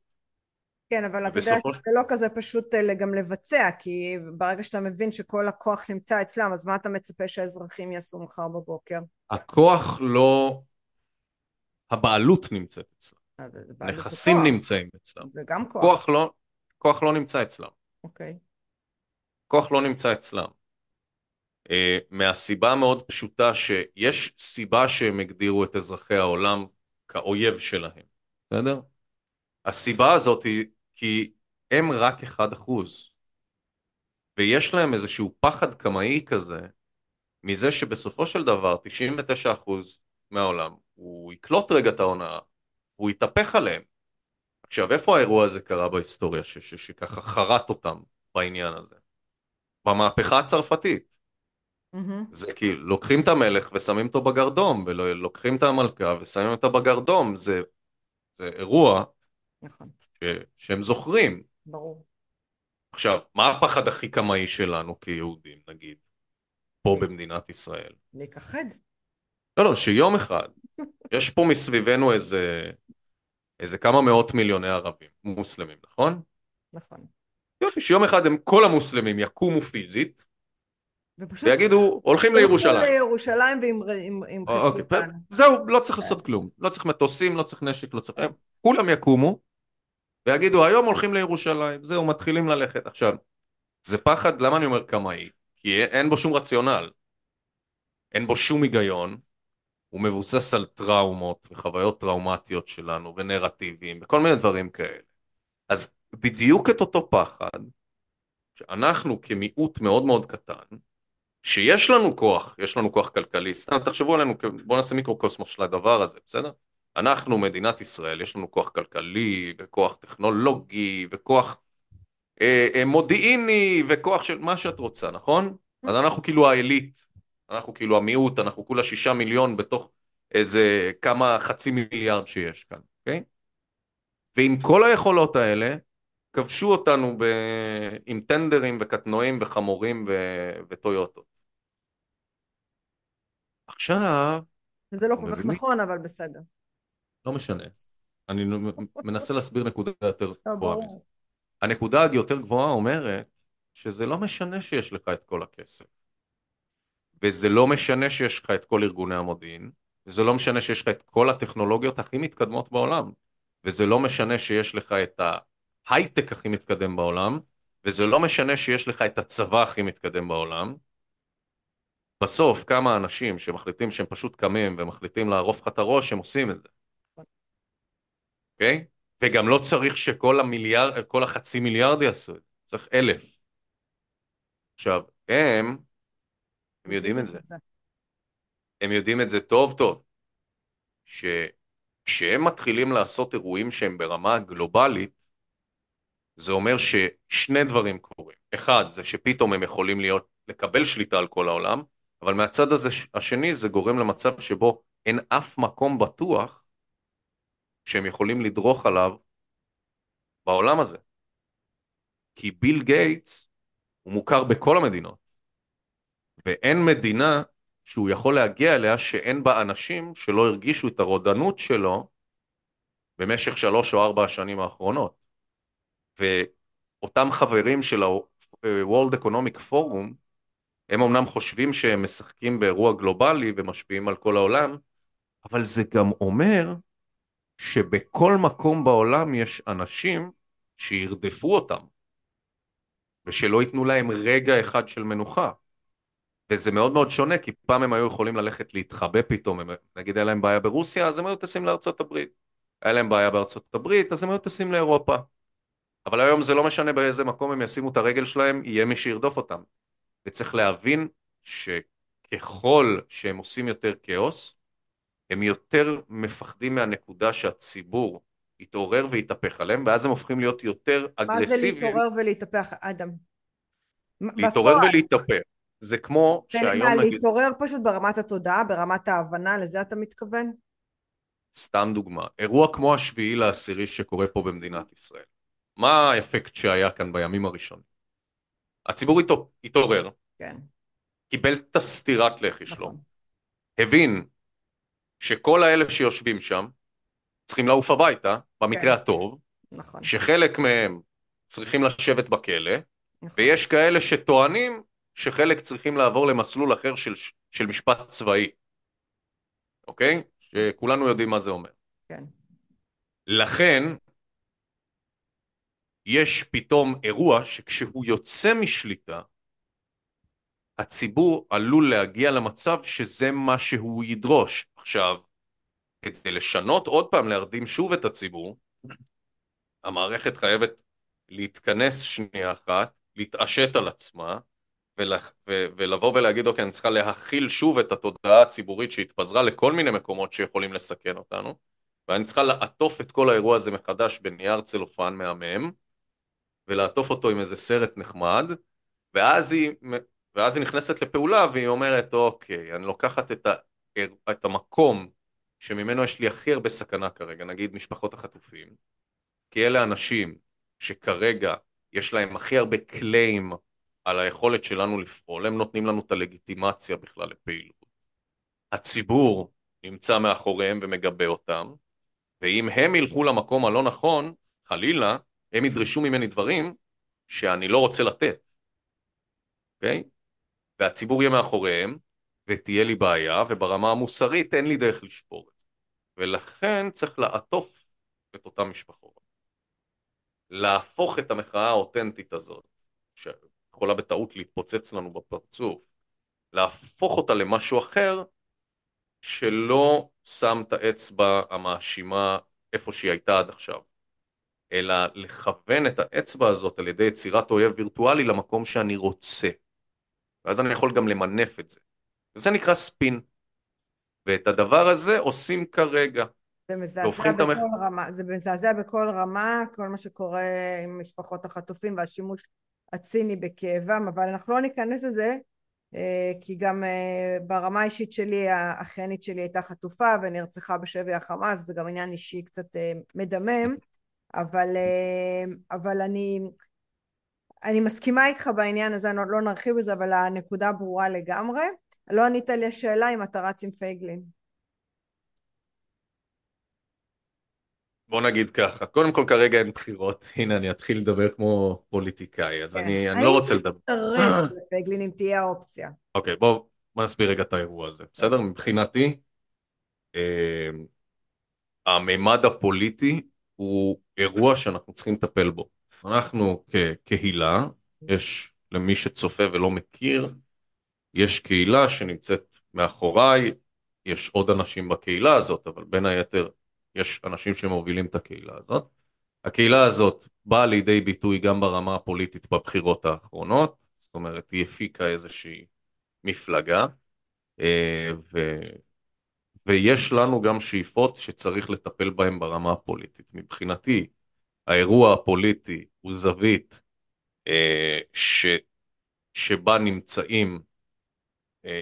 כן, אבל אתה יודע, ש... זה לא כזה פשוט גם לבצע, כי ברגע שאתה מבין שכל הכוח נמצא אצלם, אז מה אתה מצפה שהאזרחים יעשו מחר בבוקר? הכוח לא... הבעלות נמצאת אצלם. נכסים נמצאים אצלם. זה גם כוח. כוח לא... כוח לא נמצא אצלם. אוקיי. כוח לא נמצא אצלם. מהסיבה המאוד פשוטה שיש סיבה שהם הגדירו את אזרחי העולם כאויב שלהם. בסדר? הסיבה הזאת היא כי הם רק אחד אחוז. ויש להם איזשהו פחד קמאי כזה, מזה שבסופו של דבר תשעים ותשעה אחוז מהעולם, הוא יקלוט רגע את ההונאה, הוא יתהפך עליהם. עכשיו, איפה האירוע הזה קרה בהיסטוריה ש- ש- שככה חרט אותם בעניין הזה? במהפכה הצרפתית. Mm-hmm. זה כי לוקחים את המלך ושמים אותו בגרדום, ולוקחים את המלכה ושמים אותה בגרדום, זה, זה אירוע נכון. ש- שהם זוכרים. ברור. עכשיו, מה הפחד הכי קמאי שלנו כיהודים, נגיד, פה במדינת ישראל? להיכחד. לא, לא, שיום אחד יש פה מסביבנו איזה... איזה כמה מאות מיליוני ערבים, מוסלמים, נכון? נכון. יופי, שיום אחד הם, כל המוסלמים יקומו פיזית, ויגידו, הולכים לירושלים. לירושלים ועם חצופה. זהו, לא צריך לעשות כלום. לא צריך מטוסים, לא צריך נשק, לא צריך... כולם יקומו, ויגידו, היום הולכים לירושלים. זהו, מתחילים ללכת. עכשיו, זה פחד, למה אני אומר קמאי? כי אין בו שום רציונל. אין בו שום היגיון. הוא מבוסס על טראומות וחוויות טראומטיות שלנו, ונרטיבים, וכל מיני דברים כאלה. אז בדיוק את אותו פחד, שאנחנו כמיעוט מאוד מאוד קטן, שיש לנו כוח, יש לנו כוח כלכלי, סתם תחשבו עלינו, בואו נעשה מיקרוקוסמוס של הדבר הזה, בסדר? אנחנו מדינת ישראל, יש לנו כוח כלכלי, וכוח טכנולוגי, וכוח אה, אה, מודיעיני, וכוח של מה שאת רוצה, נכון? אז אנחנו כאילו האליט, אנחנו כאילו המיעוט, אנחנו כולה שישה מיליון בתוך איזה כמה חצי מיליארד שיש כאן, אוקיי? ועם כל היכולות האלה, כבשו אותנו ב... עם טנדרים וקטנועים וחמורים ו... וטויוטות. עכשיו... זה לא כל כך נכון, אבל בסדר. לא משנה. אני מנסה להסביר נקודה יותר גבוהה מזה. הנקודה היותר גבוהה אומרת שזה לא משנה שיש לך את כל הכסף. וזה לא משנה שיש לך את כל ארגוני המודיעין. וזה לא משנה שיש לך את כל הטכנולוגיות הכי מתקדמות בעולם. וזה לא משנה שיש לך את ה... הייטק הכי מתקדם בעולם, וזה לא משנה שיש לך את הצבא הכי מתקדם בעולם. בסוף, כמה אנשים שמחליטים שהם פשוט קמים, ומחליטים לערוף לך את הראש, הם עושים את זה. אוקיי? וגם לא צריך שכל המיליארד, כל החצי מיליארד יעשו את זה. צריך אלף. עכשיו, הם, הם יודעים את זה. הם יודעים את זה טוב טוב. שכשהם מתחילים לעשות אירועים שהם ברמה גלובלית, זה אומר ששני דברים קורים. אחד, זה שפתאום הם יכולים להיות, לקבל שליטה על כל העולם, אבל מהצד הזה, השני, זה גורם למצב שבו אין אף מקום בטוח שהם יכולים לדרוך עליו בעולם הזה. כי ביל גייטס הוא מוכר בכל המדינות, ואין מדינה שהוא יכול להגיע אליה שאין בה אנשים שלא הרגישו את הרודנות שלו במשך שלוש או ארבע השנים האחרונות. ואותם חברים של ה-World Economic Forum, הם אמנם חושבים שהם משחקים באירוע גלובלי ומשפיעים על כל העולם, אבל זה גם אומר שבכל מקום בעולם יש אנשים שירדפו אותם, ושלא ייתנו להם רגע אחד של מנוחה. וזה מאוד מאוד שונה, כי פעם הם היו יכולים ללכת להתחבא פתאום, נגיד היה להם בעיה ברוסיה, אז הם היו טסים לארצות הברית, היה להם בעיה בארצות הברית, אז הם היו טסים לאירופה. אבל היום זה לא משנה באיזה מקום הם ישימו את הרגל שלהם, יהיה מי שירדוף אותם. וצריך להבין שככל שהם עושים יותר כאוס, הם יותר מפחדים מהנקודה שהציבור יתעורר ויתהפך עליהם, ואז הם הופכים להיות יותר אגרסיביים. מה זה להתעורר ולהתהפך, אדם? להתעורר ולהתהפך. זה כמו שהיום... להתעורר פשוט ברמת התודעה, ברמת ההבנה, לזה אתה מתכוון? סתם דוגמה. אירוע כמו השביעי לעשירי שקורה פה במדינת ישראל. מה האפקט שהיה כאן בימים הראשונים? הציבור התעורר, כן. קיבל את הסתירת לכי שלו, נכון. הבין שכל האלה שיושבים שם צריכים לעוף הביתה, במקרה כן. הטוב, נכון. שחלק מהם צריכים לשבת בכלא, נכון. ויש כאלה שטוענים שחלק צריכים לעבור למסלול אחר של, של משפט צבאי, אוקיי? שכולנו יודעים מה זה אומר. כן. לכן, יש פתאום אירוע שכשהוא יוצא משליטה, הציבור עלול להגיע למצב שזה מה שהוא ידרוש. עכשיו, כדי לשנות עוד פעם, להרדים שוב את הציבור, המערכת חייבת להתכנס שנייה אחת, להתעשת על עצמה, ול... ו... ולבוא ולהגיד, אוקיי, אני צריכה להכיל שוב את התודעה הציבורית שהתפזרה לכל מיני מקומות שיכולים לסכן אותנו, ואני צריכה לעטוף את כל האירוע הזה מחדש בנייר צלופן מהמם, ולעטוף אותו עם איזה סרט נחמד, ואז היא, ואז היא נכנסת לפעולה, והיא אומרת, אוקיי, אני לוקחת את, ה, את המקום שממנו יש לי הכי הרבה סכנה כרגע, נגיד משפחות החטופים, כי אלה אנשים שכרגע יש להם הכי הרבה קליים על היכולת שלנו לפעול, הם נותנים לנו את הלגיטימציה בכלל לפעילות. הציבור נמצא מאחוריהם ומגבה אותם, ואם הם ילכו למקום הלא נכון, חלילה, הם ידרשו ממני דברים שאני לא רוצה לתת. אוקיי? Okay? והציבור יהיה מאחוריהם, ותהיה לי בעיה, וברמה המוסרית אין לי דרך לשבור את זה. ולכן צריך לעטוף את אותם משפחות. להפוך את המחאה האותנטית הזאת, שיכולה בטעות להתפוצץ לנו בפרצוף, להפוך אותה למשהו אחר, שלא שם את האצבע המאשימה איפה שהיא הייתה עד עכשיו, אלא לכוון את האצבע הזאת על ידי יצירת אויב וירטואלי למקום שאני רוצה. ואז אני יכול גם למנף את זה. וזה נקרא ספין. ואת הדבר הזה עושים כרגע. זה מזעזע בכל המח... רמה, זה מזעזע בכל רמה, כל מה שקורה עם משפחות החטופים והשימוש הציני בכאבם, אבל אנחנו לא ניכנס לזה, כי גם ברמה האישית שלי, האחיינית שלי הייתה חטופה ונרצחה בשבי החמאס, זה גם עניין אישי קצת מדמם, אבל, אבל אני, אני מסכימה איתך בעניין הזה, לא נרחיב בזה, אבל הנקודה ברורה לגמרי. לא ענית לי השאלה אם אתה רץ עם פייגלין. בוא נגיד ככה, קודם כל כרגע אין בחירות, הנה אני אתחיל לדבר כמו פוליטיקאי, אז כן. אני, אני לא רוצה לדבר. הייתי תתרף לפייגלין אם תהיה האופציה. אוקיי, okay, בואו נסביר רגע את האירוע הזה. בסדר, okay. מבחינתי, אה, הממד הפוליטי הוא אירוע שאנחנו צריכים לטפל בו. אנחנו כקהילה, יש למי שצופה ולא מכיר, יש קהילה שנמצאת מאחוריי, יש עוד אנשים בקהילה הזאת, אבל בין היתר יש אנשים שמובילים את הקהילה הזאת. הקהילה הזאת באה לידי ביטוי גם ברמה הפוליטית בבחירות האחרונות, זאת אומרת, היא הפיקה איזושהי מפלגה, ו... ויש לנו גם שאיפות שצריך לטפל בהן ברמה הפוליטית. מבחינתי, האירוע הפוליטי הוא זווית ש... שבה נמצאים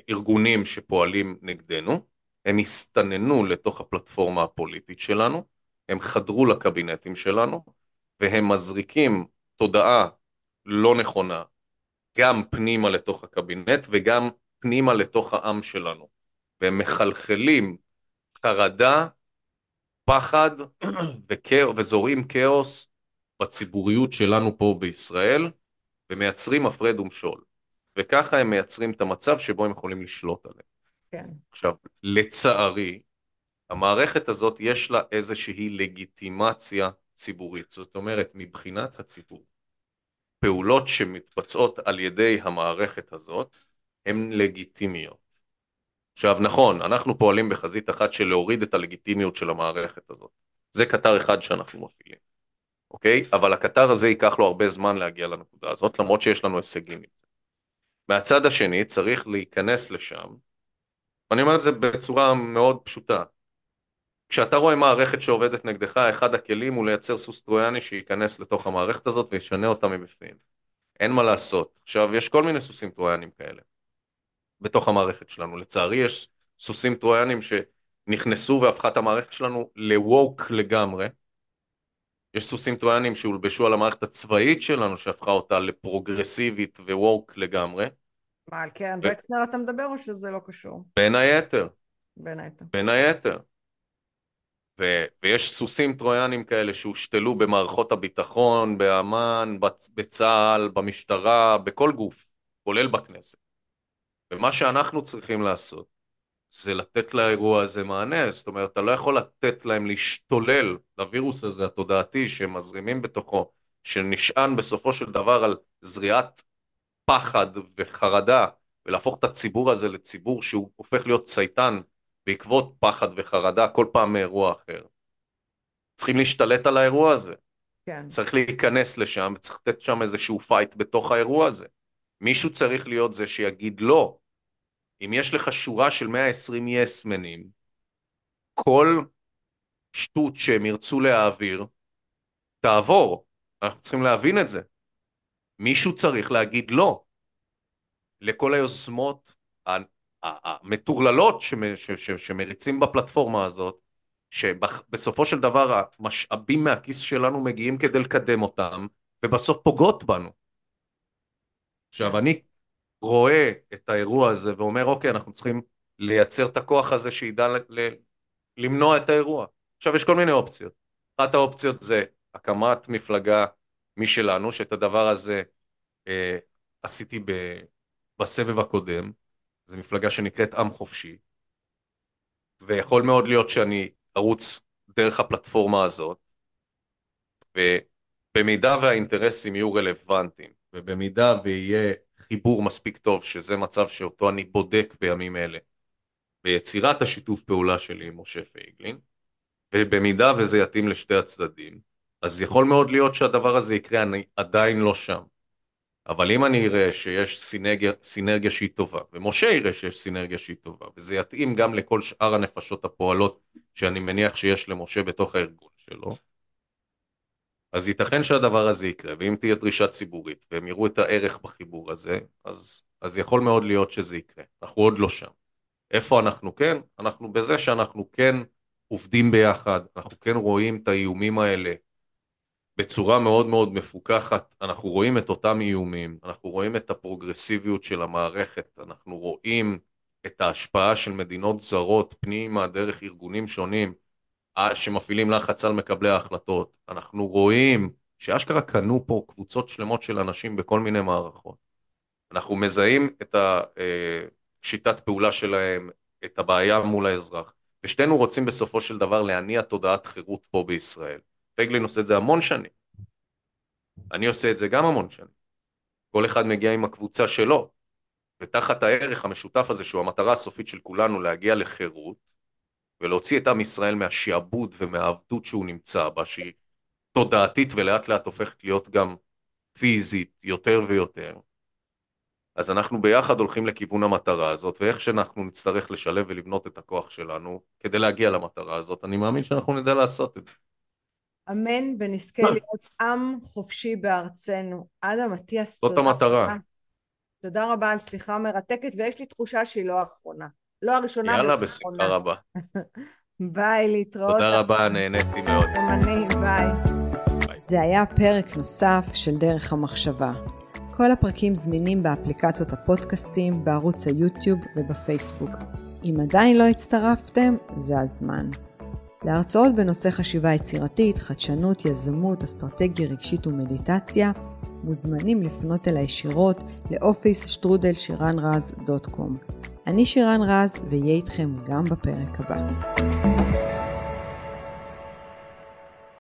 ארגונים שפועלים נגדנו, הם הסתננו לתוך הפלטפורמה הפוליטית שלנו, הם חדרו לקבינטים שלנו, והם מזריקים תודעה לא נכונה, גם פנימה לתוך הקבינט, וגם פנימה לתוך העם שלנו, והם מחלחלים חרדה, פחד, וזורעים כאוס בציבוריות שלנו פה בישראל, ומייצרים הפרד ומשול. וככה הם מייצרים את המצב שבו הם יכולים לשלוט עליהם. כן. עכשיו, לצערי, המערכת הזאת יש לה איזושהי לגיטימציה ציבורית. זאת אומרת, מבחינת הציבור, פעולות שמתבצעות על ידי המערכת הזאת, הן לגיטימיות. עכשיו, נכון, אנחנו פועלים בחזית אחת של להוריד את הלגיטימיות של המערכת הזאת. זה קטר אחד שאנחנו מפעילים. אוקיי? אבל הקטר הזה ייקח לו הרבה זמן להגיע לנקודה הזאת, למרות שיש לנו הישגים. מהצד השני צריך להיכנס לשם, אני אומר את זה בצורה מאוד פשוטה, כשאתה רואה מערכת שעובדת נגדך, אחד הכלים הוא לייצר סוס טרויאני שייכנס לתוך המערכת הזאת וישנה אותה מבפנים. אין מה לעשות. עכשיו, יש כל מיני סוסים טרויאנים כאלה, בתוך המערכת שלנו. לצערי יש סוסים טרויאנים שנכנסו והפכת המערכת שלנו ל-woke לגמרי, יש סוסים טרויאנים שהולבשו על המערכת הצבאית שלנו, שהפכה אותה לפרוגרסיבית ווורק לגמרי. מה, על קרן וקסנר אתה מדבר או שזה לא קשור? בין היתר. בין היתר. בין היתר. ו- ויש סוסים טרויאנים כאלה שהושתלו במערכות הביטחון, באמן, בצהל, במשטרה, בכל גוף, כולל בכנסת. ומה שאנחנו צריכים לעשות, זה לתת לאירוע הזה מענה, זאת אומרת, אתה לא יכול לתת להם להשתולל לווירוס הזה התודעתי שהם מזרימים בתוכו, שנשען בסופו של דבר על זריעת פחד וחרדה, ולהפוך את הציבור הזה לציבור שהוא הופך להיות צייטן בעקבות פחד וחרדה כל פעם מאירוע אחר. צריכים להשתלט על האירוע הזה. כן. צריך להיכנס לשם, צריך לתת שם איזשהו פייט בתוך האירוע הזה. מישהו צריך להיות זה שיגיד לא, אם יש לך שורה של מאה ועשרים יסמנים, כל שטות שהם ירצו להעביר, תעבור. אנחנו צריכים להבין את זה. מישהו צריך להגיד לא. לכל היוזמות המטורללות שמריצים בפלטפורמה הזאת, שבסופו של דבר המשאבים מהכיס שלנו מגיעים כדי לקדם אותם, ובסוף פוגעות בנו. עכשיו, אני רואה את האירוע הזה ואומר, אוקיי, אנחנו צריכים לייצר את הכוח הזה שידע ל- למנוע את האירוע. עכשיו, יש כל מיני אופציות. אחת האופציות זה הקמת מפלגה משלנו, שאת הדבר הזה אה, עשיתי בסבב הקודם, זו מפלגה שנקראת עם חופשי, ויכול מאוד להיות שאני ארוץ דרך הפלטפורמה הזאת, ובמידה והאינטרסים יהיו רלוונטיים, ובמידה ויהיה חיבור מספיק טוב, שזה מצב שאותו אני בודק בימים אלה, ביצירת השיתוף פעולה שלי עם משה פייגלין, ובמידה וזה יתאים לשתי הצדדים, אז יכול מאוד להיות שהדבר הזה יקרה, אני עדיין לא שם. אבל אם אני אראה שיש סינרגיה, סינרגיה שהיא טובה, ומשה יראה שיש סינרגיה שהיא טובה, וזה יתאים גם לכל שאר הנפשות הפועלות, שאני מניח שיש למשה בתוך הארגון שלו, אז ייתכן שהדבר הזה יקרה, ואם תהיה דרישה ציבורית, והם יראו את הערך בחיבור הזה, אז, אז יכול מאוד להיות שזה יקרה. אנחנו עוד לא שם. איפה אנחנו כן? אנחנו בזה שאנחנו כן עובדים ביחד, אנחנו כן רואים את האיומים האלה, בצורה מאוד מאוד מפוקחת, אנחנו רואים את אותם איומים, אנחנו רואים את הפרוגרסיביות של המערכת, אנחנו רואים את ההשפעה של מדינות זרות פנימה דרך ארגונים שונים שמפעילים לחץ על מקבלי ההחלטות, אנחנו רואים שאשכרה קנו פה קבוצות שלמות של אנשים בכל מיני מערכות, אנחנו מזהים את שיטת פעולה שלהם, את הבעיה מול האזרח, ושתינו רוצים בסופו של דבר להניע תודעת חירות פה בישראל. פייגלין עושה את זה המון שנים. אני עושה את זה גם המון שנים. כל אחד מגיע עם הקבוצה שלו, ותחת הערך המשותף הזה, שהוא המטרה הסופית של כולנו להגיע לחירות, ולהוציא את עם ישראל מהשיעבוד ומהעבדות שהוא נמצא בה, שהיא תודעתית ולאט לאט הופכת להיות גם פיזית יותר ויותר. אז אנחנו ביחד הולכים לכיוון המטרה הזאת, ואיך שאנחנו נצטרך לשלב ולבנות את הכוח שלנו, כדי להגיע למטרה הזאת, אני מאמין שאנחנו נדע לעשות את זה. אמן, ונזכה להיות עם חופשי בארצנו. אדם מתיאס, זאת המטרה. תודה רבה על שיחה מרתקת, ויש לי תחושה שהיא לא האחרונה. לא הראשונה, יאללה, בשמחה רבה. ביי, להתראות. תודה רבה, נהניתי מאוד. אמני, ביי. זה היה פרק נוסף של דרך המחשבה. כל הפרקים זמינים באפליקציות הפודקאסטים, בערוץ היוטיוב ובפייסבוק. אם עדיין לא הצטרפתם, זה הזמן. להרצאות בנושא חשיבה יצירתית, חדשנות, יזמות, אסטרטגיה רגשית ומדיטציה, מוזמנים לפנות אל הישירות לאופיס שטרודל שירן רז דוט קום. אני שירן רז, ויהיה איתכם גם בפרק הבא.